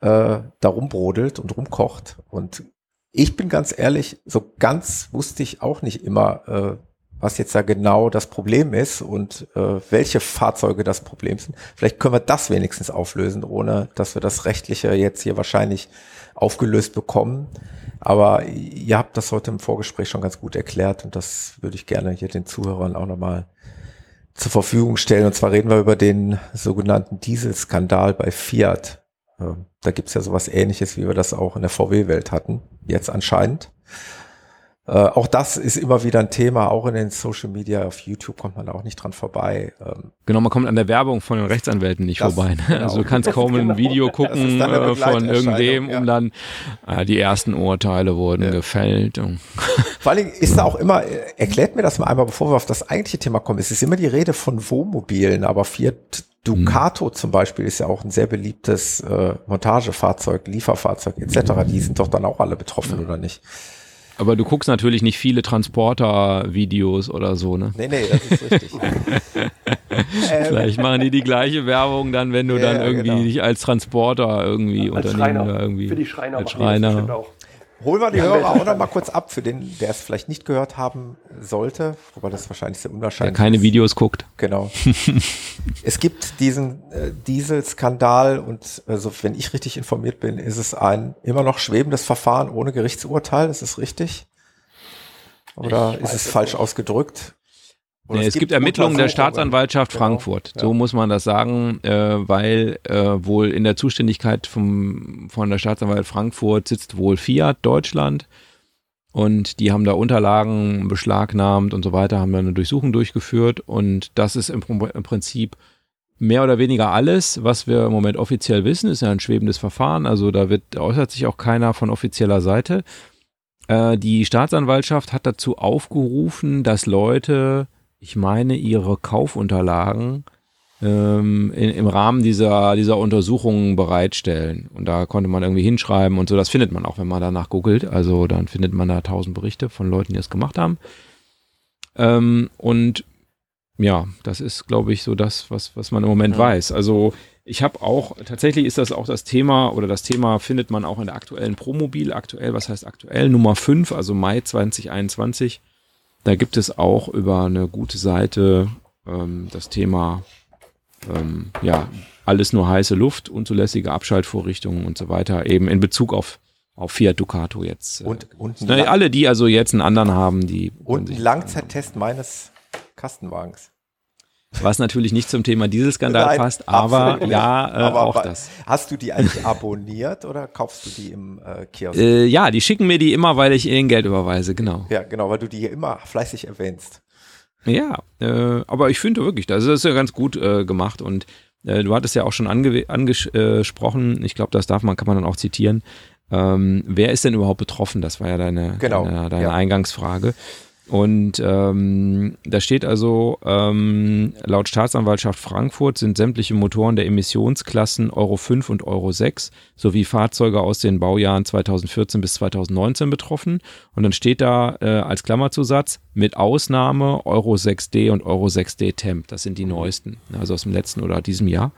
da rumbrodelt und rumkocht. Und ich bin ganz ehrlich, so ganz wusste ich auch nicht immer, was jetzt da genau das Problem ist und welche Fahrzeuge das Problem sind. Vielleicht können wir das wenigstens auflösen, ohne dass wir das Rechtliche jetzt hier wahrscheinlich aufgelöst bekommen. Aber ihr habt das heute im Vorgespräch schon ganz gut erklärt und das würde ich gerne hier den Zuhörern auch nochmal zur Verfügung stellen. Und zwar reden wir über den sogenannten Dieselskandal bei Fiat. Da gibt es ja sowas Ähnliches, wie wir das auch in der VW-Welt hatten, jetzt anscheinend. Auch das ist immer wieder ein Thema, auch in den Social Media, auf YouTube kommt man auch nicht dran vorbei. Genau, man kommt an der Werbung von den Rechtsanwälten nicht vorbei. Genau. Also du kannst kaum ein Video gucken von irgendwem, um dann die ersten Urteile wurden gefällt. Vor allen Dingen ist da auch immer, erklärt mir das mal einmal, bevor wir auf das eigentliche Thema kommen, es ist immer die Rede von Wohnmobilen, aber Fiat Ducato zum Beispiel ist ja auch ein sehr beliebtes Montagefahrzeug, Lieferfahrzeug etc. Die sind doch dann auch alle betroffen, oder nicht? Aber du guckst natürlich nicht viele Transporter-Videos oder so, ne? Nee, das ist richtig. Vielleicht machen die gleiche Werbung dann, wenn du dann irgendwie dich als Transporter irgendwie unternehmen oder irgendwie. Für die Schreiner. Als Schreiner. Auch. Holen wir die Hörer auch noch mal kurz ab, für den, der es vielleicht nicht gehört haben sollte, wobei das wahrscheinlich sehr unwahrscheinlich ist. Der keine Videos guckt. Genau. Es gibt diesen Dieselskandal und also wenn ich richtig informiert bin, ist es ein immer noch schwebendes Verfahren ohne Gerichtsurteil, das ist richtig? Oder ist es falsch ausgedrückt? Nee, es gibt Ermittlungen der Staatsanwaltschaft Frankfurt, so muss man das sagen, weil wohl in der Zuständigkeit von der Staatsanwaltschaft Frankfurt sitzt wohl Fiat Deutschland und die haben da Unterlagen beschlagnahmt und so weiter, haben da eine Durchsuchung durchgeführt und das ist im Prinzip mehr oder weniger alles, was wir im Moment offiziell wissen, ist ja ein schwebendes Verfahren, also da äußert sich auch keiner von offizieller Seite. Die Staatsanwaltschaft hat dazu aufgerufen, dass Leute... Ich meine, ihre Kaufunterlagen im Rahmen dieser Untersuchungen bereitstellen. Und da konnte man irgendwie hinschreiben und so. Das findet man auch, wenn man danach googelt. Also dann findet man da 1000 Berichte von Leuten, die das gemacht haben. Und ja, das ist, glaube ich, so das, was man im Moment weiß. Also ich habe auch, tatsächlich ist das auch das Thema, oder das Thema findet man auch in der aktuellen Promobil. Aktuell, was heißt aktuell? Nummer 5, also Mai 2021. Da gibt es auch über eine gute Seite das Thema, alles nur heiße Luft, unzulässige Abschaltvorrichtungen und so weiter, eben in Bezug auf Fiat Ducato jetzt. Und alle, die also jetzt einen anderen haben, die... Und einen Langzeittest meines Kastenwagens. Was natürlich nicht zum Thema Dieselskandal passt, aber ja, auch das. Hast du die eigentlich abonniert oder kaufst du die im Kiosk? Ja, die schicken mir die immer, weil ich ihnen Geld überweise, genau. Ja, genau, weil du die hier immer fleißig erwähnst. Ja, aber ich finde wirklich, das ist ja ganz gut gemacht und du hattest ja auch schon angesprochen, ich glaube, das kann man dann auch zitieren, Wer ist denn überhaupt betroffen? Das war ja deine Eingangsfrage. Und da steht also, laut Staatsanwaltschaft Frankfurt sind sämtliche Motoren der Emissionsklassen Euro 5 und Euro 6 sowie Fahrzeuge aus den Baujahren 2014 bis 2019 betroffen. Und dann steht da als Klammerzusatz, mit Ausnahme Euro 6D und Euro 6D Temp. Das sind die neuesten, also aus dem letzten oder diesem Jahr.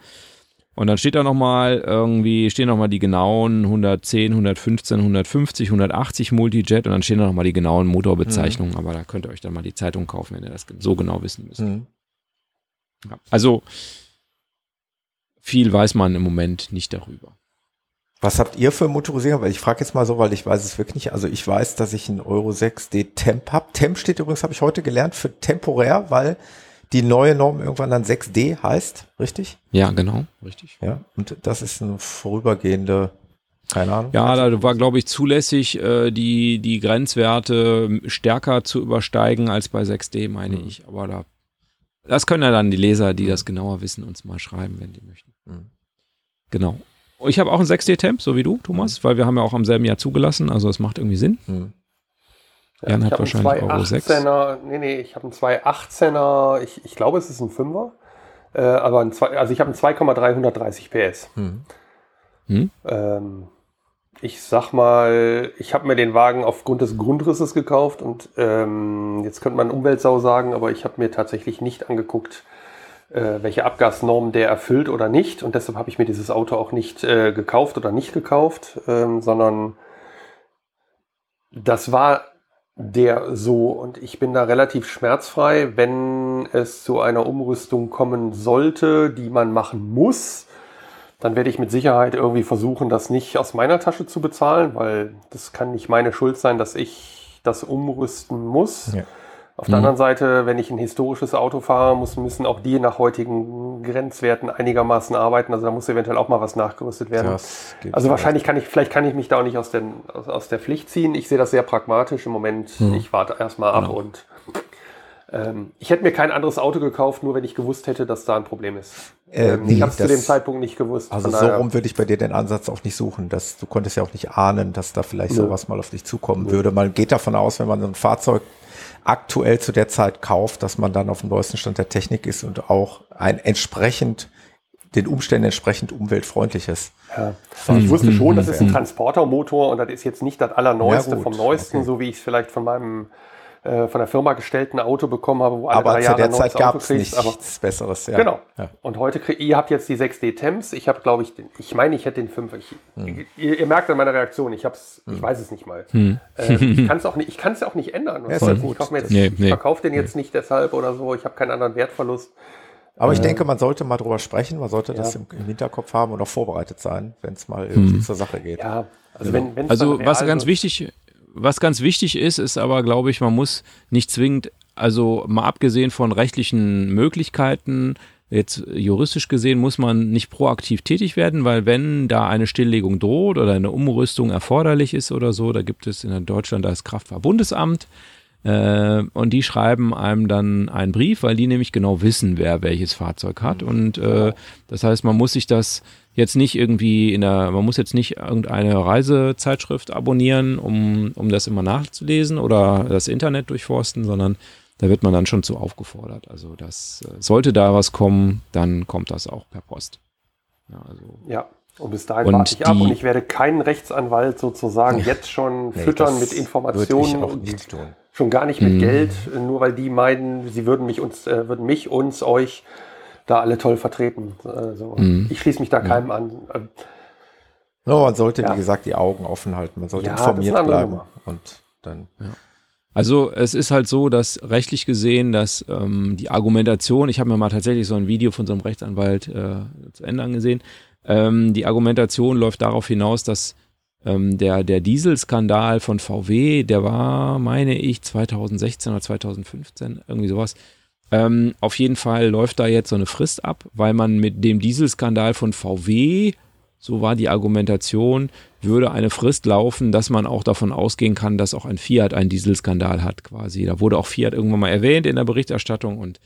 Und dann steht da nochmal irgendwie, stehen nochmal die genauen 110, 115, 150, 180 Multijet und dann stehen da nochmal die genauen Motorbezeichnungen. Mhm. Aber da könnt ihr euch dann mal die Zeitung kaufen, wenn ihr das so genau wissen müsst. Mhm. Ja. Also viel weiß man im Moment nicht darüber. Was habt ihr für Motorisierung? Weil ich frage jetzt mal so, weil ich weiß es wirklich nicht. Also ich weiß, dass ich einen Euro 6D Temp habe. Temp steht übrigens, habe ich heute gelernt, für temporär, weil die neue Norm irgendwann dann 6D heißt, richtig? Ja, genau, richtig. Ja, und das ist eine vorübergehende, keine Ahnung. Ja, da war, glaube ich, zulässig, die Grenzwerte stärker zu übersteigen als bei 6D, meine ich. Aber das können ja dann die Leser, die das genauer wissen, uns mal schreiben, wenn die möchten. Mhm. Genau. Ich habe auch einen 6D-Temp, so wie du, Thomas, weil wir haben ja auch am selben Jahr zugelassen, also es macht irgendwie Sinn. Mhm. Jan hat wahrscheinlich Euro 6. Ich habe einen 218er, ich glaube, es ist ein 5er, aber ich habe einen 2,330 PS. Mhm. Ich sag mal, ich habe mir den Wagen aufgrund des Grundrisses gekauft und jetzt könnte man Umweltsau sagen, aber ich habe mir tatsächlich nicht angeguckt, welche Abgasnormen der erfüllt oder nicht, und deshalb habe ich mir dieses Auto auch nicht gekauft, sondern das war der so, und ich bin da relativ schmerzfrei, wenn es zu einer Umrüstung kommen sollte, die man machen muss, dann werde ich mit Sicherheit irgendwie versuchen, das nicht aus meiner Tasche zu bezahlen, weil das kann nicht meine Schuld sein, dass ich das umrüsten muss. Ja. Auf der anderen Seite, wenn ich ein historisches Auto fahre, müssen auch die nach heutigen Grenzwerten einigermaßen arbeiten. Also da muss eventuell auch mal was nachgerüstet werden. Also wahrscheinlich kann ich mich da auch nicht aus der Pflicht ziehen. Ich sehe das sehr pragmatisch im Moment. Ich warte erstmal ab und ich hätte mir kein anderes Auto gekauft, nur wenn ich gewusst hätte, dass da ein Problem ist. Ich habe es zu dem Zeitpunkt nicht gewusst. Also so rum würde ich bei dir den Ansatz auch nicht suchen. Dass, du konntest ja auch nicht ahnen, dass da vielleicht sowas mal auf dich zukommen würde. Man geht davon aus, wenn man so ein Fahrzeug aktuell zu der Zeit kauft, dass man dann auf dem neuesten Stand der Technik ist und auch ein entsprechend, den Umständen entsprechend umweltfreundliches. Ja. Also ich wusste schon, das ist ein Transportermotor und das ist jetzt nicht das Allerneueste vom Neuesten, so wie ich es vielleicht von meinem von der Firma gestellten Auto bekommen habe, wo alle drei Jahre ein neues Auto kriegst. Aber zu der Zeit gab es nichts Besseres. Ja. Genau. Ja. Und heute, ihr habt jetzt die 6D Temps. Ich habe, glaube ich, ich hätte den 5er. Ihr merkt an meiner Reaktion, ich weiß es nicht mal. Ich kann es auch nicht ändern. Ja, ist ja gut. Ich verkaufe den jetzt nicht deshalb oder so. Ich habe keinen anderen Wertverlust. Aber ich denke, man sollte mal drüber sprechen. Man sollte das im Hinterkopf haben und auch vorbereitet sein, wenn es mal irgendwie zur Sache geht. Ja. Was ganz wichtig ist, ist aber, glaube ich, man muss nicht zwingend, also mal abgesehen von rechtlichen Möglichkeiten, jetzt juristisch gesehen, muss man nicht proaktiv tätig werden, weil wenn da eine Stilllegung droht oder eine Umrüstung erforderlich ist oder so, da gibt es in Deutschland das Kraftfahrt-Bundesamt und die schreiben einem dann einen Brief, weil die nämlich genau wissen, wer welches Fahrzeug hat, und das heißt, man muss sich das jetzt nicht irgendwie man muss jetzt nicht irgendeine Reisezeitschrift abonnieren, um das immer nachzulesen oder das Internet durchforsten, sondern da wird man dann schon zu aufgefordert. Also das sollte da was kommen, dann kommt das auch per Post. Ja, und bis dahin warte ich ab und ich werde keinen Rechtsanwalt sozusagen jetzt schon füttern mit Informationen und schon gar nicht mit Geld, nur weil die meinen, sie würden mich, uns, euch da alle toll vertreten. Also ich schließe mich da keinem an. No, man sollte, wie gesagt, die Augen offen halten. Man sollte informiert bleiben. Und dann. Ja. Also es ist halt so, dass rechtlich gesehen, dass die Argumentation, ich habe mir mal tatsächlich so ein Video von so einem Rechtsanwalt zu Ende angesehen, die Argumentation läuft darauf hinaus, dass der Dieselskandal von VW, der war, meine ich, 2016 oder 2015, irgendwie sowas. Auf jeden Fall läuft da jetzt so eine Frist ab, weil man mit dem Dieselskandal von VW, so war die Argumentation, würde eine Frist laufen, dass man auch davon ausgehen kann, dass auch ein Fiat einen Dieselskandal hat quasi. Da wurde auch Fiat irgendwann mal erwähnt in der Berichterstattung, und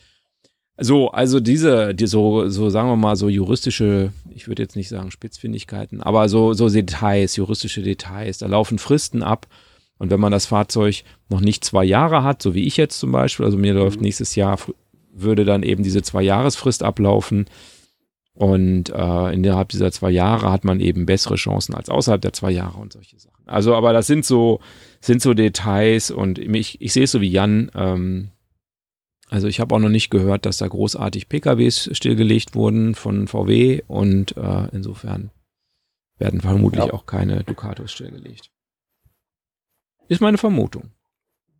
So, also diese, sagen wir mal, so juristische, ich würde jetzt nicht sagen Spitzfindigkeiten, aber so Details, juristische Details, da laufen Fristen ab. Und wenn man das Fahrzeug noch nicht 2 Jahre hat, so wie ich jetzt zum Beispiel, also mir läuft nächstes Jahr, würde dann eben diese 2-Jahresfrist ablaufen. Und innerhalb dieser 2 Jahre hat man eben bessere Chancen als außerhalb der 2 Jahre und solche Sachen. Also, aber das sind so Details und ich sehe es so wie Jan, also ich habe auch noch nicht gehört, dass da großartig PKWs stillgelegt wurden von VW und insofern werden vermutlich auch keine Ducatos stillgelegt. Ist meine Vermutung.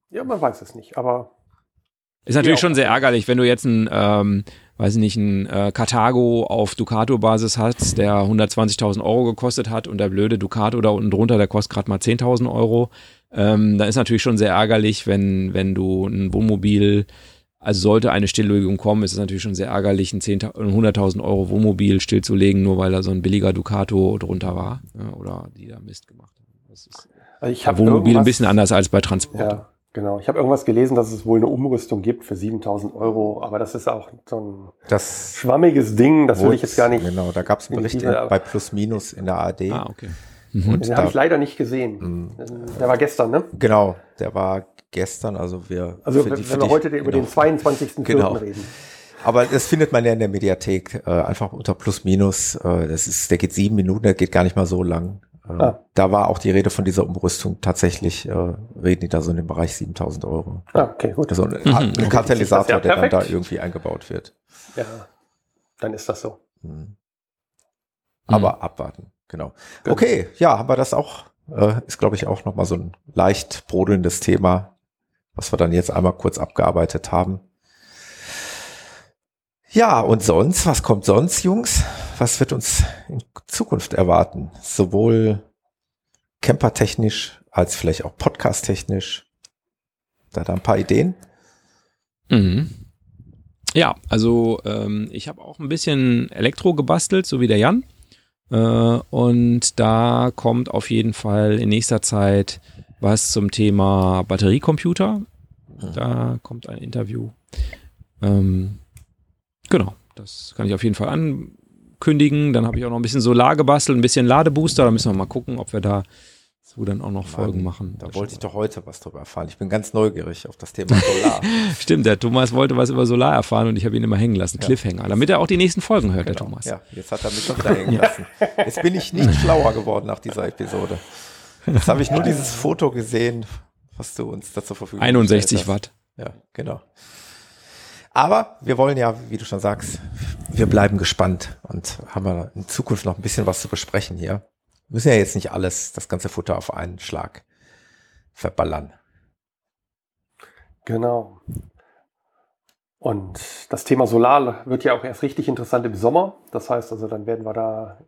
Ja, man weiß es nicht, aber ist natürlich schon sehr ärgerlich, wenn du jetzt ein Cartago auf Ducato-Basis hast, der 120.000 Euro gekostet hat und der blöde Ducato da unten drunter, der kostet gerade mal 10.000 Euro. Dann ist natürlich schon sehr ärgerlich, wenn du ein Wohnmobil, also sollte eine Stilllegung kommen, ist es natürlich schon sehr ärgerlich, ein 100.000 Euro Wohnmobil stillzulegen, nur weil da so ein billiger Ducato drunter war, ne, oder die da Mist gemacht haben. Das ist Wohnmobil ein bisschen anders als bei Transport. Ja. Genau, ich habe irgendwas gelesen, dass es wohl eine Umrüstung gibt für 7.000 Euro, aber das ist auch so ein schwammiges Ding, das will ich jetzt gar nicht... Genau, da gab es einen Bericht bei Plus Minus in der ARD. Ah, okay. Und den habe ich leider nicht gesehen. Der war gestern, ne? Genau, der war gestern, wenn wir heute über den 22.04. reden. Aber das findet man ja in der Mediathek, einfach unter Plus Minus, der geht 7 Minuten, der geht gar nicht mal so lang. Da war auch die Rede von dieser Umrüstung. Tatsächlich reden die da so in dem Bereich 7.000 Euro. Okay, gut. Also ein Katalysator, der dann da irgendwie eingebaut wird. Ja, dann ist das so. Aber abwarten, genau. Okay, ja, haben wir das auch. Ist, glaube ich, auch nochmal so ein leicht brodelndes Thema, was wir dann jetzt einmal kurz abgearbeitet haben. Ja, und sonst, was kommt sonst, Jungs? Was wird uns in Zukunft erwarten? Sowohl campertechnisch als vielleicht auch podcasttechnisch. Da ein paar Ideen? Mhm. Ja, also ich habe auch ein bisschen Elektro gebastelt, so wie der Jan. Und da kommt auf jeden Fall in nächster Zeit was zum Thema Batteriecomputer. Da kommt ein Interview. Genau, das kann ich auf jeden Fall ankündigen. Dann habe ich auch noch ein bisschen Solar gebastelt, ein bisschen Ladebooster. Da müssen wir mal gucken, ob wir da so dann auch noch Folgen machen. Da wollte ich doch heute was drüber erfahren. Ich bin ganz neugierig auf das Thema Solar. Stimmt, der Thomas wollte was über Solar erfahren und ich habe ihn immer hängen lassen. Ja. Cliffhanger, damit er auch die nächsten Folgen hört, der Thomas. Ja, jetzt hat er mich schon wieder hängen lassen. Jetzt bin ich nicht schlauer geworden nach dieser Episode. Jetzt habe ich nur dieses Foto gesehen, was du uns dazu verfügst. 61 Watt. Ja, genau. Aber wir wollen ja, wie du schon sagst, wir bleiben gespannt und haben in Zukunft noch ein bisschen was zu besprechen hier. Wir müssen ja jetzt nicht das ganze Futter auf einen Schlag verballern. Genau. Und das Thema Solar wird ja auch erst richtig interessant im Sommer. Das heißt also, dann werden wir da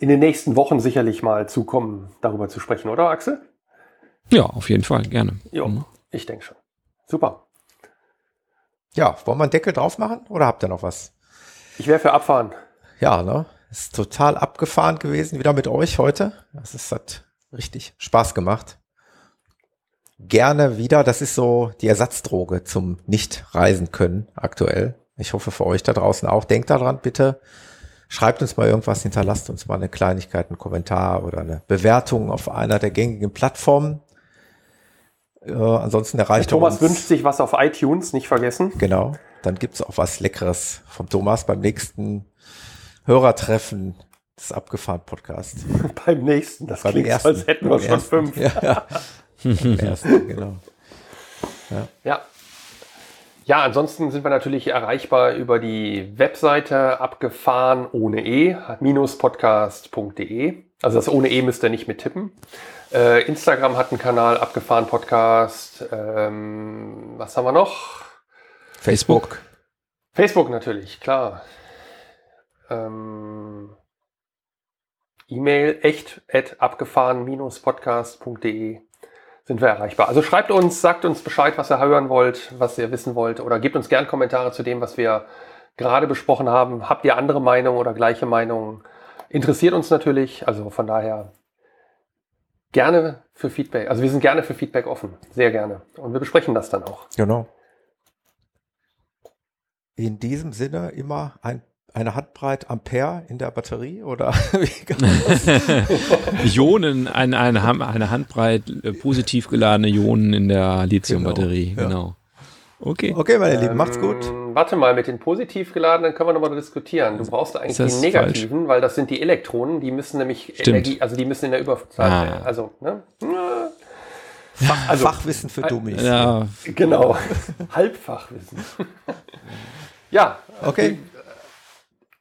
in den nächsten Wochen sicherlich mal zukommen, darüber zu sprechen, oder Axel? Ja, auf jeden Fall, gerne. Jo, ich denke schon. Super. Ja, wollen wir einen Deckel drauf machen oder habt ihr noch was? Ich wäre für abfahren. Ja, ne? Ist total abgefahren gewesen, wieder mit euch heute. Das hat richtig Spaß gemacht. Gerne wieder. Das ist so die Ersatzdroge zum Nicht-Reisen-Können aktuell. Ich hoffe für euch da draußen auch. Denkt daran, bitte schreibt uns mal irgendwas, hinterlasst uns mal eine Kleinigkeit, einen Kommentar oder eine Bewertung auf einer der gängigen Plattformen. Ansonsten erreicht Thomas wünscht sich was auf iTunes, nicht vergessen. Genau, dann gibt es auch was Leckeres vom Thomas beim nächsten Hörertreffen des Abgefahren-Podcasts. Beim nächsten, das klingt so, als hätten wir schon 5. Ja, beim ersten, genau. Ja, ansonsten sind wir natürlich erreichbar über die Webseite abgefahren-podcast.de. Also das ohne E müsst ihr nicht mit tippen. Instagram hat einen Kanal, Abgefahren Podcast. Was haben wir noch? Facebook natürlich, klar. E-Mail echt@abgefahren-podcast.de sind wir erreichbar. Also schreibt uns, sagt uns Bescheid, was ihr hören wollt, was ihr wissen wollt, oder gebt uns gern Kommentare zu dem, was wir gerade besprochen haben. Habt ihr andere Meinungen oder gleiche Meinungen? Interessiert uns natürlich, also von daher gerne für Feedback. Also wir sind gerne für Feedback offen, sehr gerne. Und wir besprechen das dann auch. Genau. in diesem Sinne immer eine Handbreit Ampere in der Batterie oder wie kann das? Ionen, eine Handbreit positiv geladene Ionen in der Lithium-Batterie, genau. Okay, meine Lieben, macht's gut. Warte mal, mit den positiv geladenen können wir nochmal diskutieren. Du brauchst eigentlich die negativen, falsch? Weil das sind die Elektronen, die müssen nämlich Energie, also die müssen in der Überzahl, also, ne? Fachwissen für Dummies. Ja. Genau, Halbfachwissen. Ja, okay.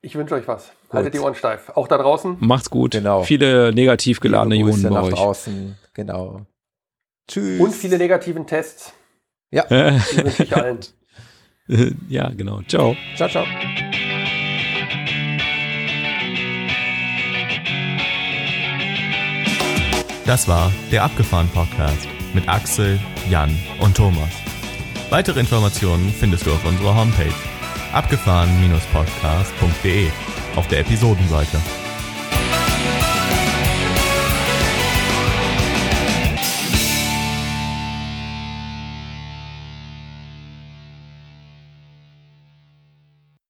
Ich wünsche euch was. Gut. Haltet die Ohren steif. Auch da draußen. Macht's gut. Genau. Viele negativ geladene Ionen bei euch. Draußen. Genau. Tschüss. Und viele negativen Tests. Ja. Die wünsche ich allen. Ja, genau. Ciao. Ciao, ciao. Das war der Abgefahren-Podcast mit Axel, Jan und Thomas. Weitere Informationen findest du auf unserer Homepage. Abgefahren-podcast.de auf der Episodenseite.